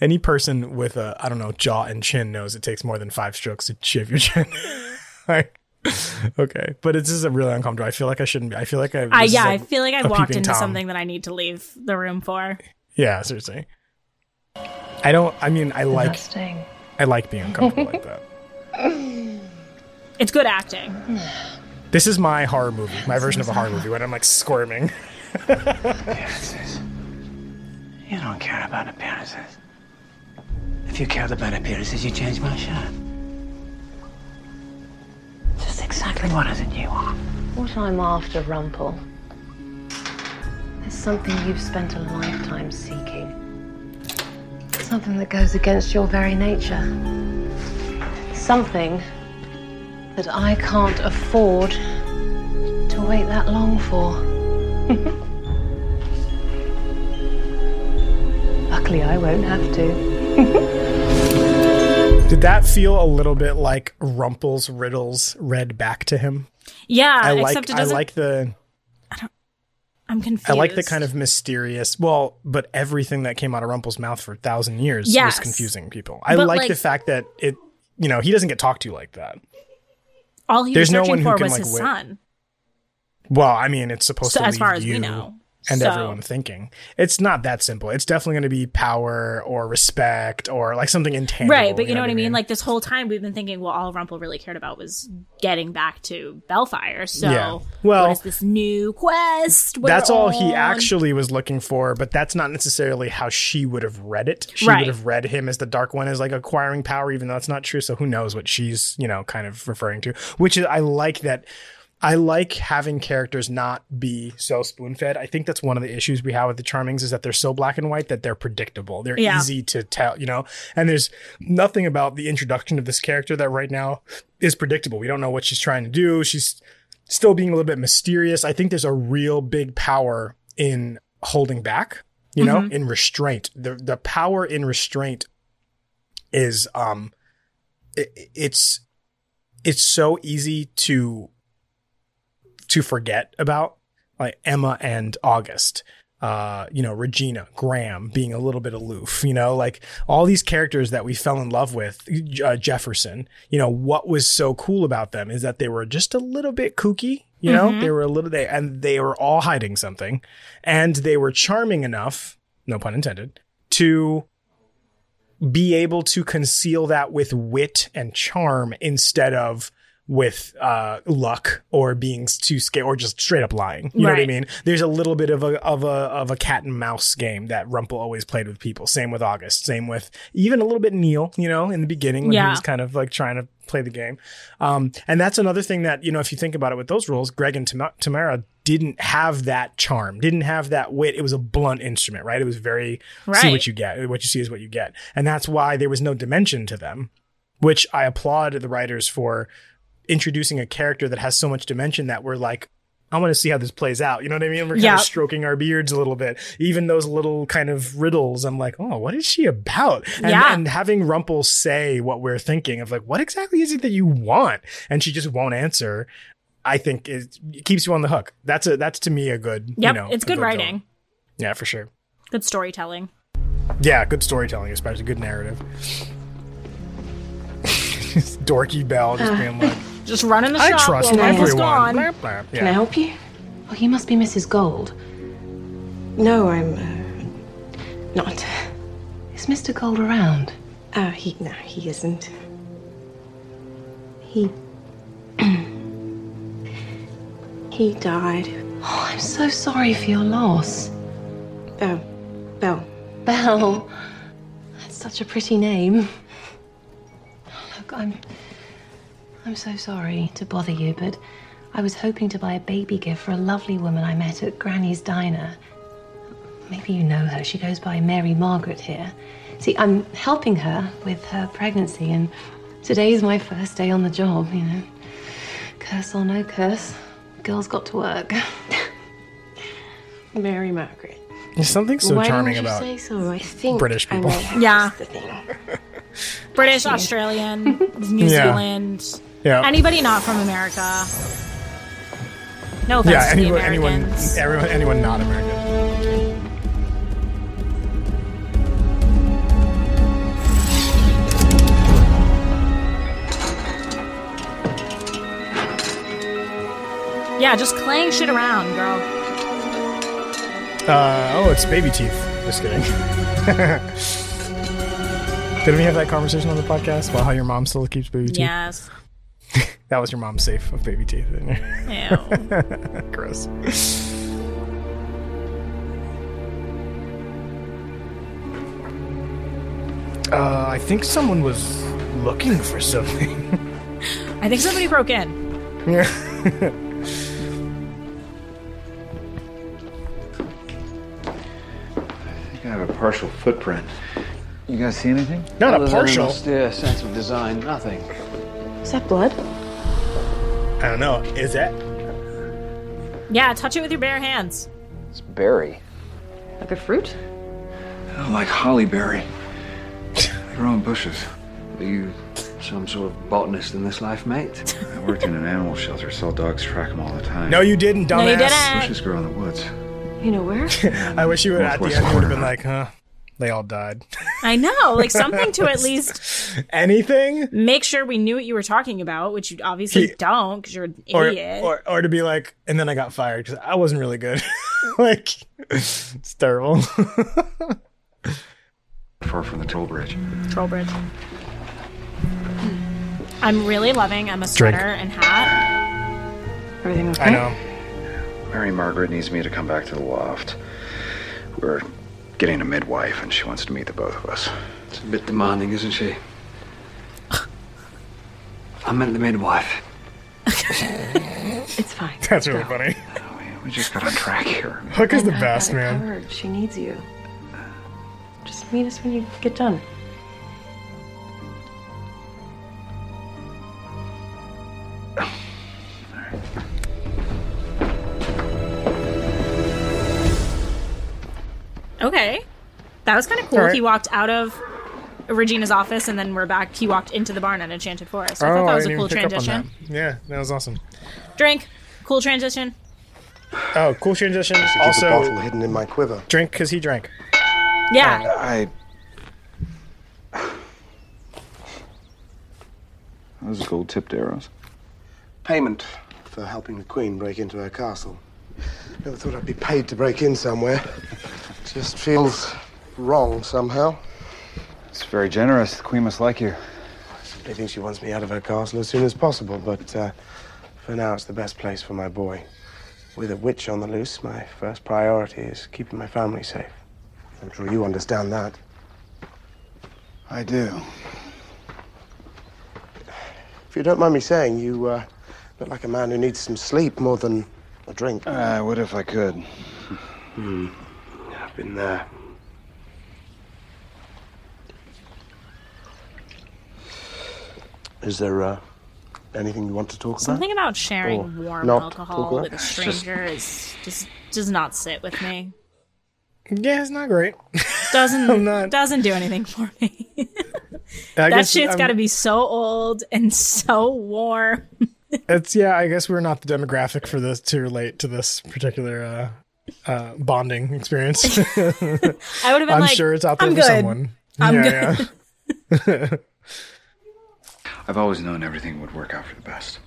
Any person with a, I don't know, jaw and chin knows it takes more than five strokes to shave your chin. Like, okay, but it's just a really uncomfortable. I feel like I shouldn't be. I feel like I. Uh, yeah, like I feel like I walked into Tom. something that I need to leave the room for. Yeah, seriously. I don't. I mean, I like. I like being uncomfortable like that. It's good acting. This is my horror movie, my version of a horror movie, when I'm like squirming. Appearances. You don't care about appearances. If you cared about appearances, you'd change my shirt. Just exactly what is it you want? What I'm after, Rumple, is something you've spent a lifetime seeking. Something that goes against your very nature. Something that I can't afford to wait that long for. Luckily, I won't have to. Did that feel a little bit like Rumple's riddles read back to him? Yeah, I like, except it doesn't... I like the... I don't... I'm confused. I like the kind of mysterious... Well, but everything that came out of Rumple's mouth for a thousand years yes. was confusing people. I like, like the fact that it, you know, he doesn't get talked to like that. All he There's was searching no for was like his win. son. Well, I mean, it's supposed so, to leave as far as you we know. and so. everyone thinking. It's not that simple. It's definitely going to be power or respect or like something intangible. Right, but you, you know, know what I mean? mean? Like this whole time we've been thinking, well, all Rumple really cared about was getting back to Bellfire. So yeah. well, what is this new quest? We're that's all on? he actually was looking for, but that's not necessarily how she would have read it. She right. would have read him as the Dark One as like acquiring power, even though that's not true. So who knows what she's, you know, kind of referring to, which is I like that. I like having characters not be so spoon-fed. I think that's one of the issues we have with the Charmings is that they're so black and white that they're predictable. They're yeah. easy to tell, you know? And there's nothing about the introduction of this character that right now is predictable. We don't know what she's trying to do. She's still being a little bit mysterious. I think there's a real big power in holding back, you know, mm-hmm. in restraint. The the power in restraint is um it, it's it's so easy to to forget about, like Emma and August, uh, you know, Regina, Graham being a little bit aloof, you know, like all these characters that we fell in love with, uh, Jefferson, you know, what was so cool about them is that they were just a little bit kooky, you know, mm-hmm. they were a little, they, and they were all hiding something and they were charming enough, no pun intended, to be able to conceal that with wit and charm instead of with uh, luck or being too scared or just straight up lying. You right. know what I mean? There's a little bit of a of a of a cat and mouse game that Rumple always played with people. Same with August. Same with even a little bit Neil, you know, in the beginning when yeah. he was kind of like trying to play the game. Um, and that's another thing that, you know, if you think about it with those rules, Greg and Tam- Tamara didn't have that charm, didn't have that wit. It was a blunt instrument, right? It was very, right. see what you get. What you see is what you get. And that's why there was no dimension to them, which I applaud the writers for introducing a character that has so much dimension that we're like, I want to see how this plays out. You know what I mean? We're kind yep. of stroking our beards a little bit. Even those little kind of riddles, I'm like, oh, what is she about? And, yeah. and having Rumple say what we're thinking of, like, what exactly is it that you want? And she just won't answer. I think it, it keeps you on the hook. That's a that's to me a good, yep. you know. It's good, good writing. Film. Yeah, for sure. Good storytelling. Yeah, good storytelling, especially good narrative. Dorky Belle just being like, just run in the I shop. I trust everyone. Gone. Yeah. Can I help you? Well, you must be Missus Gold. No, I'm uh, not. Is Mister Gold around? Uh, he no, he isn't. He he died. Oh, I'm so sorry for your loss. Oh, Belle. Belle. That's such a pretty name. Look, I'm... I'm so sorry to bother you, but I was hoping to buy a baby gift for a lovely woman I met at Granny's Diner. Maybe you know her. She goes by Mary Margaret here. See, I'm helping her with her pregnancy, and today is my first day on the job, you know. Curse or no curse, girl's got to work. Mary Margaret. There's something so Why charming about say so? I think British people. Yeah. The thing. British, Australian, New Zealand. Yeah. Anybody not from America. No offense yeah, anyone, to the Americans. Yeah, anyone, anyone not American. Yeah, just claying shit around, girl. Uh, oh, it's baby teeth. Just kidding. Didn't we have that conversation on the podcast about how your mom still keeps baby teeth? Yes. That was your mom's safe of baby teeth, didn't it? Ew. Gross. Uh, I think someone was looking for something. I think somebody broke in. Yeah. I have a partial footprint. You guys see anything? Not Other a partial. Yeah, sense of design, nothing. Is that blood? I don't know. Is that? Yeah, touch it with your bare hands. It's berry. Like a fruit? Oh, like hollyberry. They grow in bushes. Are you some sort of botanist in this life, mate? I worked in an animal shelter, saw dogs track them all the time. No, you didn't, dumbass. No, you didn't. Bushes grow in the woods. You know where? I wish you would at the end would have been like, huh? They all died. I know, like something to at least anything. Make sure we knew what you were talking about, which you obviously he, don't, because you're an or, idiot. Or, or to be like, and then I got fired because I wasn't really good. Like, it's terrible. Far from the toll bridge. Toll bridge. I'm really loving Emma's sweater and hat. Everything okay? I know. Mary Margaret needs me to come back to the loft. We're getting a midwife, and she wants to meet the both of us. It's a bit demanding, isn't she? I meant the midwife. It's fine. That's really Go. funny. Oh, yeah, we just got on track here. Hook is the best, man. Covered. She needs you. Just meet us when you get done. Okay. That was kind of cool. Right. He walked out of Regina's office, and then we're back. He walked into the barn at Enchanted Forest. I oh, thought that was a cool transition. That. Yeah, that was awesome. Drink. Cool transition. Oh, cool transition. Also, a bottle hidden in my quiver. Drink, because he drank. Yeah. And I... Those are gold-tipped arrows. Payment for helping the Queen break into her castle. Never thought I'd be paid to break in somewhere. Just feels wrong somehow. It's very generous. The Queen must like you. I simply think she wants me out of her castle as soon as possible, but uh, for now it's the best place for my boy. With a witch on the loose, my first priority is keeping my family safe. I'm sure you understand that. I do. If you don't mind me saying, you uh, look like a man who needs some sleep more than a drink. Uh, I would if I could. Hmm. I've been there. Is there uh, anything you want to talk about? Something about sharing or warm alcohol with a stranger is just does not sit with me. Yeah, it's not great. Doesn't not... doesn't do anything for me. That shit's got to be so old and so warm. It's yeah, I guess we're not the demographic for this to relate to this particular uh, uh, bonding experience. I would have been I'm like, sure it's out there I'm for good. someone. I'm yeah, good. Yeah. I've always known everything would work out for the best.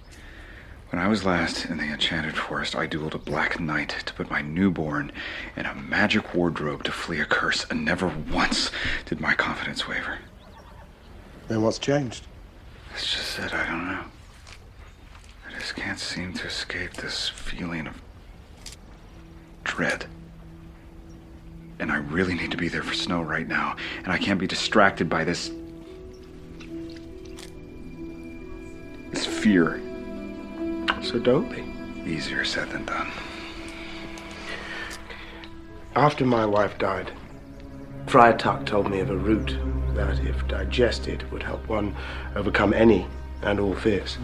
When I was last in the Enchanted Forest, I dueled a black knight to put my newborn in a magic wardrobe to flee a curse, and never once did my confidence waver. Then what's changed? It's just that I don't know. I just can't seem to escape this feeling of dread. and I really need to be there for Snow right now, and I can't be distracted by this... this fear. So don't be. Easier said than done. After my wife died, Friar Tuck told me of a root that, if digested, would help one overcome any and all fears.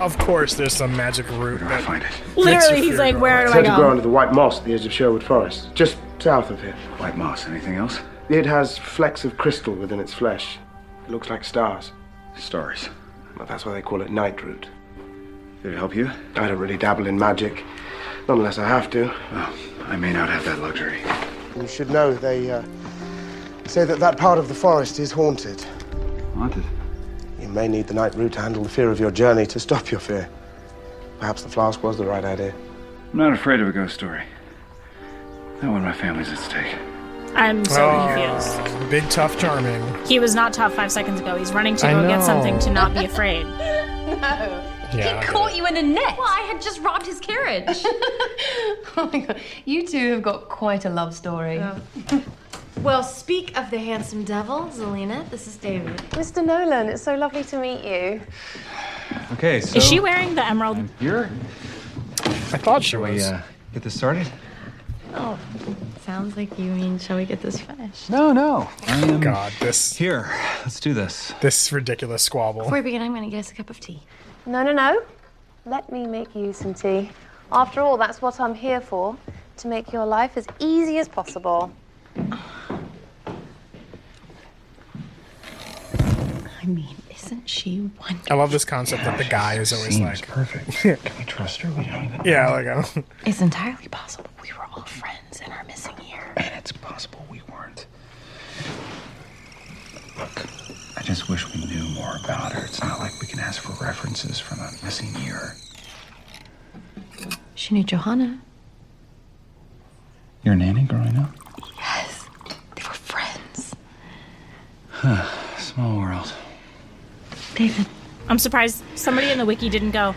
Of course, there's some magic root. Where do I find it? Literally, he's like, where do I go? It's said to grow under the White Moss at the edge of Sherwood Forest, just south of here. White Moss, anything else? It has flecks of crystal within its flesh. It looks like stars. Stars? Well, that's why they call it night root. Did it help you? I don't really dabble in magic, not unless I have to. Oh, I may not have that luxury. You should know, they uh, say that that part of the forest is haunted. Haunted? You may need the night route to handle the fear of your journey, to stop your fear. Perhaps the flask was the right idea. I'm not afraid of a ghost story. Not when my family's at stake. I'm so oh, confused. Big tough Charming. He was not tough five seconds ago. He's running to I go know. get something to not be afraid. No. Yeah, he caught you in a net. Well, I had just robbed his carriage. Oh my God. You two have got quite a love story. Yeah. Well, speak of the handsome devil, Zelena. This is David. Mister Nolan, it's so lovely to meet you. Okay, so... Is she wearing the emerald? I'm here? I thought she was. Shall we uh, get this started? Oh, sounds like you mean, shall we get this finished? No, no. I am God, this... Here, let's do this. This ridiculous squabble. Before we begin, I'm going to get us a cup of tea. No, no, no. Let me make you some tea. After all, that's what I'm here for, to make your life as easy as possible. I mean, isn't she wonderful? I love this concept yeah, that the guy is always like... perfect. Yeah. Can we trust her? We don't even yeah, like I don't... It's entirely possible we were all friends and are missing here. And it's possible we weren't. Look, I just wish we knew more about her. It's not like we can ask for references from a missing year. She knew Johanna. Your nanny growing up? Yes, they were friends. Huh, small world. David. I'm surprised somebody in the wiki didn't go,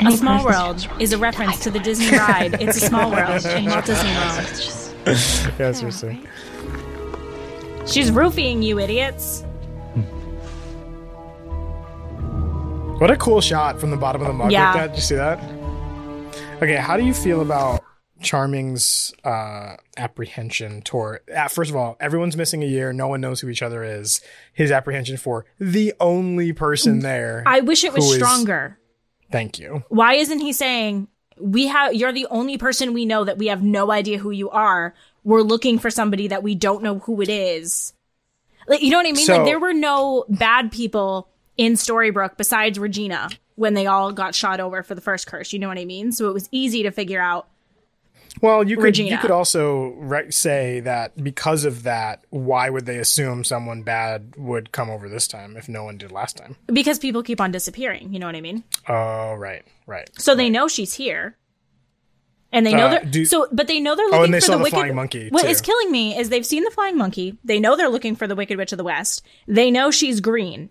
A Small World is a reference to the Disney ride. It's a small world. Not Disney World. It's just... Yeah, seriously. Right? She's roofing you, idiots. What a cool shot from the bottom of the mug yeah. like that. Did you see that? Okay, how do you feel about Charming's uh, apprehension toward... Uh, first of all, everyone's missing a year. No one knows who each other is. His apprehension for the only person there. I wish it was stronger. Is, thank you. Why isn't he saying, "We have? You're the only person we know that we have no idea who you are. We're looking for somebody that we don't know who it is." Like, you know what I mean? So, like, there were no bad people in Storybrooke besides Regina when they all got shot over for the first curse. You know what I mean? So it was easy to figure out. Well, you could Regina. you could also re- say that because of that, why would they assume someone bad would come over this time if no one did last time? Because people keep on disappearing. You know what I mean? Oh, right, right. So right. They know she's here, and they know uh, they're do, so. But they know they're looking oh, and they for saw the, the wicked flying monkey. What too. is killing me is they've seen the flying monkey. They know they're looking for the Wicked Witch of the West. They know she's green,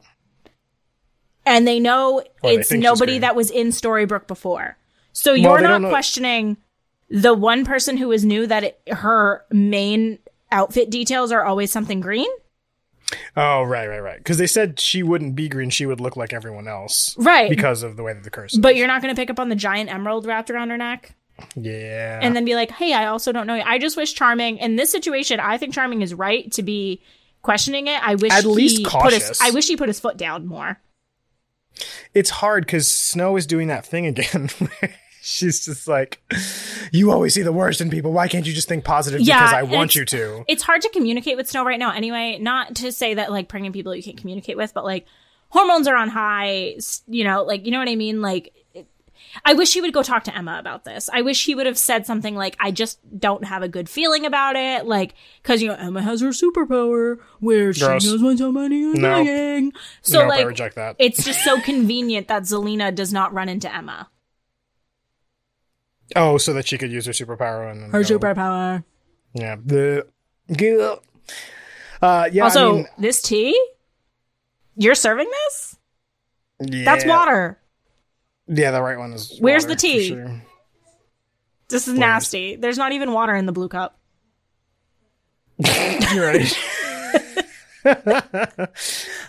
and they know well, it's they nobody that was in Storybrooke before. So you're well, not questioning. The one person who is new that it, her main outfit details are always something green? Oh, right, right, right. Because they said she wouldn't be green. She would look like everyone else. Right. Because of the way that the curse is. But you're not going to pick up on the giant emerald wrapped around her neck? Yeah. And then be like, hey, I also don't know you. I just wish Charming, in this situation, I think Charming is right to be questioning it. I wish At he least cautious. Put his, I wish he put his foot down more. It's hard because Snow is doing that thing again. She's just like, you always see the worst in people. Why can't you just think positive? Yeah, because I want you to. It's hard to communicate with Snow right now anyway. Not to say that, like, pregnant people you can't communicate with, but, like, hormones are on high, you know, like, you know what I mean? Like, it, I wish he would go talk to Emma about this. I wish he would have said something like, I just don't have a good feeling about it. Like, because, you know, Emma has her superpower where Gross. she knows when somebody is no. dying. So, nope, like, I reject that. It's just so convenient that Zelena does not run into Emma. Oh, so that she could use her superpower. And her go. superpower. Yeah. The uh, yeah. Also, I mean, this tea? You're serving this? Yeah. That's water. Yeah, the right one is Where's water, the tea? Sure. This is Blurs. nasty. There's not even water in the blue cup. You're right. this, I,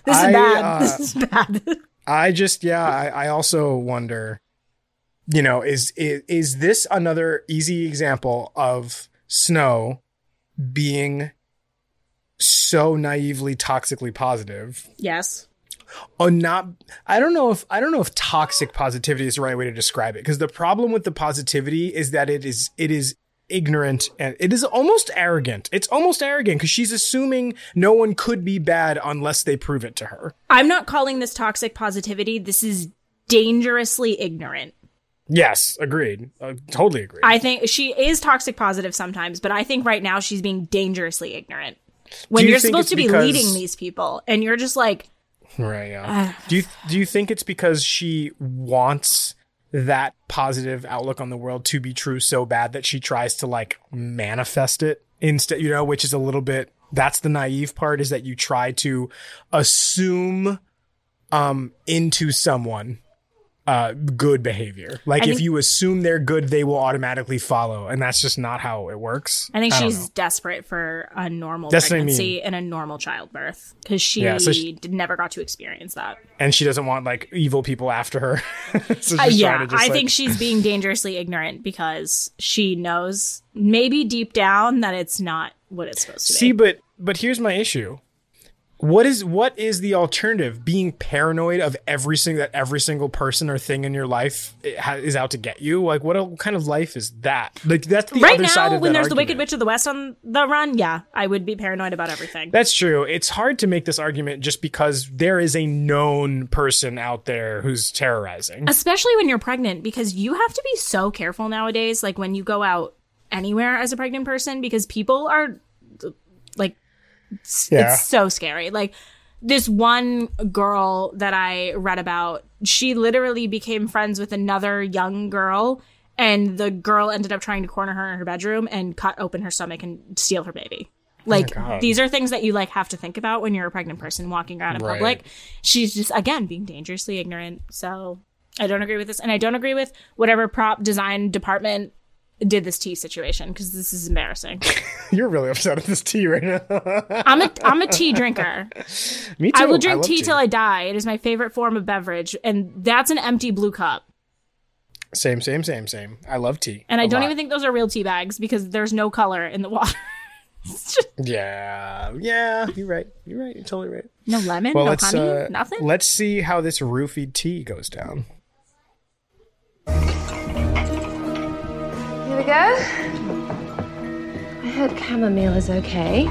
is bad. Uh, this is bad. I just, yeah, I, I also wonder, you know, is, is is this another easy example of Snow being so naively, toxically positive? Yes. Oh, not. I don't know if I don't know if toxic positivity is the right way to describe it, because the problem with the positivity is that it is it is ignorant and it is almost arrogant. It's almost arrogant because she's assuming no one could be bad unless they prove it to her. I'm not calling this toxic positivity. This is dangerously ignorant. Yes, agreed. Uh, totally agreed. I think she is toxic positive sometimes, but I think right now she's being dangerously ignorant when you you're supposed to be because... leading these people, and you're just like. Right. Yeah. Do you do you think it's because she wants that positive outlook on the world to be true so bad that she tries to like manifest it instead? You know, which is a little bit. That's the naive part, is that you try to assume um, into someone uh, good behavior. Like I if think, you assume they're good, they will automatically follow, and that's just not how it works. I think I she's desperate for a normal that's pregnancy I mean. and a normal childbirth, because she, yeah, so she never got to experience that, and she doesn't want like evil people after her. so uh, yeah, just, I like... think she's being dangerously ignorant because she knows maybe deep down that it's not what it's supposed to be. See, but but here's my issue. What is what is the alternative? Being paranoid of every single that every single person or thing in your life ha- is out to get you? Like, what, a, what kind of life is that? Like, that's the right other now, side of that. Right now, when there's argument. The Wicked Witch of the West on the run, yeah, I would be paranoid about everything. That's true. It's hard to make this argument just because there is a known person out there who's terrorizing. Especially when you're pregnant, because you have to be so careful nowadays, like, when you go out anywhere as a pregnant person, because people are, like... It's, yeah. It's so scary. Like, this one girl that I read about, she literally became friends with another young girl, and the girl ended up trying to corner her in her bedroom and cut open her stomach and steal her baby. Like, oh, these are things that you like have to think about when you're a pregnant person walking around in right. public. She's just, again, being dangerously ignorant. So I don't agree with this, and I don't agree with whatever prop design department did this tea situation, because this is embarrassing. You're really upset at this tea right now. I'm a I'm a tea drinker. Me too. I will drink I tea, tea till I die. It is my favorite form of beverage, and that's an empty blue cup. Same, same, same, same. I love tea. And I don't lot. even think those are real tea bags, because there's no color in the water. just... Yeah, yeah. You're right. You're right. You're totally right. No lemon, well, no let's, honey, uh, nothing. Let's see how this roofied tea goes down. Here we go. I heard chamomile is okay.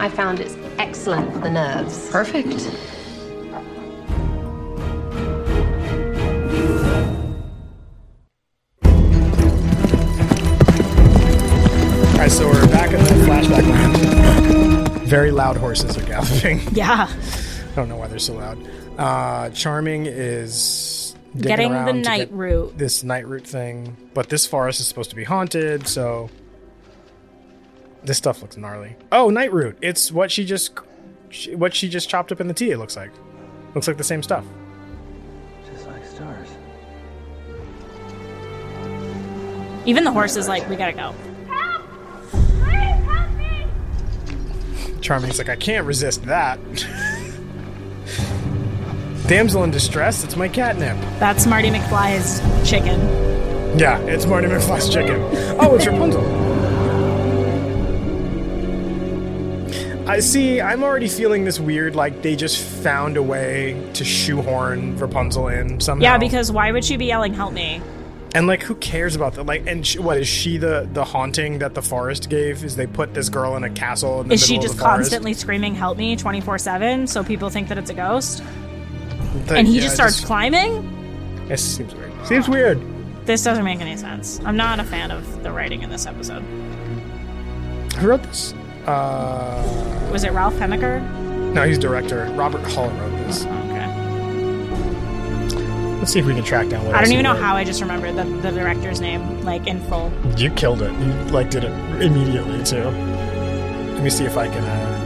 I found it's excellent for the nerves. Perfect. All right, so we're back in the flashback round. Very loud horses are galloping. Yeah. I don't know why they're so loud. Uh, Charming is... Getting the night route. This night route thing. But this forest is supposed to be haunted, so... This stuff looks gnarly. Oh, night route. It's what she just... She, what she just chopped up in the tea, it looks like. Looks like the same stuff. Just like stars. Even the horse is like, we gotta go. Help! Please help me! Charming's like, I can't resist that. Damsel in distress, it's my catnip. That's Marty McFly's chicken. Yeah, it's Marty McFly's chicken. Oh, it's Rapunzel. I see, I'm already feeling this weird, like, they just found a way to shoehorn Rapunzel in somehow. Yeah, because why would she be yelling, help me? And, like, who cares about that? Like, and she, what, is she the, the haunting that the forest gave? Is they put this girl in a castle in the middle of the forest? Is she just constantly screaming, help me, twenty-four seven, so people think that it's a ghost? The, and he yeah, just starts just, climbing? It seems weird. Seems weird. This doesn't make any sense. I'm not a fan of the writing in this episode. Who wrote this? Uh, Was it Ralph Hemminger? No, he's director. Robert Hall wrote this. Oh, okay. Let's see if we can track down what I don't even know wrote. How I just remembered the, the director's name, like, in full. You killed it. You, like, did it immediately, too. Let me see if I can... Uh,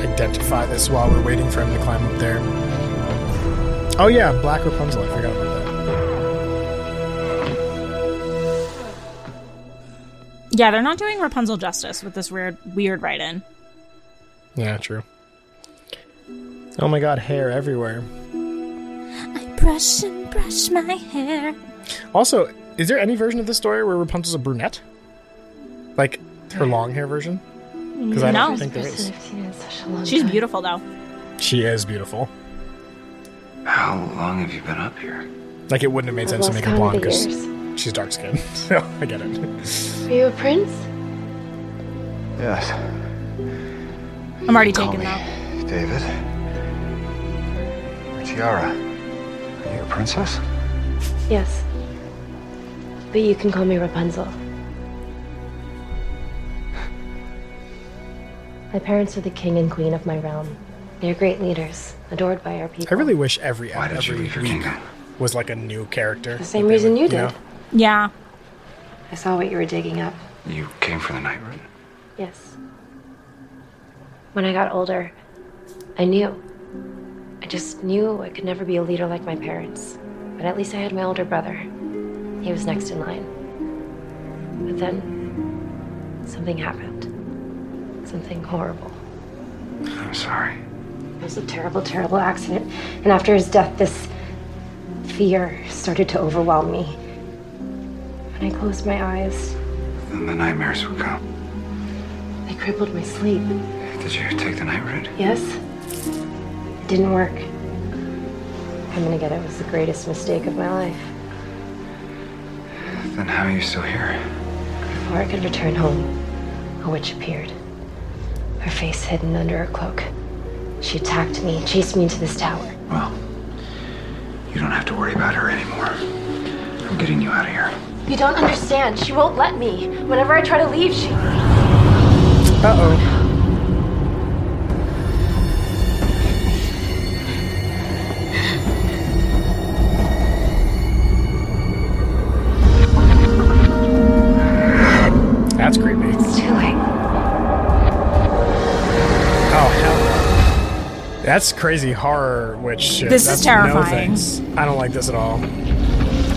identify this while we're waiting for him to climb up there. Oh yeah, Black Rapunzel. I forgot about that. Yeah, they're not doing Rapunzel justice with this weird, weird write-in. Yeah, true. Oh my god, hair everywhere. I brush and brush my hair. Also, is there any version of this story where Rapunzel's a brunette? Like, her long hair version? Because I no. don't think there is. She's beautiful, though. She is beautiful. How long have you been up here? Like, it wouldn't have made sense to make her blonde because she's dark-skinned. So, I get it. Are you a prince? Yes. I'm already taken, though. David. Tiara. Are you a princess? Yes. But you can call me Rapunzel. My parents are the king and queen of my realm. They're great leaders, adored by our people. I really wish every Why did you leave your kingdom? Was like a new character. The same reason would, you did. You know? Yeah. I saw what you were digging up. You came for the night run? Yes. When I got older, I knew. I just knew I could never be a leader like my parents. But at least I had my older brother. He was next in line. But then, something happened. Something horrible. I'm sorry. It was a terrible, terrible accident. And after his death, this fear started to overwhelm me. When I closed my eyes... Then the nightmares would come. They crippled my sleep. Did you take the night route? Yes. It didn't work. Coming together was the greatest mistake of my life. Then how are you still here? Before I could return home, a witch appeared. Her face hidden under her cloak. She attacked me, chased me into this tower. Well, you don't have to worry about her anymore. I'm getting you out of here. You don't understand. She won't let me. Whenever I try to leave, she... Uh-oh. That's crazy horror witch shit. This That's is terrifying. No I don't like this at all.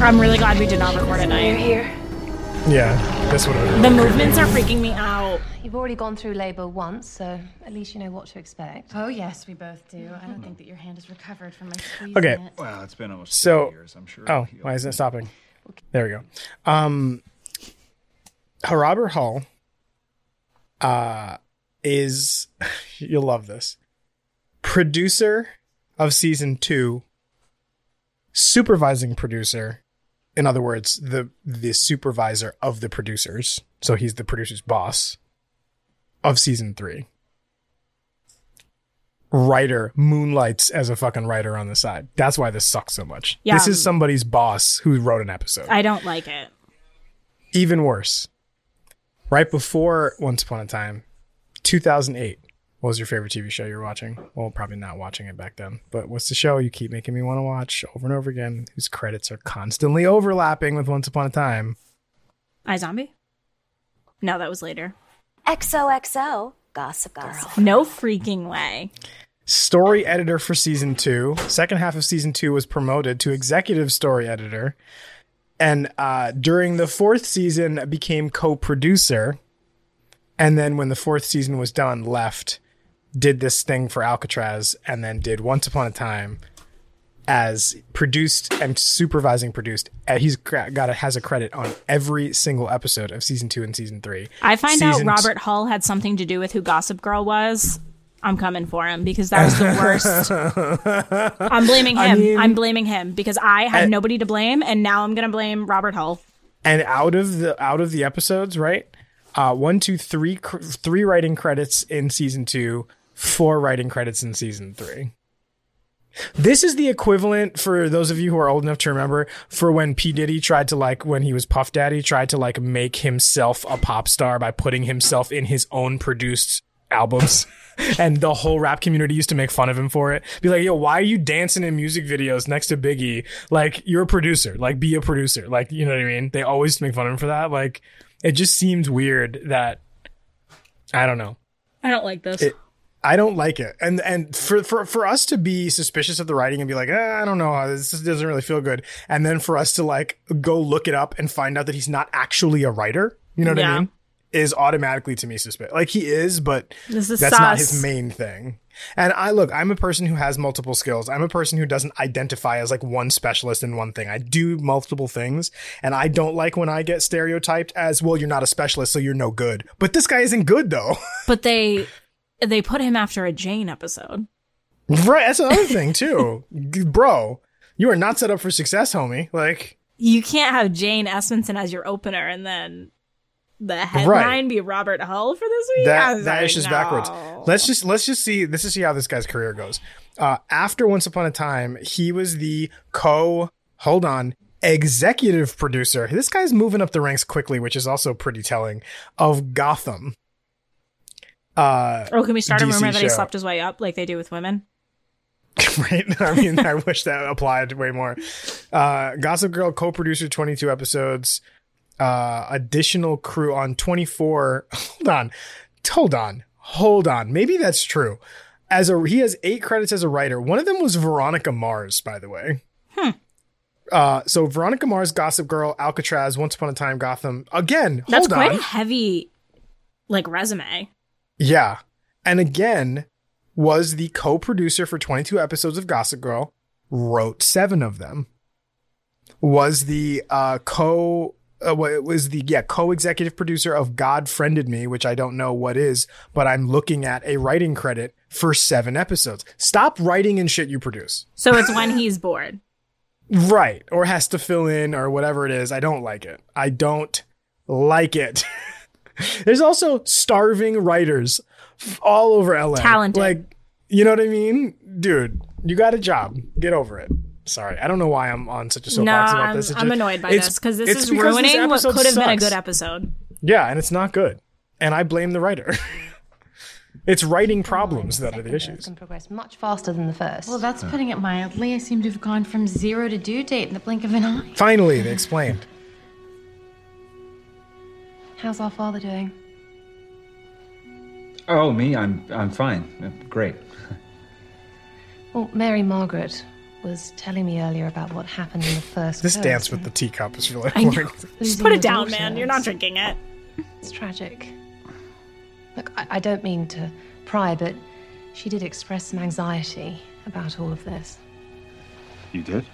I'm really glad we did not record at night. You're here. Yeah, this would have been. The really movements creepy. Are freaking me out. You've already gone through labor once, so at least you know what to expect. Oh yes, we both do. Mm-hmm. I don't think that your hand is recovered from my squeeze. Okay. It. Well, it's been almost so, years, I'm sure. Oh, why isn't it stopping? Okay. There we go. Um, Robert Hall uh, is. You'll love this. Producer of season two, supervising producer, in other words, the the supervisor of the producers, so he's the producer's boss, of season three. Writer moonlights as a fucking writer on the side. That's why this sucks so much. Yeah. This is somebody's boss who wrote an episode. I don't like it. Even worse. Right before Once Upon a Time, two thousand eight. What was your favorite T V show you were watching? Well, probably not watching it back then. But what's the show you keep making me want to watch over and over again, whose credits are constantly overlapping with Once Upon a Time? iZombie? No, that was later. X O X O, Gossip Girl. No freaking way. Story editor for season two. Second half of season two was promoted to executive story editor. And uh, during the fourth season, became co-producer. And then when the fourth season was done, left... did this thing for Alcatraz, and then did Once Upon a Time as produced and supervising produced. He's got a, has a credit on every single episode of season two and season three. I find season out Robert t- Hall had something to do with who Gossip Girl was. I'm coming for him because that was the worst. I'm blaming him. I mean, I'm blaming him because I had and, nobody to blame, and now I'm going to blame Robert Hall. And out of the out of the episodes, right? Uh, one, two, three, cr- three writing credits in season two. Four writing credits in season three. This is the equivalent, for those of you who are old enough to remember, for when P. Diddy tried to, like, when he was Puff Daddy, tried to, like, make himself a pop star by putting himself in his own produced albums. And the whole rap community used to make fun of him for it. Be like, yo, why are you dancing in music videos next to Biggie? Like, you're a producer. Like, be a producer. Like, you know what I mean? They always make fun of him for that. Like, it just seems weird that, I don't know. I don't like this. It, I don't like it. And and for, for, for us to be suspicious of the writing and be like, eh, I don't know, this doesn't really feel good. And then for us to, like, go look it up and find out that he's not actually a writer. You know what yeah. I mean? is automatically to me suspicious. Like, he is, but this is that's sauce. Not his main thing. And I look, I'm a person who has multiple skills. I'm a person who doesn't identify as like one specialist in one thing. I do multiple things, and I don't like when I get stereotyped as, well, you're not a specialist, so you're no good. But this guy isn't good, though. But they they put him after a Jane episode. Right. That's another thing, too. Bro, you are not set up for success, homie. Like, you can't have Jane Espenson as your opener and then the headline right. be Robert Hull for this week? That, that like, is just no. backwards. Let's just let's just see. This is see how this guy's career goes. Uh, after Once Upon a Time, he was the co hold on executive producer. This guy's moving up the ranks quickly, which is also pretty telling, of Gotham. Uh, oh, can we start D C a rumor show. That he slept his way up, like they do with women? Right? I mean, I wish that applied way more. Uh, Gossip Girl co-producer, twenty-two episodes. Uh, additional crew on twenty-four. Hold on, hold on, hold on. Maybe that's true. As a he has eight credits as a writer. One of them was Veronica Mars, by the way. Hmm. Uh, so Veronica Mars, Gossip Girl, Alcatraz, Once Upon a Time, Gotham. Again, hold that's on. That's quite a heavy, like, resume. Yeah, and again, was the co-producer for twenty-two episodes of Gossip Girl. Wrote seven of them. Was the uh, co. Uh, well, it was the yeah co-executive producer of God Friended Me, which I don't know what is, but I'm looking at a writing credit for seven episodes. Stop writing in shit you produce. So it's when he's bored. Right. Or has to fill in or whatever it is. I don't like it. I don't like it. There's also starving writers all over L A. Talented. Like, you know what I mean? Dude, you got a job. Get over it. Sorry, I don't know why I'm on such a soapbox no, about this. I'm, I'm annoyed by it's, this, because this is because ruining this what could have sucks. Been a good episode. Yeah, and it's not good. And I blame the writer. It's writing problems that are the issues. Can progress much faster than the first. Well, that's yeah. putting it mildly. I seem to have gone from zero to due date in the blink of an eye. Finally, they explained. How's our father doing? Oh, me? I'm I'm fine. I'm great. Well, Mary Margaret was telling me earlier about what happened in the first This coast, dance with right? the teacup is really boring. Just put it down, man. You're not drinking it. It's tragic. Look, I, I don't mean to pry, but she did express some anxiety about all of this. You did?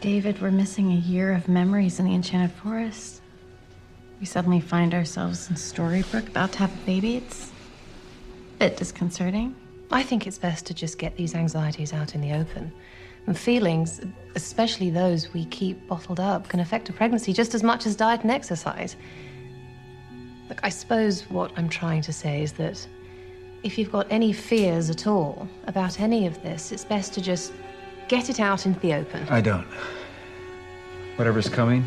David, we're missing a year of memories in the Enchanted Forest. We suddenly find ourselves in Storybrooke about to have a baby. It's a bit disconcerting. I think it's best to just get these anxieties out in the open. And feelings, especially those we keep bottled up, can affect a pregnancy just as much as diet and exercise. Look, I suppose what I'm trying to say is that if you've got any fears at all about any of this, it's best to just get it out into the open. I don't. Whatever's coming,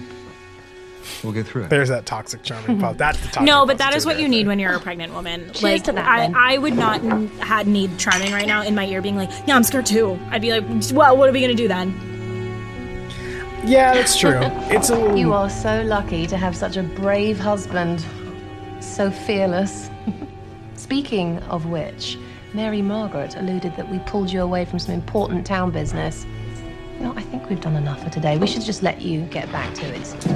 we'll get through it. There's that toxic charming pop. That's the toxic. No, but that is what you need when you're a pregnant woman. Like, I, I would not n- had need charming right now in my ear being like, yeah, I'm scared too. I'd be like, well, what are we going to do then? Yeah, that's true. It's a... You are so lucky to have such a brave husband. So fearless. Speaking of which, Mary Margaret alluded that we pulled you away from some important town business. No, I think we've done enough for today. We should just let you get back to it.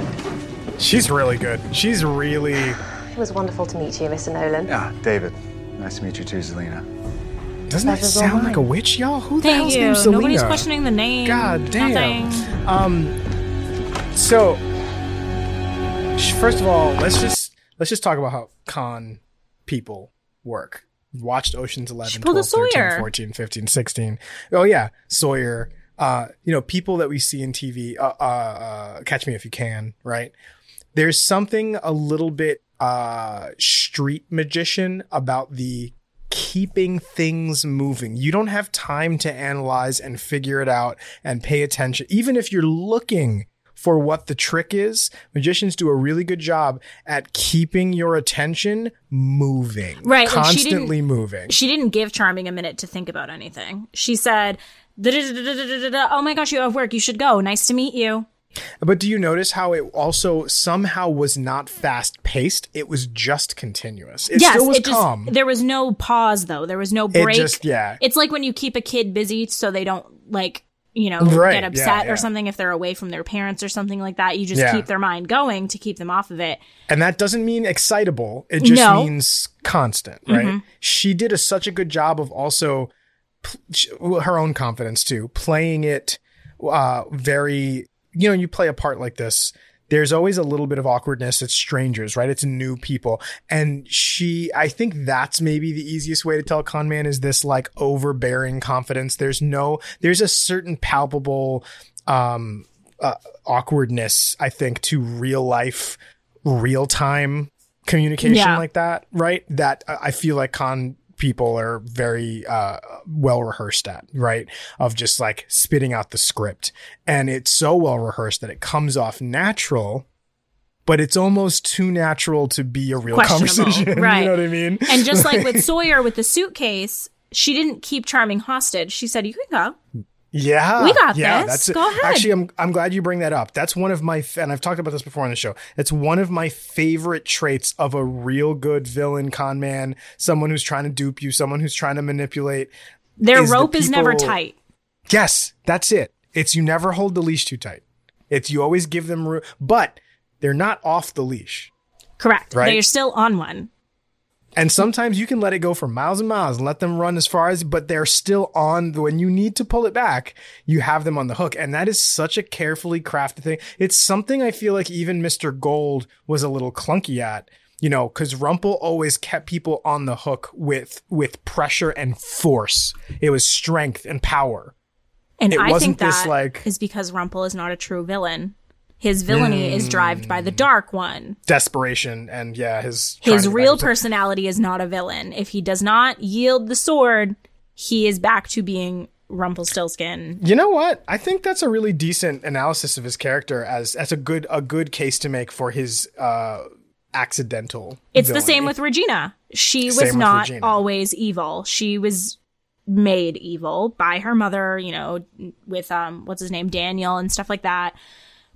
She's really good. She's really... It was wonderful to meet you, Mister Nolan. Ah, David. Nice to meet you too, Zelena. Doesn't that, that sound like a witch, y'all? Who the hell's named Zelena? Nobody's questioning the name. God damn. Nothing. Um, so, first of all, let's just let's just talk about how con people work. Watched Ocean's Eleven, twelve, thirteen, fourteen, fifteen, sixteen. Oh, yeah. Sawyer. Uh, you know, people that we see in T V. Uh, uh, uh, Catch Me If You Can, right? There's something a little bit uh, street magician about the keeping things moving. You don't have time to analyze and figure it out and pay attention. Even if you're looking for what the trick is, magicians do a really good job at keeping your attention moving. Right. Constantly and she moving. She didn't give Charming a minute to think about anything. She said, oh my gosh, you have work. You should go. Nice to meet you. But do you notice how it also somehow was not fast paced? It was just continuous. It yes, still was it just, calm. There was no pause, though. There was no break. It just, yeah. It's like when you keep a kid busy so they don't like you know, right. get upset yeah, yeah. or something if they're away from their parents or something like that. You just yeah. keep their mind going to keep them off of it. And that doesn't mean excitable. It just no. means constant, right? Mm-hmm. She did a, such a good job of also pl- her own confidence too, playing it uh, very, you know, you play a part like this. There's always a little bit of awkwardness. It's strangers, right? It's new people. And she, I think that's maybe the easiest way to tell con man is this like overbearing confidence. There's no, there's a certain palpable um, uh, awkwardness, I think, to real life, real time communication yeah. like that, right? That I feel like con people are very uh, well rehearsed at, right? Of just like spitting out the script. And it's so well rehearsed that it comes off natural, but it's almost too natural to be a real conversation. Right. You know what I mean? And just like, like with Sawyer with the suitcase, she didn't keep Charming hostage. She said, you can go. Yeah. We got yeah, this. That's go ahead. Actually, I'm I'm glad you bring that up. That's one of my, and I've talked about this before on the show, it's one of my favorite traits of a real good villain, con man, someone who's trying to dupe you, someone who's trying to manipulate. Their is rope the people, is never tight. Yes, that's it. It's you never hold the leash too tight. It's you always give them room, but they're not off the leash. Correct. Right? They're still on one. And sometimes you can let it go for miles and miles and let them run as far as, but they're still on. When you need to pull it back, you have them on the hook. And that is such a carefully crafted thing. It's something I feel like even Mister Gold was a little clunky at, you know, because Rumple always kept people on the hook with with pressure and force. It was strength and power. And it I wasn't think that this, like, is because Rumple is not a true villain. His villainy mm. is driven by the dark one. Desperation and, yeah, his... His real personality is not a villain. If he does not yield the sword, he is back to being Rumplestiltskin. You know what? I think that's a really decent analysis of his character as, as a good a good case to make for his uh, accidental It's villainy. The same with Regina. She was same not always evil. She was made evil by her mother, you know, with, um, what's his name, Daniel and stuff like that.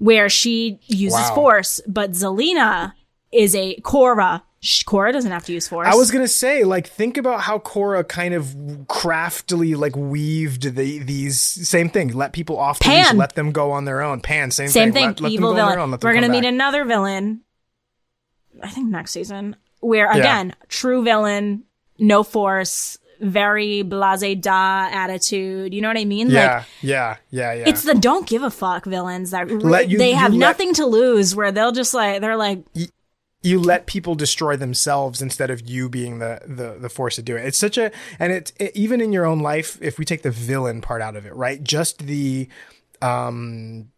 Where she uses wow. force, but Zelena is a Cora. Cora doesn't have to use force. I was gonna say, like, think about how Cora kind of craftily like weaved the these same thing. Let people off, Pan. The leash, let them go on their own. Pan, same, same thing. thing. Let, let Evil them go villain. On their own, let them We're gonna back. Meet another villain. I think next season, where again, yeah. true villain, no force. Very blasé da attitude. You know what I mean? Yeah, like, yeah, yeah, yeah. It's the don't give a fuck villains that really, you, they you have let, nothing to lose where they'll just like, they're like... You, you let people destroy themselves instead of you being the, the, the force to do it. It's such a... And it's it, even in your own life, if we take the villain part out of it, right? Just the... um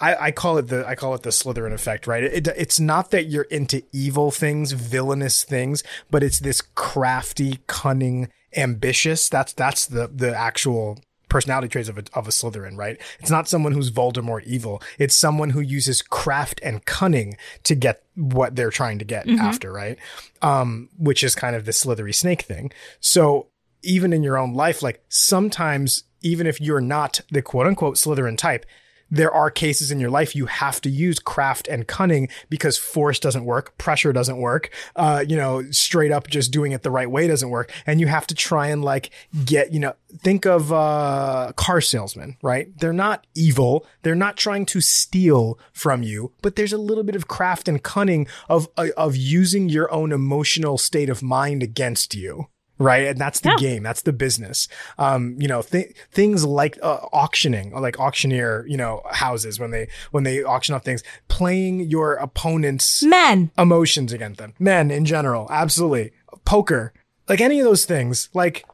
I, I call it the I call it the Slytherin effect, right? It, it's not that you're into evil things, villainous things, but it's this crafty, cunning, ambitious. That's that's the the actual personality traits of a of a Slytherin, right? It's not someone who's Voldemort evil. It's someone who uses craft and cunning to get what they're trying to get mm-hmm. after, right? Um, which is kind of the slithery snake thing. So even in your own life, like sometimes, even if you're not the quote unquote Slytherin type. There are cases in your life you have to use craft and cunning because force doesn't work, pressure doesn't work, uh, you know, straight up just doing it the right way doesn't work. And you have to try and like get, you know, think of uh, car salesmen, right? They're not evil. They're not trying to steal from you, but there's a little bit of craft and cunning of uh, of using your own emotional state of mind against you. Right. And that's the yeah. game. That's the business. Um, you know, th- things like uh, auctioning, like auctioneer, you know, houses when they when they auction off things, playing your opponent's men emotions against them. Men in general. Absolutely. Poker, like any of those things, like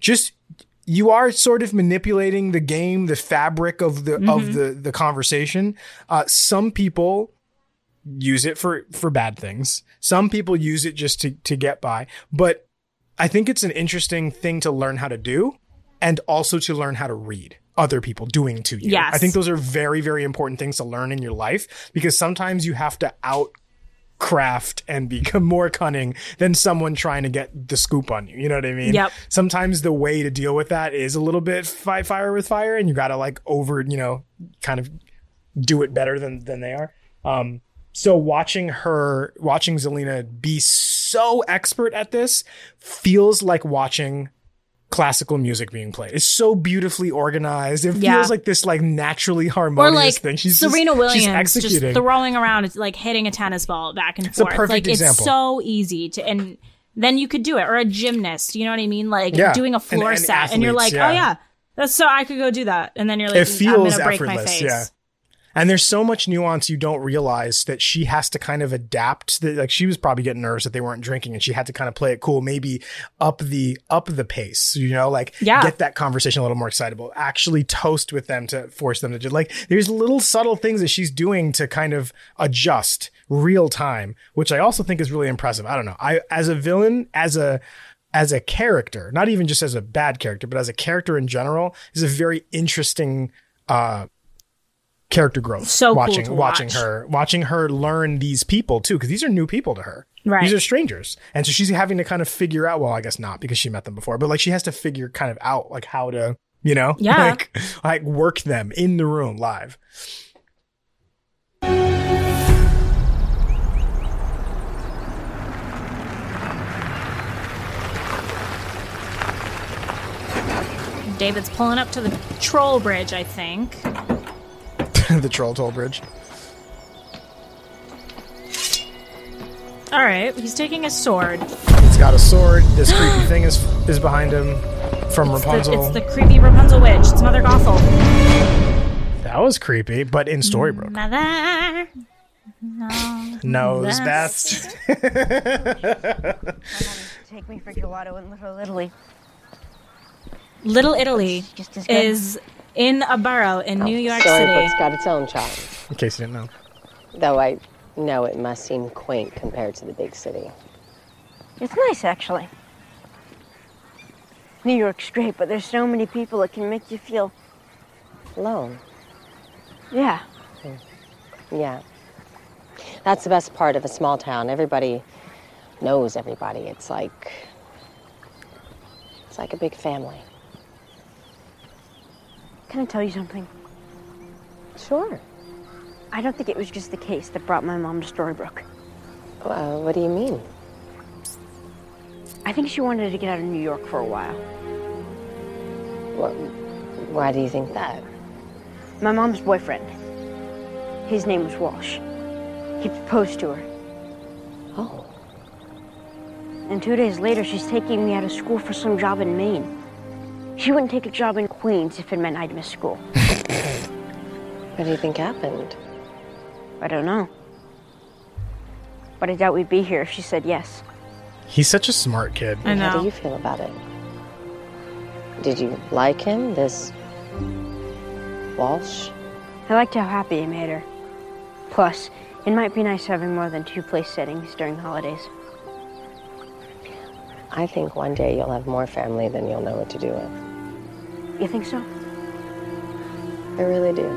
just you are sort of manipulating the game, the fabric of the mm-hmm. of the, the conversation. Uh, some people. Use it for for bad things. Some people use it just to, to get by. But. I think it's an interesting thing to learn how to do and also to learn how to read other people doing to you. Yes. I think those are very, very important things to learn in your life because sometimes you have to outcraft and become more cunning than someone trying to get the scoop on you. You know what I mean? Yep. Sometimes the way to deal with that is a little bit fire with fire and you got to like over, you know, kind of do it better than, than they are. Um, so watching her, watching Zelena be so expert at this feels like watching classical music being played. It's so beautifully organized. It yeah. feels like this like naturally harmonious or like thing. She's Serena just, Williams she's executing. Just throwing around, it's like hitting a tennis ball back and it's forth. A perfect like example. It's so easy to and then you could do it. Or a gymnast, you know what I mean? Like yeah. doing a floor and, and set athletes, and you're like, yeah. oh yeah, that's so I could go do that. And then you're like, it feels I'm gonna break effortless, my face. Yeah. And there's so much nuance you don't realize that she has to kind of adapt. That, like she was probably getting nervous that they weren't drinking and she had to kind of play it cool, maybe up the up the pace, you know, like yeah. get that conversation a little more excitable, actually toast with them to force them to do. Like there's little subtle things that she's doing to kind of adjust real time, which I also think is really impressive. I don't know. I as a villain, as a as a character, not even just as a bad character, but as a character in general, is a very interesting uh character growth. So watching cool watching watch. her watching her learn these people too, because these are new people to her. Right. These are strangers. And so she's having to kind of figure out, well, I guess not because she met them before, but like she has to figure kind of out like how to, you know, yeah. like like work them in the room live. David's pulling up to the troll bridge, I think. The troll toll bridge. All right, he's taking a sword. He's got a sword. This creepy thing is is behind him from it's Rapunzel. The, it's the creepy Rapunzel witch. It's Mother Gothel. That was creepy, but in Storybrooke. Mother knows best. My mother used to take me for gelato in Little Italy. Little Italy just as good. is. In a borough in oh, New York City. Storybrooke's got its own charm. In case you didn't know. Though I know it must seem quaint compared to the big city. It's nice, actually. New York's great, but there's so many people it can make you feel... alone. Yeah. Yeah. That's the best part of a small town. Everybody knows everybody. It's like... it's like a big family. Can I tell you something? Sure. I don't think it was just the case that brought my mom to Storybrooke. Uh, what do you mean? I think she wanted to get out of New York for a while. What? Why do you think that? My mom's boyfriend. His name was Walsh. He proposed to her. Oh. And two days later, she's taking me out of school for some job in Maine. She wouldn't take a job in Queens if it meant I'd miss school. What do you think happened? I don't know. But I doubt we'd be here if she said yes. He's such a smart kid. I know. How do you feel about it? Did you like him, this Walsh? I liked how happy he made her. Plus, it might be nice having more than two place settings during holidays. I think one day you'll have more family than you'll know what to do with. You think so? I really do.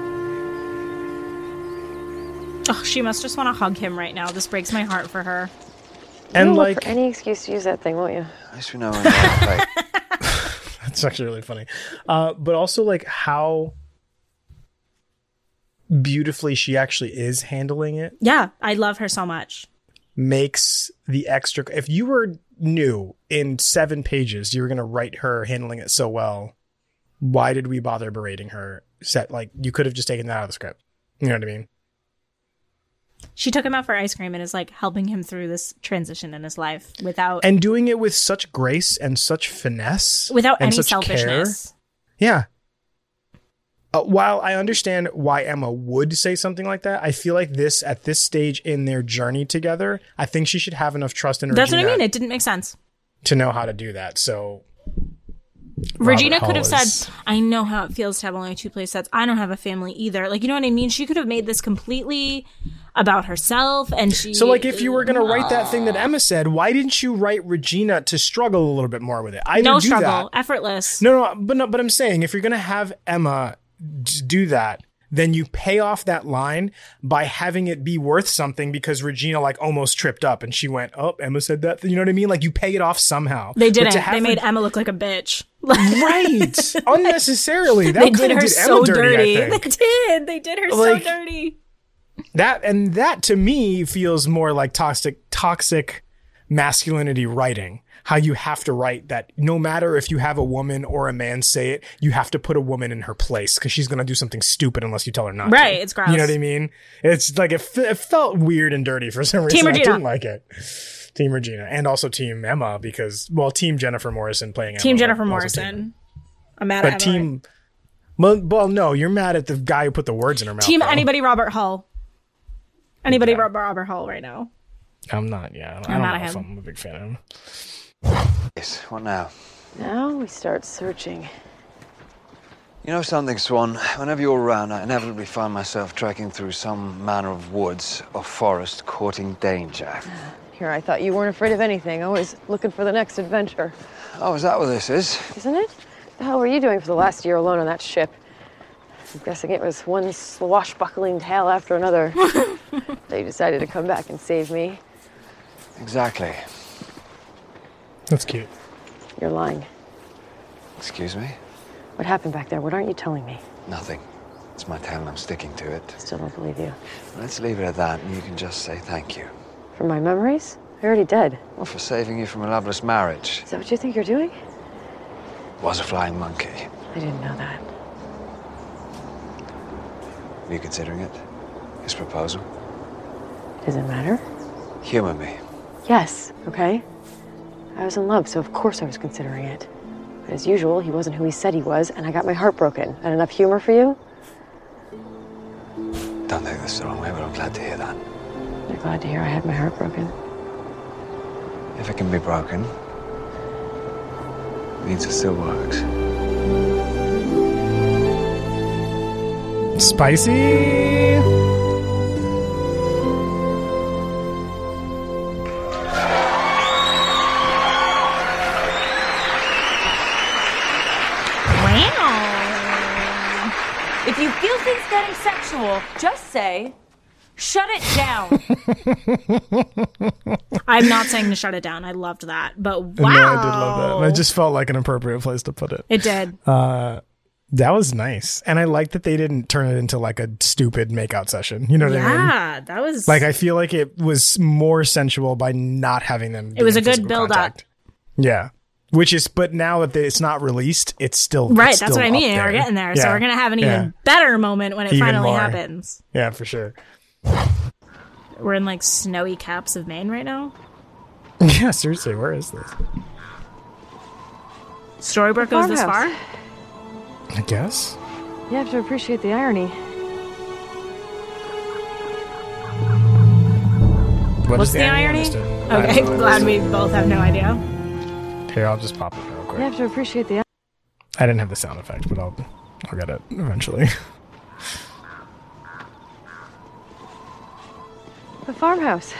Oh, she must just want to hug him right now. This breaks my heart for her. And you'll like, look for any excuse to use that thing, won't you? At least we know. That's actually really funny. Uh, but also, like, how beautifully she actually is handling it. Yeah, I love her so much. Makes the extra. If you were new in seven pages, you were going to write her handling it so well. Why did we bother berating her? Set like you could have just taken that out of the script. You know what I mean? She took him out for ice cream and is like helping him through this transition in his life without and doing it with such grace and such finesse, without any selfishness. Care. Yeah. Uh, while I understand why Emma would say something like that, I feel like this at this stage in their journey together, I think she should have enough trust in Regina. That's what I mean. It didn't make sense. To know how to do that. So Regina could have said, I know how it feels to have only two play sets. I don't have a family either. Like, you know what I mean? She could have made this completely about herself. And she. So like if you were going to write that thing that Emma said, why didn't you write Regina to struggle a little bit more with it? I didn't No do struggle. That. Effortless. No, no, but no, but I'm saying if you're going to have Emma do that, then you pay off that line by having it be worth something, because Regina like almost tripped up and she went, oh, Emma said that. You know what I mean? Like you pay it off somehow. They didn't. They made Emma look like a bitch. Right. Unnecessarily. That they did her did so Emma dirty. dirty they did. They did her like, so dirty. That and that to me feels more like toxic, toxic masculinity writing, how you have to write that no matter if you have a woman or a man say it, you have to put a woman in her place because she's going to do something stupid unless you tell her not right, to. It's gross. You know what I mean? It's like it, f- it felt weird and dirty for some reason. Team Regina. I didn't like it. Team Regina. And also Team Emma because, well, Team Jennifer Morrison playing Emma. Team Jennifer Morrison. Team. I'm mad but at Emma. But Team... Well, no, you're mad at the guy who put the words in her mouth. Team though. Anybody Robert Hull. Anybody yeah. Robert, Robert Hull right now. I'm not, yeah. I don't, I don't know if I'm a big fan of him. Yes, what now? Now we start searching. You know something, Swan? Whenever you're around, I inevitably find myself trekking through some manner of woods or forest courting danger. Here, I thought you weren't afraid of anything, always looking for the next adventure. Oh, is that what this is? Isn't it? What the hell were you doing for the last year alone on that ship? I'm guessing it was one swashbuckling tale after another. They decided to come back and save me. Exactly. That's cute. You're lying. Excuse me? What happened back there? What aren't you telling me? Nothing. It's my tale and I'm sticking to it. Still don't believe you. Let's leave it at that and you can just say thank you. For my memories? I already did. Well, for saving you from a loveless marriage. Is that what you think you're doing? Was a flying monkey. I didn't know that. Are you considering it? His proposal? Does it matter? Humor me. Yes, okay? I was in love, so of course I was considering it. But as usual, he wasn't who he said he was, and I got my heart broken. Not enough humor for you? Don't take this the wrong way, but I'm glad to hear that. You're glad to hear I had my heart broken? If it can be broken, it means it still works. Spicy! If you feel things getting sexual, just say, shut it down. I'm not saying to shut it down. I loved that. But wow. No, I did love that. It just felt like an appropriate place to put it. It did. Uh, that was nice. And I liked that they didn't turn it into like a stupid makeout session. You know what yeah, I mean? Yeah, that was... Like, I feel like it was more sensual by not having them. It was a good build contact. Up. Yeah. Which is, but now that it's not released, it's still right. It's that's still what I mean. There. We're getting there, yeah. So we're gonna have an even yeah. better moment when it even finally more. Happens. Yeah, for sure. We're in like snowy caps of Maine right now. Yeah, seriously, where is this? Storybrooke goes this far. I guess. You have to appreciate the irony. What What's is the, the irony? irony? Okay, glad we both have no idea. Here, I'll just pop it real quick. You have to appreciate the... I didn't have the sound effect, but I'll, I'll get it eventually. The farmhouse.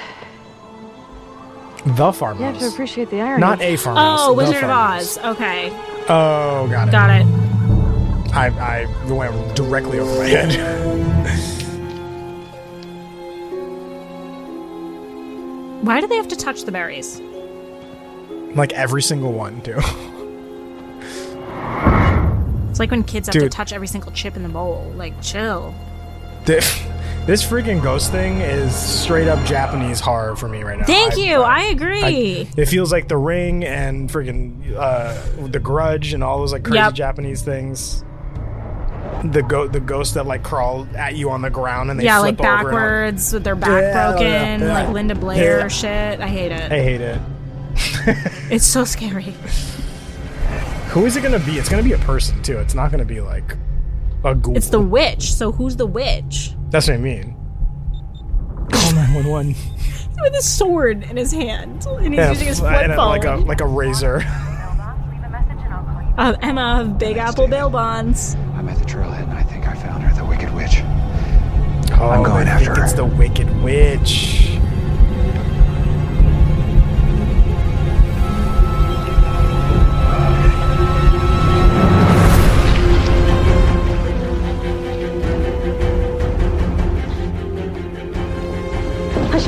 The farmhouse. You have to appreciate the irony. Not a farmhouse. Oh, Wizard of Oz. Okay. Oh, got it. Got it. I, I went directly over my head. Why do they have to touch the berries? Like every single one, too. It's like when kids have Dude. to touch every single chip in the bowl. Like, chill. This, this freaking ghost thing is straight up Japanese horror for me right now. Thank I, you. I, I agree. I, it feels like The Ring and freaking uh, The Grudge and all those like crazy yep. Japanese things. The go- the ghosts that like crawl at you on the ground and they yeah, flip like backwards over and, with their back yeah, broken, yeah, yeah, like Linda Blair yeah. shit. I hate it. I hate it. It's so scary. Who is it going to be? It's going to be a person, too. It's not going to be, like, a ghoul. It's the witch, so who's the witch? That's what I mean. Call nine one one. With a sword in his hand, and he's yeah, using his flip phone. And like a, like a razor. uh, Emma of Big Apple David. Bail Bonds. I'm at the trailhead, and I think I found her, the Wicked Witch. Oh, I'm going after her. It's the Wicked Witch.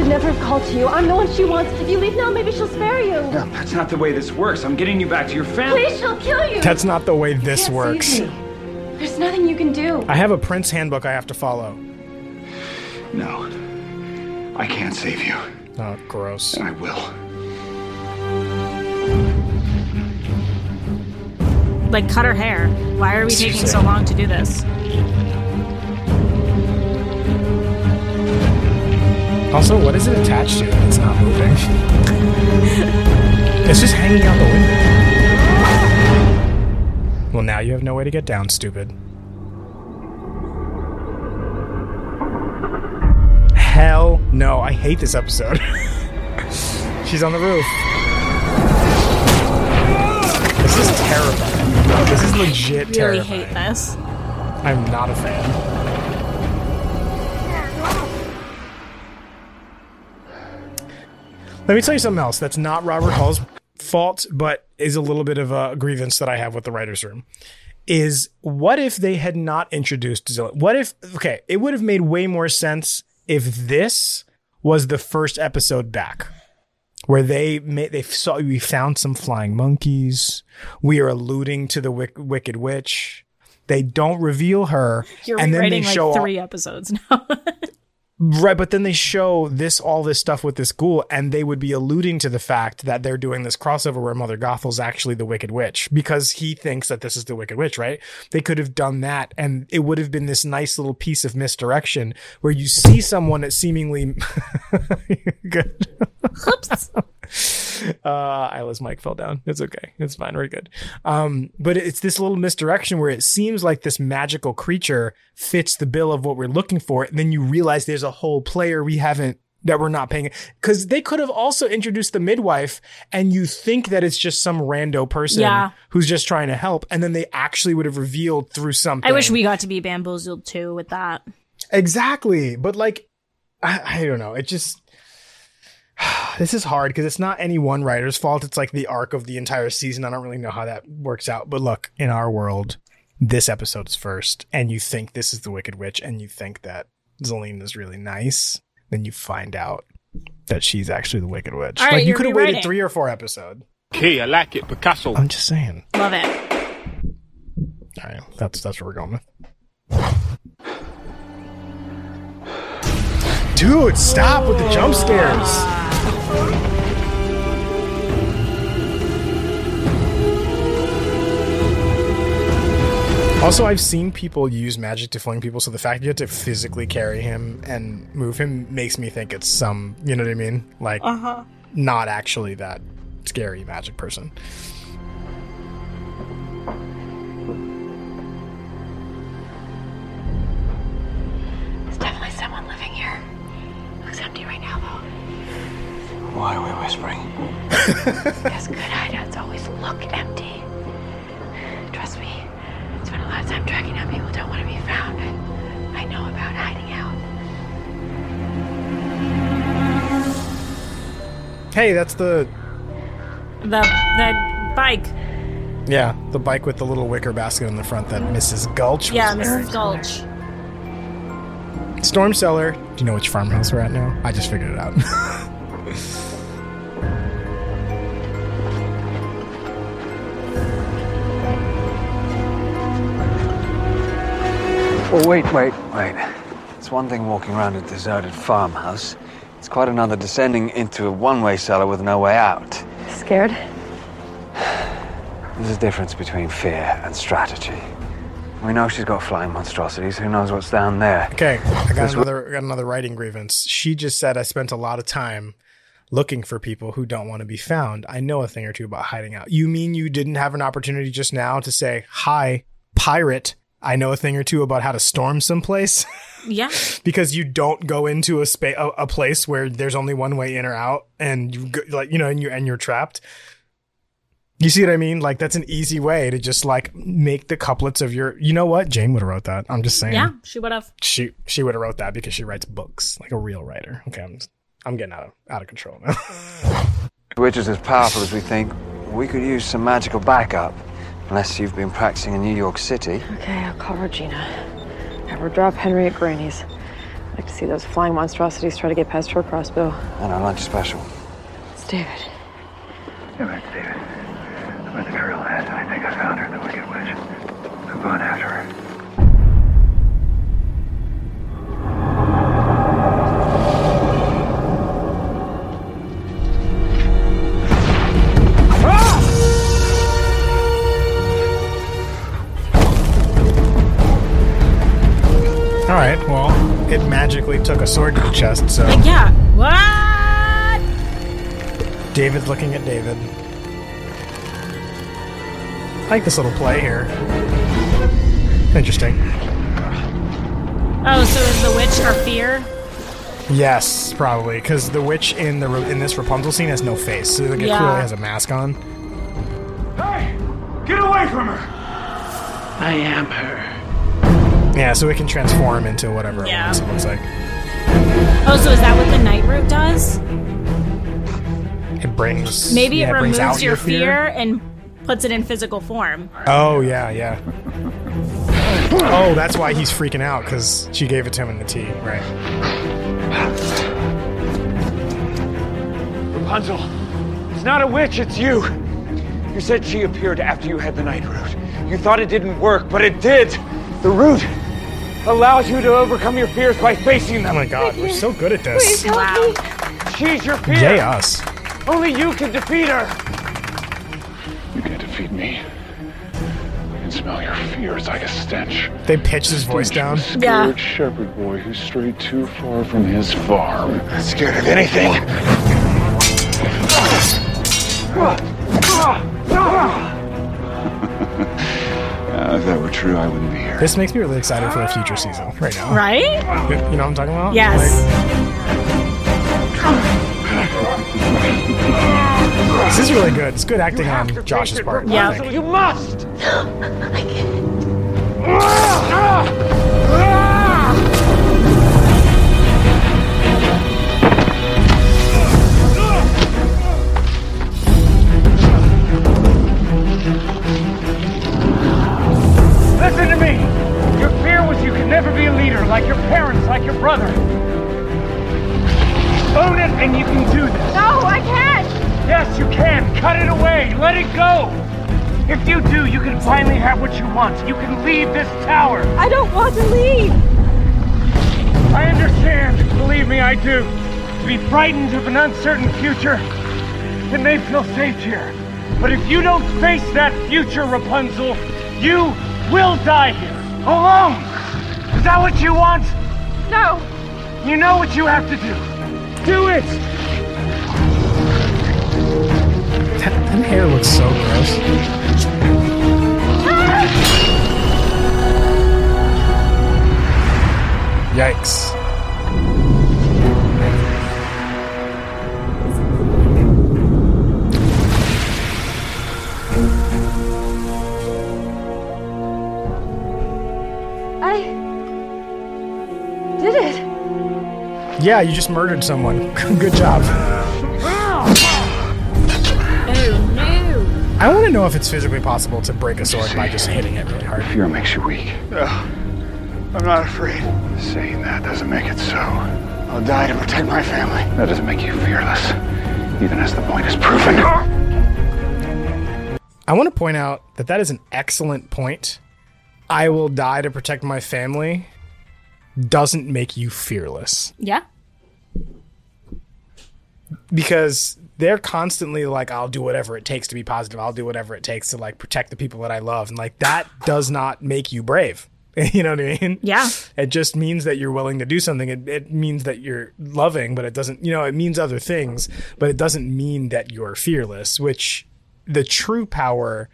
Never have called to you. I'm the one she wants. If you leave now, maybe she'll spare you. No, that's not the way this works. I'm getting you back to your family. Please, she'll kill you. That's not the way this Can't works. Save me. There's nothing you can do. I have a Prince handbook I have to follow. No. I can't save you. Oh, gross. I will. like, cut her hair. Why are we taking so long to do this? Also, what is it attached to if it's not moving? It's just hanging out the window. Well, now you have no way to get down, stupid. Hell no, I hate this episode. She's on the roof. This is terrifying. This is legit I really terrifying. I hate this. I'm not a fan. Let me tell you something else that's not Robert Hall's fault, but is a little bit of a grievance that I have with the writer's room, is what if they had not introduced Zelena? What if, okay, it would have made way more sense if this was the first episode back, where they made, they saw, we found some flying monkeys. We are alluding to the wick, Wicked Witch. They don't reveal her. You're and rewriting then they like show three all- episodes now. Right, but then they show this all this stuff with this ghoul, and they would be alluding to the fact that they're doing this crossover where Mother Gothel's actually the Wicked Witch, because he thinks that this is the Wicked Witch, right? They could have done that, and it would have been this nice little piece of misdirection where you see someone that seemingly... good. Oops. Uh, Isla's mic fell down. It's okay. It's fine. We're good. Um, but it's this little misdirection where it seems like this magical creature fits the bill of what we're looking for. And then you realize there's a whole player we haven't, that we're not paying. Because they could have also introduced the midwife, and you think that it's just some rando person yeah. who's just trying to help. And then they actually would have revealed through something. I wish we got to be bamboozled too with that. Exactly. But like, I, I don't know. It just... This is hard because it's not any one writer's fault. It's like the arc of the entire season. I don't really know how that works out. But look, in our world, this episode's first, and you think this is the Wicked Witch, and you think that Zelena is really nice. Then you find out that she's actually the Wicked Witch. All right, like you could have waited three or four episodes. Okay, I like it, Picasso. I'm just saying. Love it. All right, that's that's what we're going with. Dude, stop with the jump scares. Also, I've seen people use magic to fling people, so the fact you have to physically carry him and move him makes me think it's some, you know what I mean? Like, uh-huh. not actually that scary magic person. There's definitely someone living here. Looks empty right now, though. Why are we whispering? Because good hideouts always look empty. Trust me. I spend a lot of time tracking down people who don't want to be found. I, I know about hiding out. Hey, that's the... The the bike. Yeah, the bike with the little wicker basket in the front that Missus Gulch was Yeah, wearing. Missus Gulch. Storm Cellar. Do you know which farmhouse we're at now? I just figured it out. Oh, wait, wait, wait. It's one thing walking around a deserted farmhouse. It's quite another descending into a one-way cellar with no way out. Scared? There's a difference between fear and strategy. We know she's got flying monstrosities. Who knows what's down there? Okay, I got another, I got another writing grievance. She just said I spent a lot of time looking for people who don't want to be found. I know a thing or two about hiding out. You mean you didn't have an opportunity just now to say, hi, pirate? I know a thing or two about how to storm someplace. Yeah. Because you don't go into a space, a, a place where there's only one way in or out, and you go, like, you know, and you and you're trapped. You see what I mean? Like, that's an easy way to just like make the couplets of your, you know what? Jane would have wrote that. I'm just saying. Yeah, she would have. She she would have wrote that because she writes books like a real writer. Okay, I'm just, I'm getting out of out of control now. Which is as powerful as we think. We could use some magical backup. Unless you've been practicing in New York City. Okay, I'll call Regina. Have her drop Henry at Granny's. I'd like to see those flying monstrosities try to get past her crossbow. And our lunch special. It's David. Yeah, that's David. I'm at the trailhead. I think I found her, the Wicked Witch. I'm going after her. Ah! basically took a sword to the chest, so... Yeah, what? David's looking at David. I like this little play here. Interesting. Oh, so is the witch her fear? Yes, probably, because the witch in the in this Rapunzel scene has no face, so like, yeah. It clearly has a mask on. Hey! Get away from her! I am her. Yeah, so it can transform into whatever yeah. it wants, it looks like. Oh, so is that what the night root does? It brings... Maybe yeah, it, it removes out your, your fear, fear and puts it in physical form. Oh, yeah, yeah. Oh, that's why he's freaking out, because she gave it to him in the tea, right? Rapunzel, it's not a witch, it's you. You said she appeared after you had the night root. You thought it didn't work, but it did. The root allows you to overcome your fears by facing them. Oh my god, we're so good at this. Please, wow. She's your fear. Yay, us. Only you can defeat her. You can't defeat me. Smell your fears like a stench. They pitched his voice down. Scared yeah. shepherd boy who strayed too far from his farm. Not scared of anything. uh, if that were true, I wouldn't be here. This makes me really excited for a future season right now. Right? You know what I'm talking about? Yes. Like... This is really good. It's good acting on Josh's part. Yeah. You must! No, I can't. Listen to me! Your fear was you could never be a leader, like your parents, like your brother. Own it and you can do this. No, I can't! Yes, you can. Cut it away. Let it go. If you do, you can finally have what you want. You can leave this tower. I don't want to leave. I understand. Believe me, I do. To be frightened of an uncertain future, it may feel safe here. But if you don't face that future, Rapunzel, you will die here. Alone. Is that what you want? No. You know what you have to do. Do it. That, that hair looks so gross. Yikes. I did it. Yeah, you just murdered someone. Good job. I want to know if it's physically possible to break a sword by just hitting it really hard. Fear makes you weak. No, I'm not afraid. Saying that doesn't make it so. I'll die to protect my family. That doesn't make you fearless, even as the point is proven. I want to point out that that is an excellent point. I will die to protect my family doesn't make you fearless. Yeah. Because... they're constantly like, I'll do whatever it takes to be positive. I'll do whatever it takes to, like, protect the people that I love. And, like, that does not make you brave. You know what I mean? Yeah. It just means that you're willing to do something. It, it means that you're loving, but it doesn't, you know, it means other things. But it doesn't mean that you're fearless, which the true power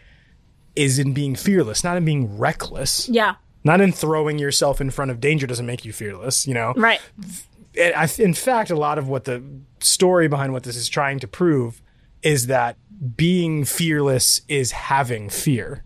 is in being fearless, not in being reckless. Yeah. Not in throwing yourself in front of danger doesn't make you fearless, you know? Right. In fact, a lot of what the story behind what this is trying to prove is that being fearless is having fear.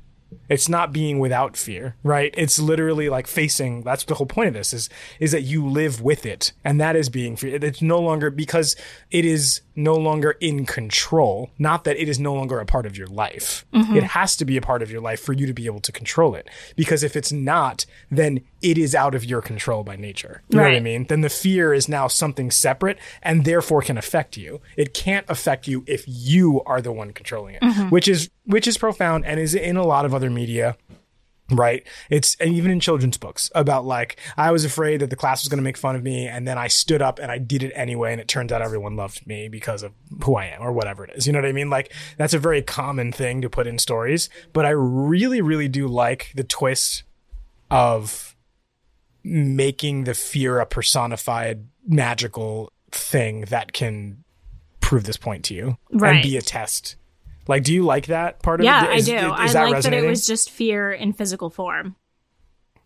It's not being without fear, right? It's literally like facing. That's the whole point of this is is that you live with it. And that is being fear. It's no longer because it is no longer in control. Not that it is no longer a part of your life. Mm-hmm. It has to be a part of your life for you to be able to control it. Because if it's not, then it is out of your control by nature. You right. know what I mean? Then the fear is now something separate and therefore can affect you. It can't affect you if you are the one controlling it, mm-hmm. which is which is profound and is in a lot of other media. Right. It's and even in children's books about like, I was afraid that the class was going to make fun of me. And then I stood up and I did it anyway. And it turns out everyone loved me because of who I am or whatever it is. You know what I mean? Like, that's a very common thing to put in stories. But I really, really do like the twist of making the fear a personified magical thing that can prove this point to you, right, and be a test. Like, do you like that part of yeah, it? Is, I do. Is, is I that like resonating? That it was just fear in physical form.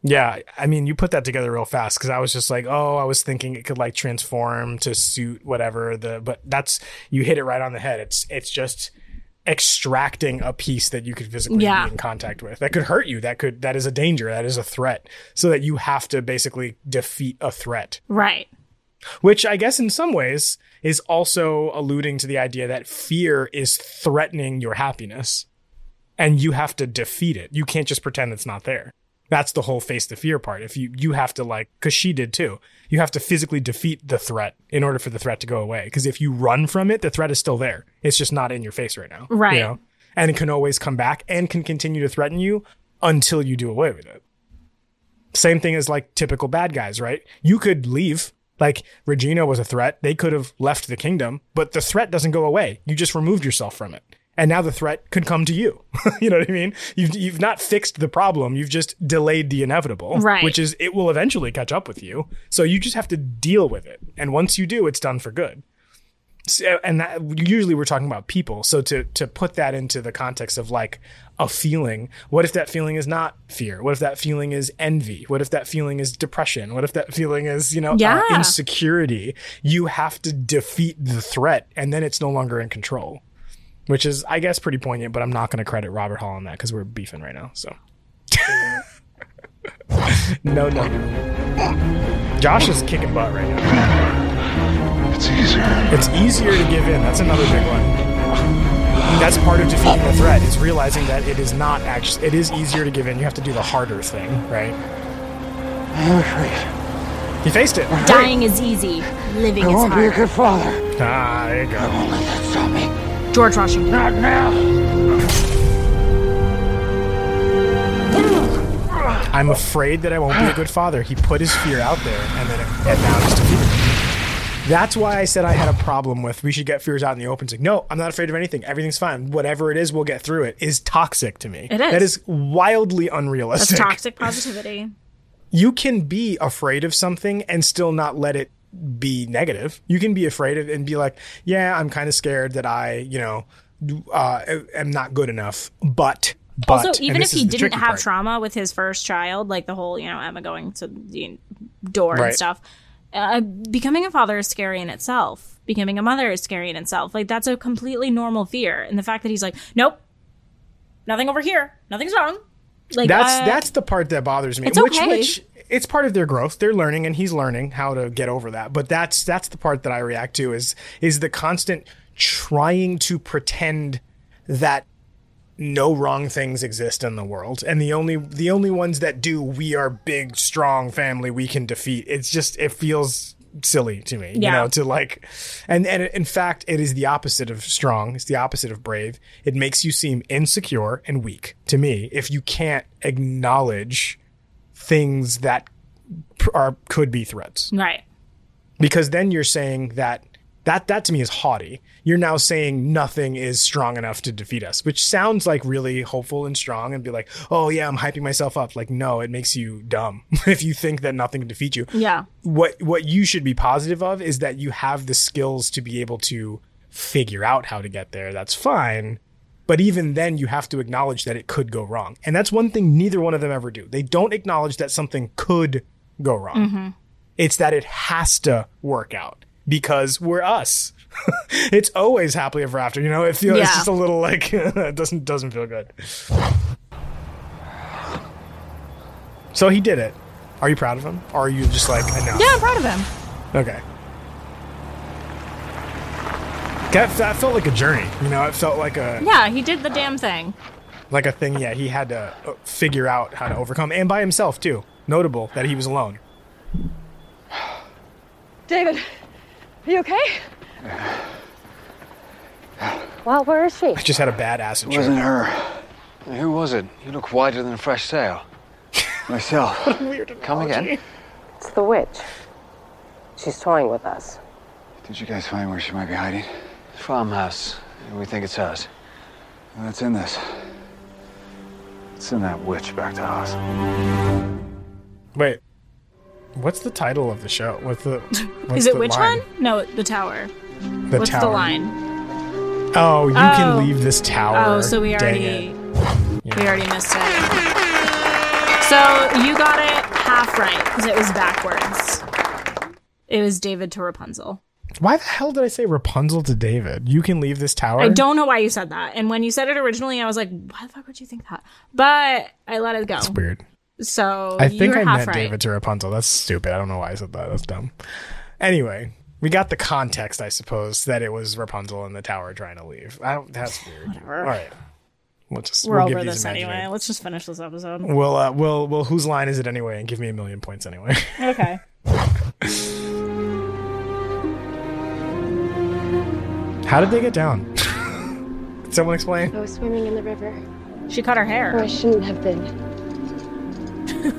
Yeah, I mean, you put that together real fast because I was just like, oh, I was thinking it could like transform to suit whatever the, but that's, you hit it right on the head. It's it's just extracting a piece that you could physically yeah. be in contact with that could hurt you. That could that is a danger. That is a threat. So that you have to basically defeat a threat. Right. Which I guess in some ways is also alluding to the idea that fear is threatening your happiness, and you have to defeat it. You can't just pretend it's not there. That's the whole face the fear part. If you, you have to like, because she did too, you have to physically defeat the threat in order for the threat to go away. Because if you run from it, the threat is still there. It's just not in your face right now. Right. You know? And it can always come back and can continue to threaten you until you do away with it. Same thing as like typical bad guys, right? You could leave. Like Regina was a threat. They could have left the kingdom, but the threat doesn't go away. You just removed yourself from it. And now the threat could come to you. You know what I mean? You've, you've not fixed the problem. You've just delayed the inevitable, right, which is it will eventually catch up with you. So you just have to deal with it. And once you do, it's done for good. So, and that, usually we're talking about people. So to to put that into the context of like a feeling, what if that feeling is not fear? What if that feeling is envy? What if that feeling is depression? What if that feeling is, you know, yeah. uh, insecurity? You have to defeat the threat, and then it's no longer in control. Which is, I guess, pretty poignant, but I'm not going to credit Robert Hall on that because we're beefing right now. So, no, no. Josh is kicking butt right now. It's easier. It's easier to give in. That's another big one. That's part of defeating the threat, is realizing that it is not actually, it is easier to give in. You have to do the harder thing, right? I'm afraid. You faced it. Dying is easy. Living is hard. I won't be a good father. Ah, there you go. I won't let that stop me. George Washington. Not now. I'm afraid that I won't be a good father. He put his fear out there, and then it, and now he's defeated. That's why I said I had a problem with we should get fears out in the open. It's like, no, I'm not afraid of anything. Everything's fine. Whatever it is, we'll get through it. Is toxic to me. It is. That is wildly unrealistic. That's toxic positivity. You can be afraid of something and still not let it be negative. You can be afraid of and be like, yeah, I'm kind of scared that I, you know, uh, am not good enough. But, but also, even if he didn't have part. trauma with his first child, like the whole, you know, Emma going to the door right. and stuff, uh, becoming a father is scary in itself. Becoming a mother is scary in itself. Like, that's a completely normal fear. And the fact that he's like, nope, nothing over here. Nothing's wrong. Like, that's uh, that's the part that bothers me. It's which, okay. which it's part of their growth. They're learning, and he's learning how to get over that. But that's that's the part that I react to is is the constant trying to pretend that no wrong things exist in the world, and the only the only ones that do, we are big, strong family we can defeat. It's just it feels silly to me, yeah. you know, to like, and and in fact, it is the opposite of strong. It's the opposite of brave. It makes you seem insecure and weak to me if you can't acknowledge things that are could be threats, right? Because then you're saying that that that to me is haughty. You're now saying nothing is strong enough to defeat us, which sounds like really hopeful and strong, and be like, oh yeah, I'm hyping myself up. Like, no, it makes you dumb if you think that nothing can defeat you. Yeah. What what you should be positive of is that you have the skills to be able to figure out how to get there. That's fine. But even then, you have to acknowledge that it could go wrong. And that's one thing neither one of them ever do. They don't acknowledge that something could go wrong. Mm-hmm. It's that it has to work out because we're us. It's always happily ever after. You know, it feels yeah. it's just a little like it doesn't doesn't feel good. So he did it. Are you proud of him? Or are you just like, enough? Yeah, I'm proud of him. Okay. That, that felt like a journey, you know, it felt like a... Yeah, he did the damn thing. Like a thing, yeah, he had to figure out how to overcome, and by himself, too. Notable that he was alone. David, are you okay? Well, where is she? I just had a bad acid trip. It wasn't her. Who was it? You look whiter than a fresh sail. Myself. What a weird analogy. Come again? It's the witch. She's toying with us. Did you guys find where she might be hiding? Farmhouse. We think it's hers. Well, it's in this. It's in that witch back to us. Wait. What's the title of the show? What's the? What's Is it the which line? one? No, the tower. The what's tower. The line? Oh, you oh. can leave this tower. Oh, so we already yeah. we already missed it. So you got it half right because it was backwards. It was David to Rapunzel. Why the hell did I say Rapunzel to David? You can leave this tower. I don't know why you said that. And when you said it originally, I was like, why the fuck would you think that? But I let it go. It's weird. So I think I meant right. David to Rapunzel. That's stupid. I don't know why I said that. That's dumb. Anyway, we got the context, I suppose, that it was Rapunzel in the tower trying to leave. I don't, that's weird. Whatever. All right. We'll just, We're we'll over this anyway. Let's just finish this episode. Well, uh, well, well, whose line is it anyway? And give me a million points anyway. Okay. How did they get down? Someone explain. I was swimming in the river. She cut her hair. Well, I shouldn't have been.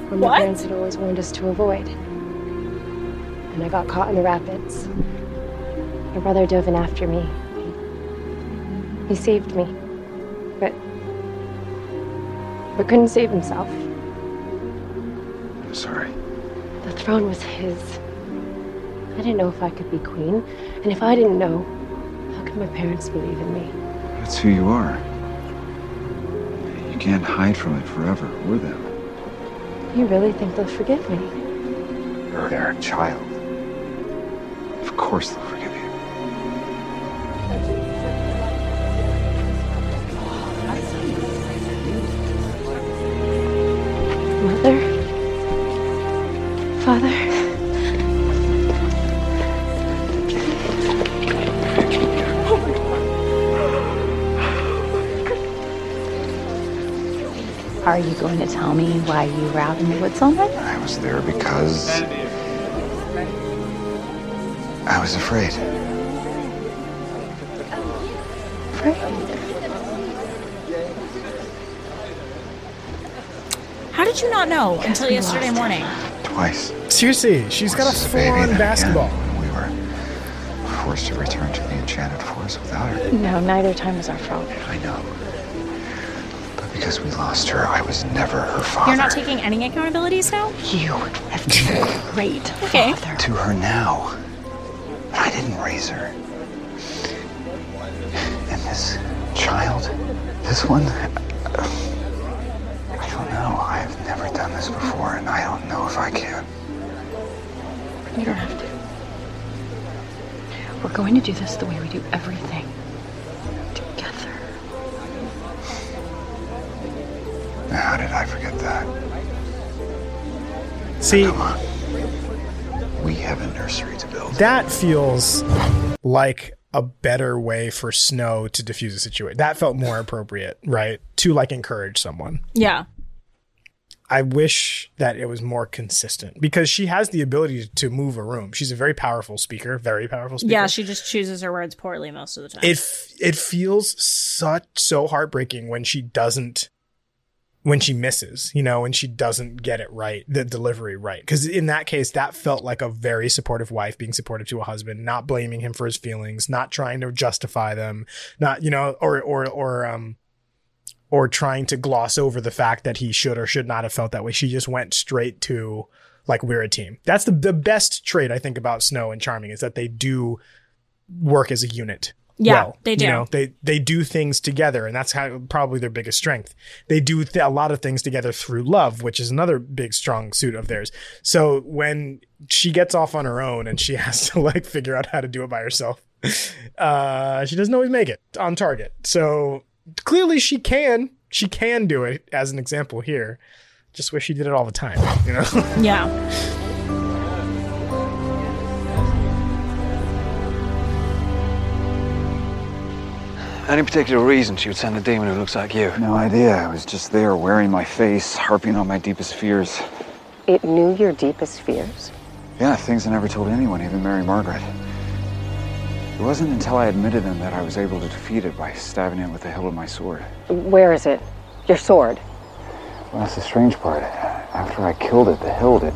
What? My parents had always warned us to avoid. And I got caught in the rapids. My brother dove in after me. He, he saved me. But... but couldn't save himself. I'm sorry. The throne was his. I didn't know if I could be queen. And if I didn't know, how could my parents believe in me? That's who you are. You can't hide from it forever, or them. You really think they'll forgive me? You're their child. Of course they'll forgive you. Mother? Father? Are you going to tell me why you were out in the woods all night? I was there because... I was afraid. Afraid? How did you not know yes, until yesterday morning? Twice. Seriously, she's got a full-on basketball. We were forced to return to the Enchanted Forest without her. No, neither time was our fault. I know. But because we lost her, I was never her father. You're not taking any accountabilities now? You have been a great okay. father to her now. But I didn't raise her. And this child, this one... Uh, No, I've never done this before, and I don't know if I can. You don't have to. We're going to do this the way we do everything. Together. How did I forget that? See, oh, come on. We have a nursery to build. That feels like a better way for Snow to diffuse a situation. That felt more appropriate, right? To, like, encourage someone. Yeah. I wish that it was more consistent because she has the ability to move a room. She's a very powerful speaker, very powerful speaker. Yeah, she just chooses her words poorly most of the time. It it feels such so heartbreaking when she doesn't, when she misses, you know, when she doesn't get it right, the delivery right. Because in that case, that felt like a very supportive wife being supportive to a husband, not blaming him for his feelings, not trying to justify them, not, you know, or or or um. or trying to gloss over the fact that he should or should not have felt that way. She just went straight to, like, we're a team. That's the, the best trait, I think, about Snow and Charming is that they do work as a unit. Yeah, well, they do. You know, they, they do things together, and that's how, probably their biggest strength. They do th- a lot of things together through love, which is another big, strong suit of theirs. So when she gets off on her own and she has to, like, figure out how to do it by herself, uh, she doesn't always make it on target. So... clearly she can. She can do it as an example here. Just wish she did it all the time, you know? Yeah. Any particular reason she would send a demon who looks like you? No idea. I was just there wearing my face, harping on my deepest fears. It knew your deepest fears? Yeah, things I never told anyone, even Mary Margaret. It wasn't until I admitted them that I was able to defeat it by stabbing it with the hilt of my sword. Where is it? Your sword? Well, that's the strange part. After I killed it, the hilt, it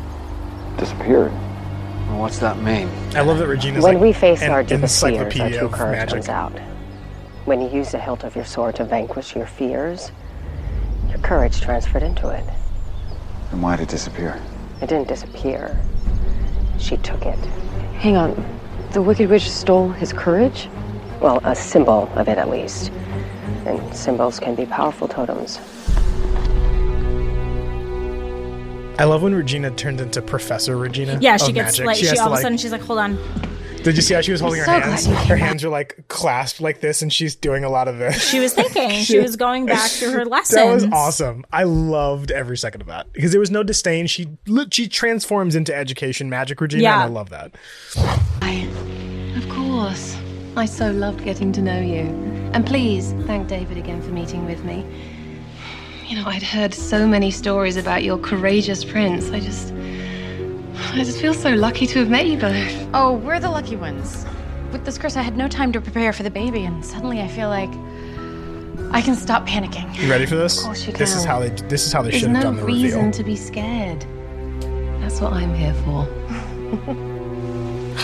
disappeared. Well, what's that mean? I love that Regina's When like, we face an, our deepest fears, our true courage magic. comes out. When you use the hilt of your sword to vanquish your fears, your courage transferred into it. Then why did it disappear? It didn't disappear. she took it. Hang on. The Wicked Witch stole his courage? Well, a symbol of it, at least. And symbols can be powerful totems. I love when Regina turned into Professor Regina. Yeah, she gets magic. like, she, she all of like, a sudden, she's like, hold on. Did you see how she was holding I'm her so hands? Her hands were like clasped like this, and she's doing a lot of this. She was thinking. she, she was going back through her lessons. That was awesome. I loved every second of that because there was no disdain. She she transforms into education magic, Regina, yeah. and I love that. I, of course. I so loved getting to know you. And please, thank David again for meeting with me. You know, I'd heard so many stories about your courageous prince. I just... I just feel so lucky to have met you both. Oh, we're the lucky ones. With this curse, I had no time to prepare for the baby, and suddenly I feel like I can stop panicking. You ready for this? Of course you can. This is how they, this is how they should have done the reveal. There's no reason to be scared. That's what I'm here for.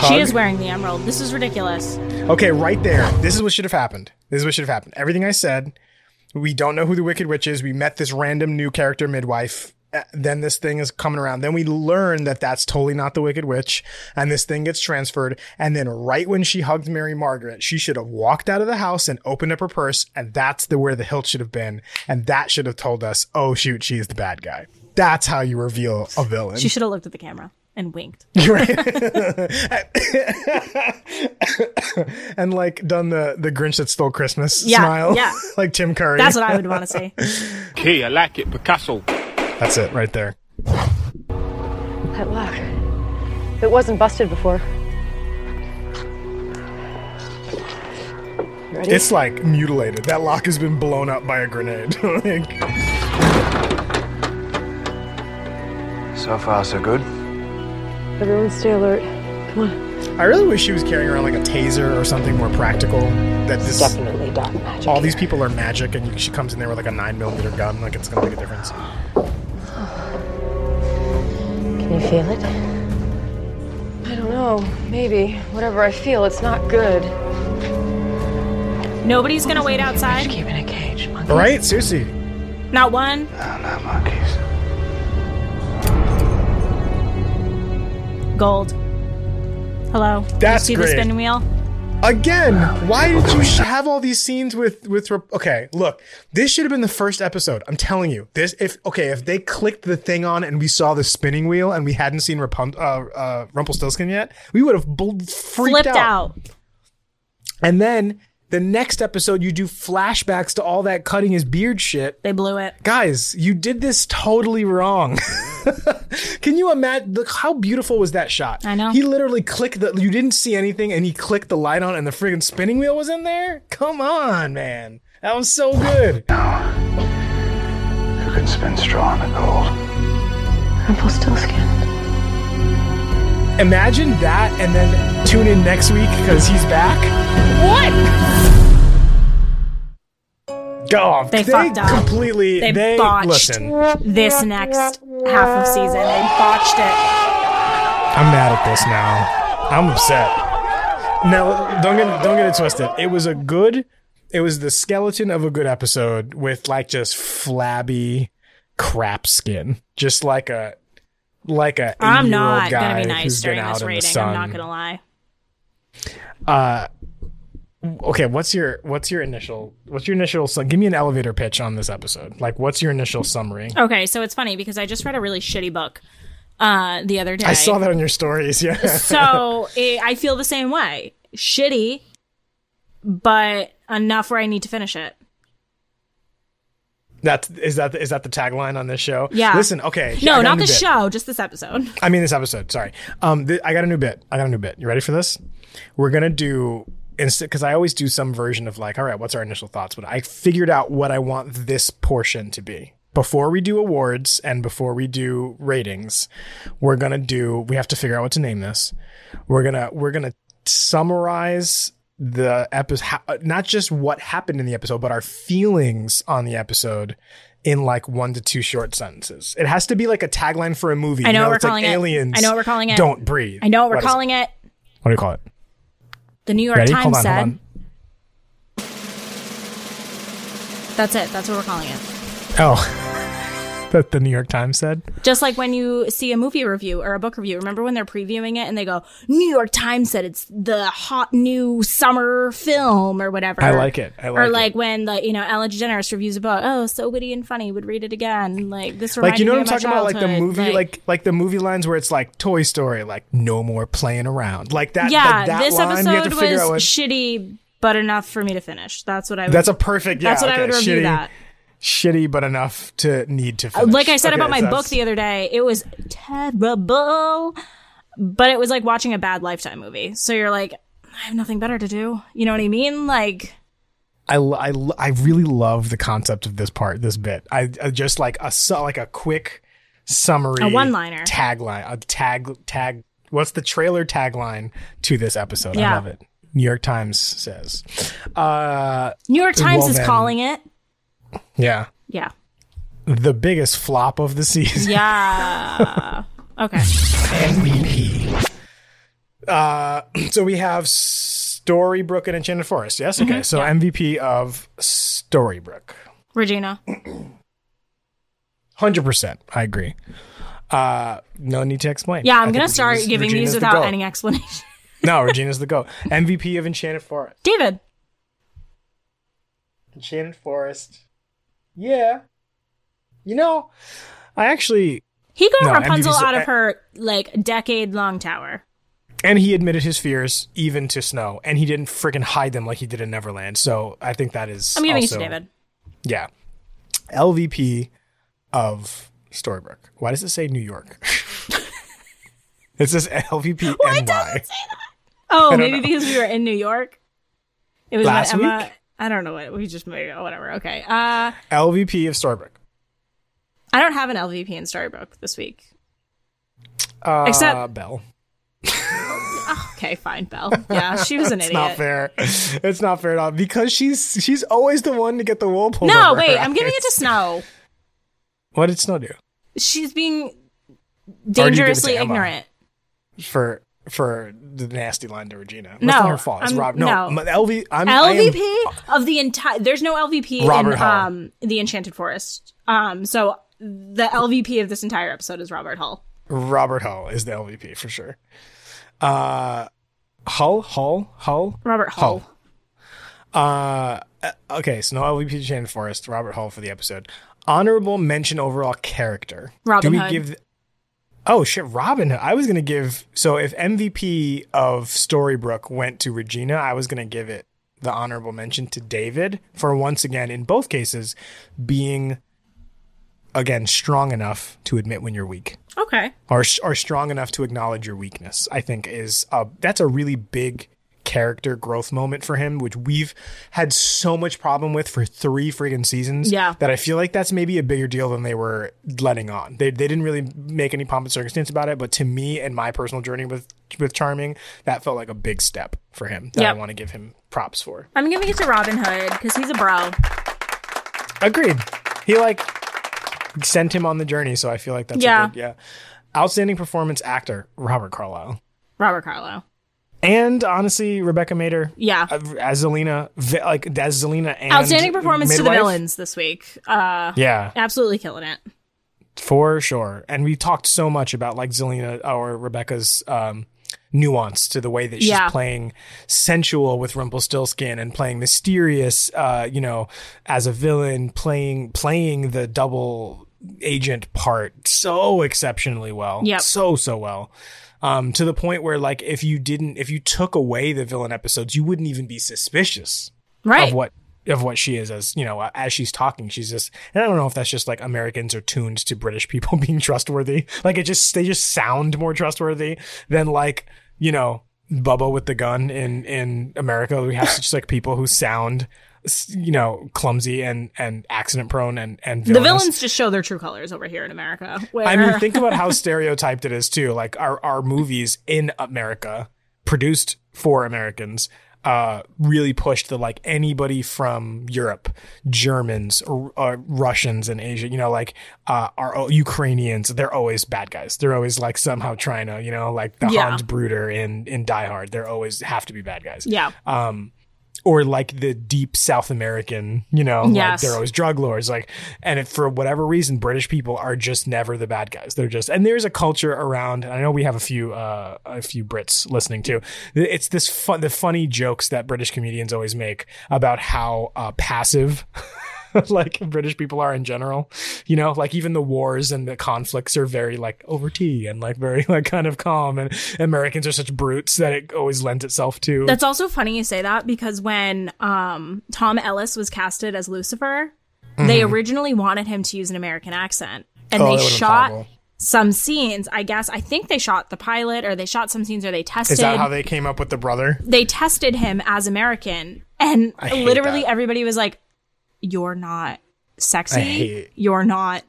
She is wearing the emerald. This is ridiculous. Okay, right there. This is what should have happened. This is what should have happened. Everything I said, we don't know who the Wicked Witch is. We met this random new character midwife. Then this thing is coming around. Then we learn that that's totally not the Wicked Witch, and this thing gets transferred. And then right when she hugged Mary Margaret, she should have walked out of the house and opened up her purse, and that's the where the hilt should have been, and that should have told us, oh, shoot, she is the bad guy. That's how you reveal a villain. She should have looked at the camera and winked. Right. And, like, done the, the Grinch that stole Christmas yeah, smile. Yeah. Like Tim Curry. That's what I would want to see. Hey, I like it, Picasso. That's it, right there. That lock. It wasn't busted before. You ready? It's like mutilated. That lock has been blown up by a grenade. Like... So far, so good. Everyone stay alert. Come on. I really wish she was carrying around like a taser or something more practical. That this definitely done magic. All here. These people are magic, and she comes in there with like a nine millimeter gun. Like, it's going to make a difference. You feel it? I don't know. Maybe. Whatever I feel, it's not good. Nobody's gonna wait outside. Keep in a cage, monkeys. Right, seriously. Not one. No, not monkeys. Gold. Hello. That's you see great. The spinning wheel. Again, why did you have all these scenes with with? Okay, look, this should have been the first episode. I'm telling you, this if okay, if they clicked the thing on and we saw the spinning wheel and we hadn't seen Rapun- uh, uh, Rumpelstiltskin yet, we would have bl- freaked Flipped out. out. And then the next episode, you do flashbacks to all that cutting his beard shit. They blew it, guys. You did this totally wrong. Can you imagine? Look, how beautiful was that shot? I know. He literally clicked the. You didn't see anything, and he clicked the light on, and the friggin' spinning wheel was in there. Come on, man, that was so good. No, who can spin straw in the cold? Rumpelstiltskin. Imagine that, and then tune in next week because he's back. What? Oh, they, they completely they, they botched listen. This next half of season. They botched it. I'm mad at this now. I'm upset. Now, don't get don't get it twisted. It was a good. It was the skeleton of a good episode with like just flabby crap skin, just like a like a. I'm not gonna be nice during this rating. I'm not gonna lie. Uh. Okay, what's your what's your initial what's your initial so give me an elevator pitch on this episode. Like, what's your initial summary? Okay, so it's funny because I just read a really shitty book uh, the other day. I saw that on your stories. Yeah. So it, I feel the same way. Shitty, but enough where I need to finish it. That's is that is that the tagline on this show? Yeah. Listen, okay. No, not the show, just this episode. I mean, this episode. Sorry. Um, th- I got a new bit. I got a new bit. You ready for this? We're gonna do. Instead, because I always do some version of like, all right, what's our initial thoughts? But I figured out what I want this portion to be. Before we do awards and before we do ratings, we're gonna do. We have to figure out what to name this. We're gonna we're gonna summarize the episode, not just what happened in the episode, but our feelings on the episode in like one to two short sentences. It has to be like a tagline for a movie. I know, you know what we're it's calling like it. Aliens. I know what we're calling it. Don't breathe. I know what we're what calling it? it. What do you call it? The New York Ready? Times hold on, said. Hold on. That's it. That's what we're calling it. Oh. that the New York Times said. Just like when you see a movie review or a book review, remember when they're previewing it and they go, New York Times said it's the hot new summer film or whatever. I like it. I like or like it. When the, you know, Ellen DeGeneres reviews a book, oh, so witty and funny, would read it again. Like this reminds me of my childhood. Like, you know what I'm talking about? Like the movie, like, like like the movie lines where it's like Toy Story, like no more playing around. Like that. Yeah, like that this line, episode was what... shitty but enough for me to finish. That's what I would That's a perfect yeah, That's what okay, I would review shitty. that. Shitty, but enough to need to finish. Like I said okay, about my that's... book the other day, it was terrible, but it was like watching a bad Lifetime movie. So you're like, I have nothing better to do. You know what I mean? Like, I, I, I really love the concept of this part, this bit. I, I just like a like a quick summary, a one-liner, tagline, a tag tag. What's the trailer tagline to this episode? Yeah. I love it. New York Times says. Uh, New York Times well, is then, calling it. Yeah. Yeah. The biggest flop of the season. Yeah. Okay. M V P. Uh, so we have Storybrooke and Enchanted Forest. Yes? Okay. Mm-hmm. So yeah. M V P of Storybrooke. Regina. one hundred percent. I agree. Uh, no need to explain. Yeah, I'm going to start Regina's, giving Regina's these without the any explanation. No, Regina's the GOAT. M V P of Enchanted Forest. David. Enchanted Forest. Yeah. You know, I actually... He got no, Rapunzel M V P's, out of I, her, like, decade-long tower. And he admitted his fears, even to Snow. And he didn't freaking hide them like he did in Neverland. So I think that is I'm giving also, it to David. Yeah. L V P of Storybrooke. Why does it say New York? It says L V P N Y. Why does it say that? Oh, maybe know. Because we were in New York? It was Last Emma... week? I don't know what we just made it, whatever. Okay. Uh, L V P of Storybrooke. I don't have an L V P in Storybrooke this week. Uh, Except Belle. Okay, fine, Belle. Yeah, she was an it's idiot. It's not fair. It's not fair at all because she's she's always the one to get the wool pulled. No, over wait, her I'm eyes. Giving it to Snow. What did Snow do? She's being dangerously ignorant. For. For the nasty line to Regina. It's no, not her fault. It's Rob. No, no. L V, I'm, L V P I am, of the entire... There's no L V P Robert in Hull. um the Enchanted Forest. Um, So the L V P of this entire episode is Robert Hull. Robert Hull is the L V P for sure. Uh, Hull? Hull? Hull? Robert Hull. Hull. Uh, okay, so no L V P to Enchanted Forest. Robert Hull for the episode. Honorable mention overall character. Robin Do we Hood. give... Oh, shit, Robin. I was going to give... So if M V P of Storybrooke went to Regina, I was going to give it the honorable mention to David for, once again, in both cases, being, again, strong enough to admit when you're weak. Okay. Or, or strong enough to acknowledge your weakness, I think, is... A, that's a really big character growth moment for him, which we've had so much problem with for three friggin' seasons. Yeah. That I feel like that's maybe a bigger deal than they were letting on. They they didn't really make any pomp and circumstance about it, but to me and my personal journey with with Charming, that felt like a big step for him that yep. I want to give him props for. I'm giving it to Robin Hood because he's a bro. Agreed. He like sent him on the journey, so I feel like that's yeah. a good, yeah. Outstanding performance actor, Robert Carlyle. Robert Carlyle. And honestly, Rebecca Mader, yeah, as Zelena, like as Zelena, and outstanding performance midwife. To the villains this week. Uh, yeah, absolutely killing it for sure. And we talked so much about like Zelena or Rebecca's um, nuance to the way that she's yeah. playing sensual with Rumplestiltskin and playing mysterious, uh, you know, as a villain, playing playing the double agent part so exceptionally well. Yeah, so so well. Um, to the point where, like, if you didn't, if you took away the villain episodes, you wouldn't even be suspicious right. of what of what she is as, you know, as she's talking. She's just, and I don't know if that's just, like, Americans are tuned to British people being trustworthy. Like, it just, they just sound more trustworthy than, like, you know, Bubba with the gun in, in America. We have such, like, people who sound, you know, clumsy and, and accident prone and, and villainous. The villains just show their true colors over here in America. Where... I mean, think about how stereotyped it is too. Like our, our movies in America produced for Americans uh, really pushed the, like anybody from Europe, Germans or uh, Russians in Asia, you know, like uh, our Ukrainians, they're always bad guys. They're always like somehow trying to, you know, like the yeah. Hans Bruder in, in Die Hard, they're always have to be bad guys. Yeah. Um, or like the deep South American, you know, yes. like they're always drug lords. Like, and if for whatever reason, British people are just never the bad guys. They're just, and there's a culture around, and I know we have a few, uh, a few Brits listening too. It's this fun, the funny jokes that British comedians always make about how uh, passive like British people are in general, you know, like even the wars and the conflicts are very like over tea and like very like kind of calm, and Americans are such brutes that it always lends itself to. That's also funny you say that, because when um, Tom Ellis was casted as Lucifer, mm-hmm. they originally wanted him to use an American accent, and oh, they shot horrible. some scenes. I guess I think they shot the pilot, or they shot some scenes, or they tested. Is that how they came up with the brother? They tested him as American, and literally that. everybody was like, you're not sexy, you're not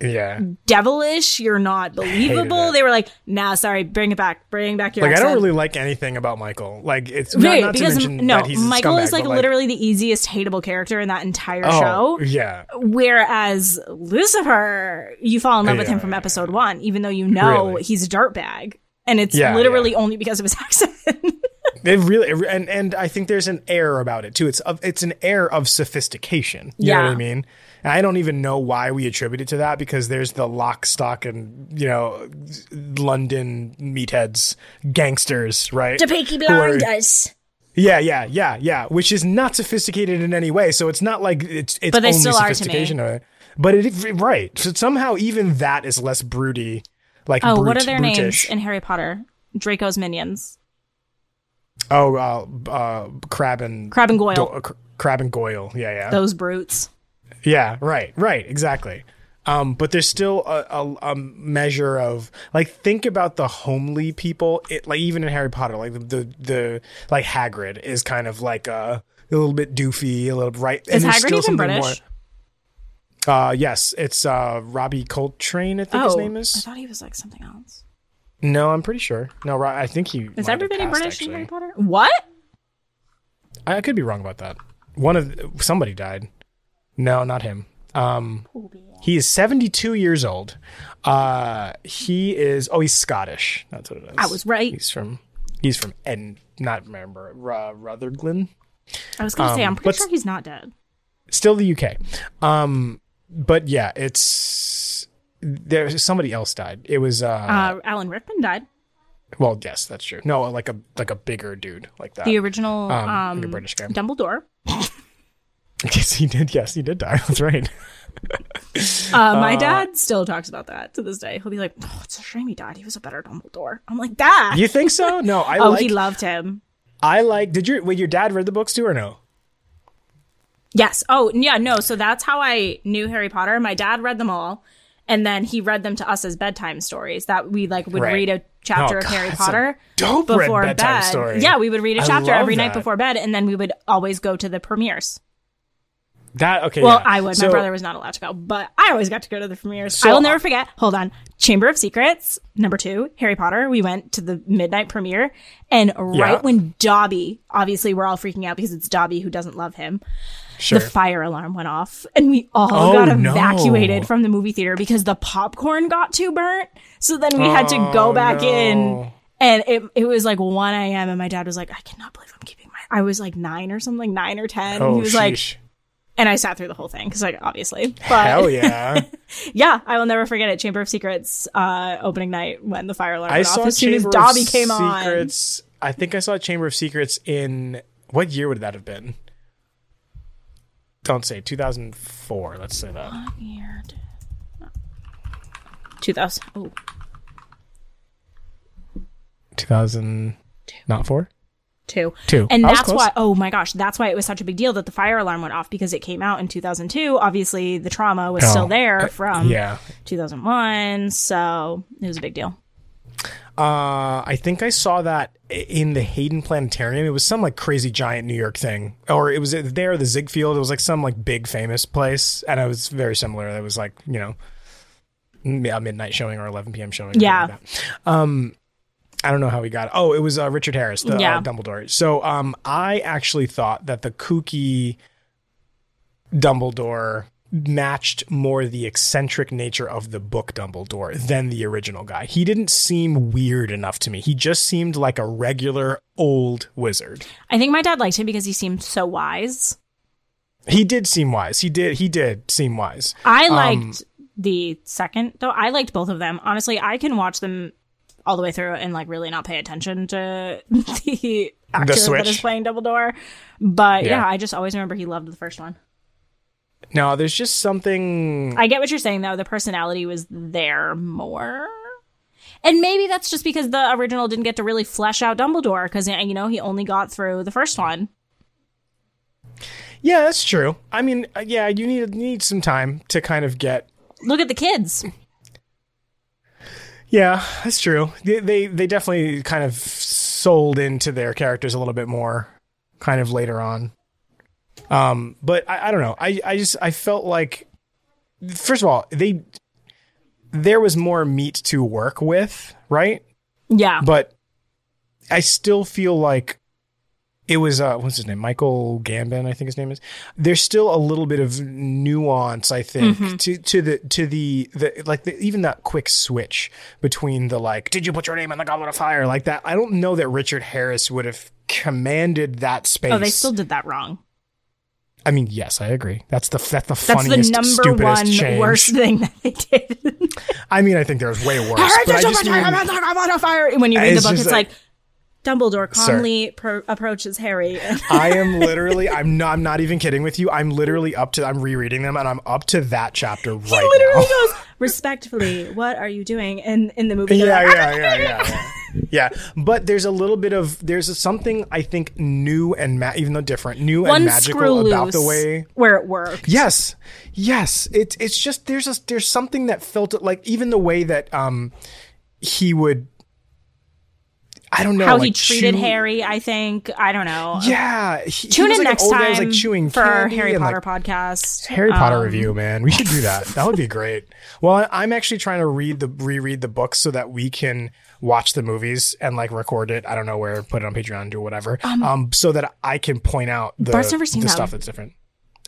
yeah. devilish, you're not believable. They were like, nah, sorry, bring it back. Bring back your Like, accent. I don't really like anything about Michael. Like, it's right, not, not because to mention no, that he's Michael a scumbag, is like, like literally the easiest hateable character in that entire oh, show. Yeah. Whereas Lucifer, you fall in love yeah, with him from episode yeah. one, even though you know really? he's a dirtbag. And it's yeah, literally yeah. only because of his accent. It really, and and I think there's an air about it too. It's of, it's an air of sophistication. You yeah. know what I mean? And I don't even know why we attribute it to that, because there's the lock, stock, and, you know, London meatheads, gangsters, right? The Peaky Blinders. Yeah, yeah, yeah, yeah. Which is not sophisticated in any way. So it's not like it's it's but they only still sophistication. Are to me. But it right. So somehow even that is less broody. Like oh, brute, what are their brutish. names in Harry Potter? Draco's minions. Oh, uh, uh, Crab and... Crab and Goyle. Do, uh, Crab and Goyle, yeah, yeah. Those brutes. Yeah, right, right, exactly. Um, but there's still a, a, a measure of... Like, think about the homely people. It, like, even in Harry Potter, like, the, the, the like Hagrid is kind of like a, a little bit doofy, a little... right. Is and Hagrid still even British? More, Uh, yes, it's uh, Robbie Coltrane, I think oh, his name is. I thought he was like something else. No, I'm pretty sure. No, I think he. Is everybody passed, British actually. in Harry Potter? What? I, I could be wrong about that. One of somebody died. No, not him. Um, he is seventy-two years old. Uh, he is. Oh, he's Scottish. That's what it is. I was right. He's from. He's from Ed. Not remember uh, Rutherglen. I was gonna um, say. I'm pretty sure he's not dead. Still the U K. Um. But yeah, it's there. Somebody else died. It was uh, uh, Alan Rickman died. Well, yes, that's true. No, like a like a bigger dude like that. The original um, um, like a British guy. Dumbledore. Yes, he did. Yes, he did die. That's right. uh, my uh, dad still talks about that to this day. He'll be like, "Oh, it's a shame he died. He was a better Dumbledore." I'm like, "Dad, you think so?" No, I. oh, like, he loved him. I like. Did your wait, your dad read the books too, or no? Yes. Oh, yeah, no. So that's how I knew Harry Potter. My dad read them all, and then he read them to us as bedtime stories that we like would right. read a chapter oh, of God, Harry Potter dope before bedtime bed. Story. Yeah, we would read a chapter every that. night before bed, and then we would always go to the premieres. That okay. Well, yeah. I would. So, my brother was not allowed to go, but I always got to go to the premieres. So, I will never forget. Hold on. Chamber of Secrets, number two, Harry Potter. We went to the midnight premiere, and right yeah. when Dobby, obviously we're all freaking out because it's Dobby who doesn't love him. Sure. The fire alarm went off, and we all oh, got evacuated no. from the movie theater because the popcorn got too burnt. So then we oh, had to go back no. in, and it it was like one a.m. and my dad was like, I cannot believe I'm keeping my... I was like nine or something, nine or ten. Oh, he was sheesh. like... And I sat through the whole thing because, like, obviously. But, hell yeah. yeah, I will never forget it. Chamber of Secrets uh, opening night when the fire alarm went off as soon as Dobby came Secrets, on. I think I saw Chamber of Secrets in... What year would that have been? Don't say two thousand four. Let's say that. What year? two thousand. Oh. two thousand. Not four? Two. Two. And I that's why, oh my gosh, that's why it was such a big deal that the fire alarm went off, because it came out in two thousand two. Obviously, the trauma was oh, still there from yeah. two thousand one. So it was a big deal. Uh, I think I saw that in the Hayden Planetarium. It was some like crazy giant New York thing, or it was there, the Ziegfeld. It was like some like big famous place. And it was very similar. It was like, you know, a midnight showing or eleven p.m. showing. Yeah. Like that. Um, I don't know how we got it. Oh, it was uh, Richard Harris, the yeah. uh, Dumbledore. So um, I actually thought that the kooky Dumbledore matched more the eccentric nature of the book Dumbledore than the original guy. He didn't seem weird enough to me. He just seemed like a regular old wizard. I think my dad liked him because he seemed so wise. He did seem wise. He did. He did seem wise. I liked um, the second, though. I liked both of them. Honestly, I can watch them all the way through and like really not pay attention to the actor that is playing Dumbledore. But yeah. yeah, I just always remember he loved the first one. No, there's just something. I get what you're saying, though. The personality was there more. And maybe that's just because the original didn't get to really flesh out Dumbledore because, you know, he only got through the first one. Yeah, that's true. I mean, yeah, you need need some time to kind of get. Look at the kids. Yeah, that's true. They they, they definitely kind of sold into their characters a little bit more, kind of later on. Um, but I, I don't know. I, I just I felt like, first of all, they there was more meat to work with, right? Yeah. But I still feel like. It was, uh, what's his name? Michael Gambon, I think his name is. There's still a little bit of nuance, I think, mm-hmm. to, to the, to the, the like, the, even that quick switch between the, like, did you put your name on the Goblet of Fire? Like that. I don't know that Richard Harris would have commanded that space. Oh, they still did that wrong. I mean, yes, I agree. That's the that's the funniest, that's the number one change. Worst thing that they did. I mean, I think there's way worse. I but I just mean, I'm on the Goblet of Fire. When you read the book, it's like, like Dumbledore calmly pro- approaches Harry. I am literally, I'm not, I'm not even kidding with you. I'm literally up to, I'm rereading them and I'm up to that chapter right now. He literally now. goes, respectfully, what are you doing? And in the movie. Yeah, like, yeah, yeah, yeah, yeah. Yeah. But there's a little bit of, there's a, something I think new and, ma- even though different, new One and magical about the way. Where it works. Yes. Yes. It, it's just, there's a, there's something that felt like, even the way that um he would, I don't know how like he treated chew- Harry. I think I don't know. Yeah, he, tune he in like next time guy, was, like, chewing for our Harry Potter like, podcast. Harry um, Potter review, man. We should do that. That would be great. Well, I'm actually trying to read the reread the books so that we can watch the movies and like record it. I don't know where, put it on Patreon, do whatever, um, um so that I can point out the, the stuff one. that's different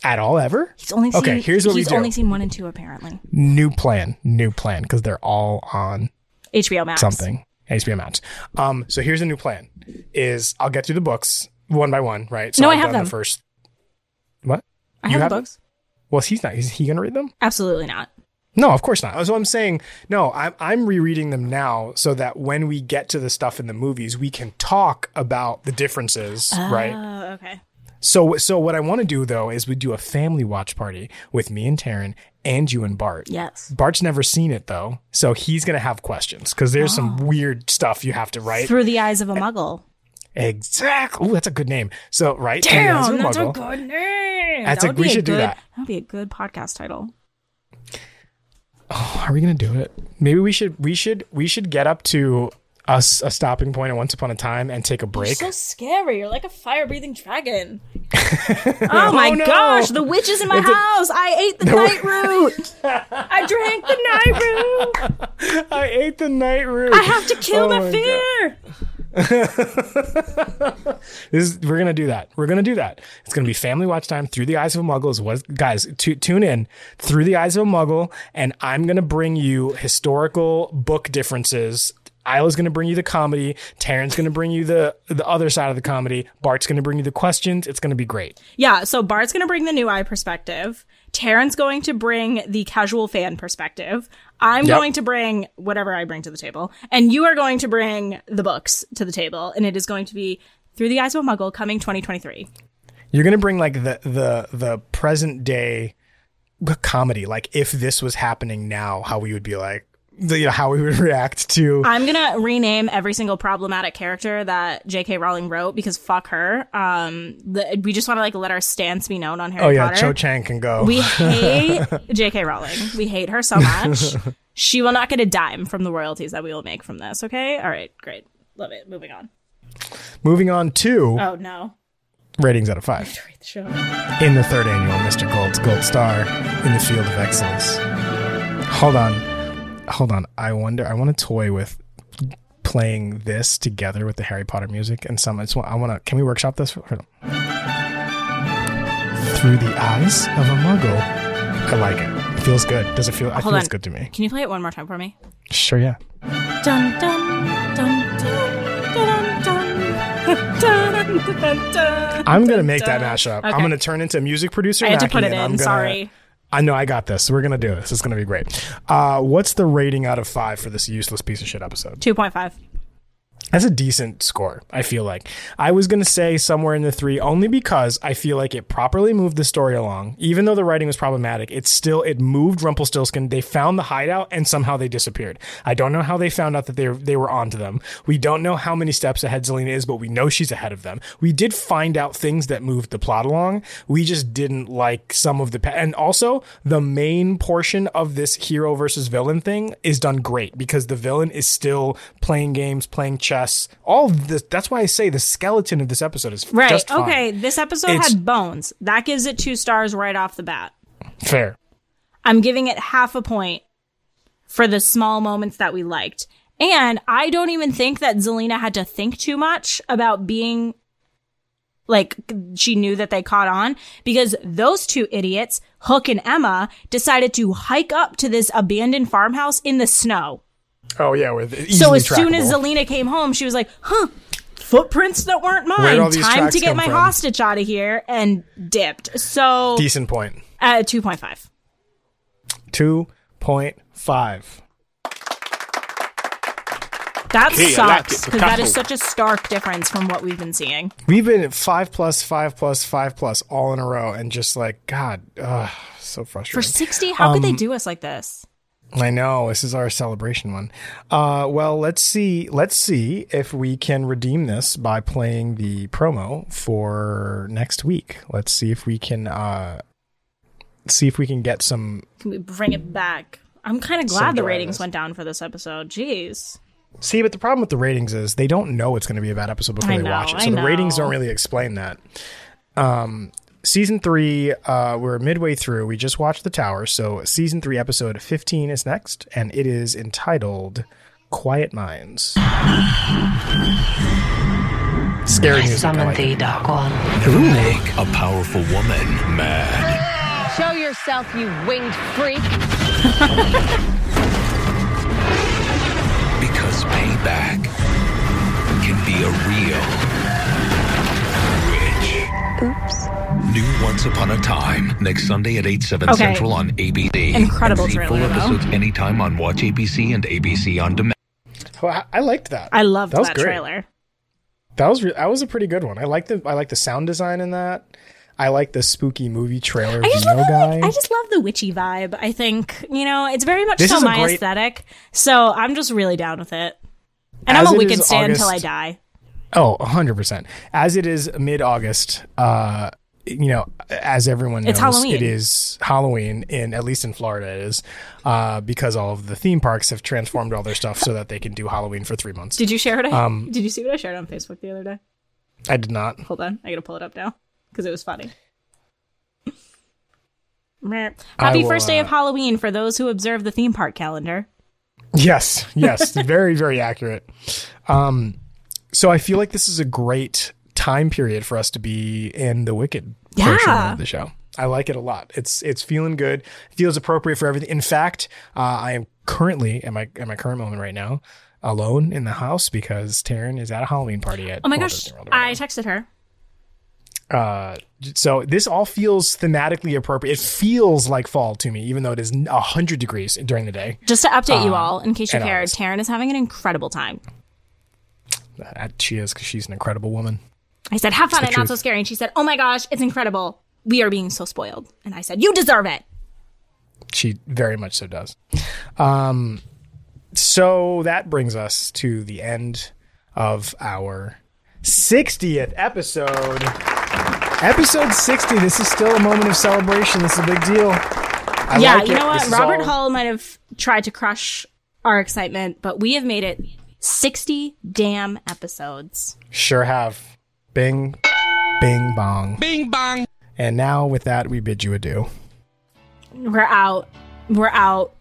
at all ever. He's only seen, okay. Here's what he's we do. Only seen one and two apparently. New plan, new plan, because they're all on H B O Max. Something. H B O Max. Um, so here's a new plan: is I'll get through the books one by one, right? So no, I've I have done them the first. What? I have, have the books. Them? Well, he's not. Is he going to read them? Absolutely not. No, of course not. So I'm saying no. I'm I'm rereading them now so that when we get to the stuff in the movies, we can talk about the differences, uh, right? Oh, okay. So so what I want to do though is we do a family watch party with me and Taryn. And you and Bart. Yes. Bart's never seen it, though, so he's going to have questions because there's oh. some weird stuff you have to write. Through the Eyes of a Muggle. Exactly. Ooh, that's a good name. So, right? Damn, that's a, a good name. That's that a, we should a good, do that. That would be a good podcast title. Oh, are we going to do it? Maybe we should We should, We should. should get up to a, a stopping point at Once Upon a Time and take a break. You're so scary. You're like a fire-breathing dragon. oh my oh, no. gosh, the witch is in my it's house. A, I ate the no, night root. I drank the night root. I ate the night root. I have to kill oh my, my fear. this is, we're gonna do that. We're gonna do that. It's gonna be family watch time. Through the Eyes of a Muggle is what guys t- tune in. Through the Eyes of a Muggle, and I'm gonna bring you historical book differences. Isla's going to bring you the comedy. Taryn's going to bring you the the other side of the comedy. Bart's going to bring you the questions. It's going to be great. Yeah, so Bart's going to bring the new eye perspective. Taryn's going to bring the casual fan perspective. I'm yep. going to bring whatever I bring to the table. And you are going to bring the books to the table. And it is going to be Through the Eyes of a Muggle coming twenty twenty-three. You're going to bring like the the the present day comedy. Like if this was happening now, how we would be like. The, you know, how we would react to. I'm gonna rename every single problematic character that J K Rowling wrote because fuck her. Um, the, we just want to like let our stance be known on Harry oh, yeah, Potter. Oh yeah, Cho Chang can go. We hate J K Rowling. We hate her so much. She will not get a dime from the royalties that we will make from this. Okay, all right, great, love it. Moving on. Moving on to. Oh no. Ratings out of five. I have to rate the show. In the third annual Mister Gold's Gold Star in the Field of Excellence. Hold on. Hold on, I wonder. I want to toy with playing this together with the Harry Potter music, and some. I just want. I want to. Can we workshop this? Hold on. Through the Eyes of a Muggle, I like it. It feels good. Does it feel? I Hold feels on. good to me. Can you play it one more time for me? Sure. Yeah. Dun dun dun dun dun dun dun dun dun. I'm gonna make that mashup. Okay. I'm gonna turn into a music producer. I had Mackie, to put it in. Gonna, Sorry. I know I got this. We're going to do this. It's going to be great. Uh, what's the rating out of five for this useless piece of shit episode? two point five. That's a decent score, I feel like. I was going to say somewhere in the three only because I feel like it properly moved the story along. Even though the writing was problematic, it still, it moved Rumplestiltskin. They found the hideout and somehow they disappeared. I don't know how they found out that they were, they were onto them. We don't know how many steps ahead Zelena is, but we know she's ahead of them. We did find out things that moved the plot along. We just didn't like some of the... Pa- and also, the main portion of this hero versus villain thing is done great because the villain is still playing games, playing chess, all this. That's why I say the skeleton of this episode is right. Just fine. Okay, this episode it's, had bones. That gives it two stars right off the bat. Fair. I'm giving it half a point for the small moments that we liked, and I don't even think that Zelena had to think too much about being like she knew that they caught on because those two idiots, Hook and Emma, decided to hike up to this abandoned farmhouse in the snow. Oh, yeah. With easily so as trackable. Soon as Zelena came home, she was like, huh, footprints that weren't mine. Time to get my from? hostage out of here and dipped. So decent point. Uh, two point five. two point five. That okay, sucks because like that is such a stark difference from what we've been seeing. We've been at five plus, five plus, five plus all in a row and just like, God, ugh, so frustrating. For sixty, how um, could they do us like this? I know. This is our celebration one. Uh, well, let's see. Let's see if we can redeem this by playing the promo for next week. Let's see if we can uh, see if we can get some. Can we bring it back? I'm kind of glad the ratings went down for this episode. Jeez. See, but the problem with the ratings is they don't know it's going to be a bad episode before I they know, watch it. So I the know. ratings don't really explain that. Um. Season three, uh, we're midway through. We just watched The Tower. So season three, episode fifteen is next, and it is entitled Quiet Minds. Scary I music. Summon like thee, Dark One. Who make a powerful woman mad? Show yourself, you winged freak. Because payback can be a real witch. Oops. New Once Upon a Time, next Sunday at eight, seven okay. Central on A B C. Incredible trailer, full episodes though. Anytime on Watch A B C and A B C On Demand. Oh, I, I liked that. I loved that, that trailer. That was re- that was a pretty good one. I like the I like the sound design in that. I like the spooky movie trailer. I just, love the, guy. Like, I just love the witchy vibe, I think. You know, it's very much this so my great... aesthetic. So I'm just really down with it. And As I'm a Wicked stan until I die. Oh, one hundred percent. As it is mid-August, uh... you know, as everyone knows, it's Halloween. It is Halloween, in at least in Florida it is, uh, because all of the theme parks have transformed all their stuff so that they can do Halloween for three months. Did you share it? Um, did you see what I shared on Facebook the other day? I did not. Hold on. I got to pull it up now because it was funny. Happy will, first day uh, of Halloween for those who observe the theme park calendar. Yes. Yes. Very, very accurate. Um, so I feel like this is a great time period for us to be in the Wicked yeah. portion of the show. I like it a lot. It's it's feeling good. It feels appropriate for everything. In fact, uh, I am currently in my in my current moment right now alone in the house because Taryn is at a Halloween party at. Oh my gosh! Right I now. texted her. Uh, so this all feels thematically appropriate. It feels like fall to me, even though it is a hundred degrees during the day. Just to update um, you all, in case you cared, Taryn is having an incredible time. She is because she's an incredible woman. I said, have fun and not so scary. And she said, oh my gosh, it's incredible. We are being so spoiled. And I said, you deserve it. She very much so does. Um, so that brings us to the end of our sixtieth episode. Episode sixty. This is still a moment of celebration. This is a big deal. I yeah, like you it. know what? Robert all... Hall might have tried to crush our excitement, but we have made it sixty damn episodes. Sure have. Bing, bing, bong. Bing, bong. And now with that, we bid you adieu. We're out. We're out.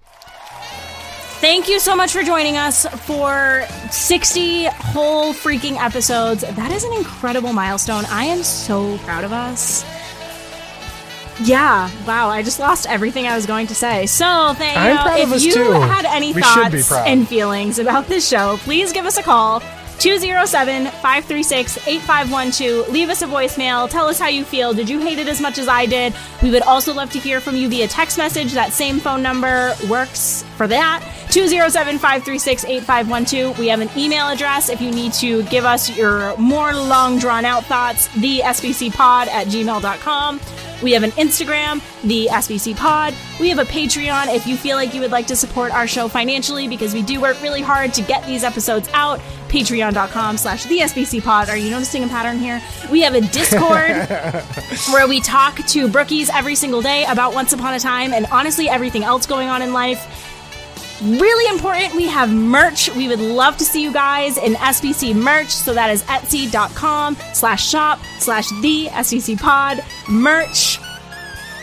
Thank you so much for joining us for sixty whole freaking episodes. That is an incredible milestone. I am so proud of us. Yeah. Wow. I just lost everything I was going to say. So, thank you. I'm proud of us too. If you had any thoughts and feelings about this show, please give us a call. two oh seven, five three six, eight five one two. Leave us a voicemail. Tell us how you feel. Did you hate it as much as I did? We would also love to hear from you via text message. That same phone number works for that. two oh seven, five three six, eight five one two. We have an email address if you need to give us your more long drawn out thoughts. The S B C pod at gmail dot com. We have an Instagram, the S B C pod. We have a Patreon if you feel like you would like to support our show financially, because we do work really hard to get these episodes out. Patreon.com slash the SBC pod. Are you noticing a pattern here? We have a Discord where we talk to brookies every single day about Once Upon a Time and honestly everything else going on in life. Really important, we have merch. We would love to see you guys in S B C merch. So that is etsy.com slash shop slash the SBC pod merch.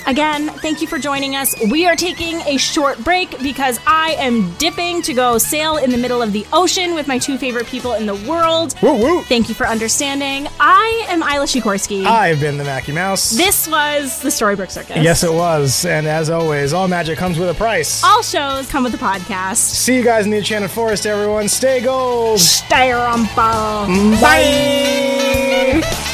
Again, thank you for joining us. We are taking a short break because I am dipping to go sail in the middle of the ocean with my two favorite people in the world. Woo woo. Thank you for understanding. I am Isla Sikorsky. I've been the Mackie Mouse. This was the Storybrooke Circus. Yes, it was. And as always, all magic comes with a price. All shows come with a podcast. See you guys in the Enchanted Forest, everyone. Stay gold. Stay rumple. Bye. Bye.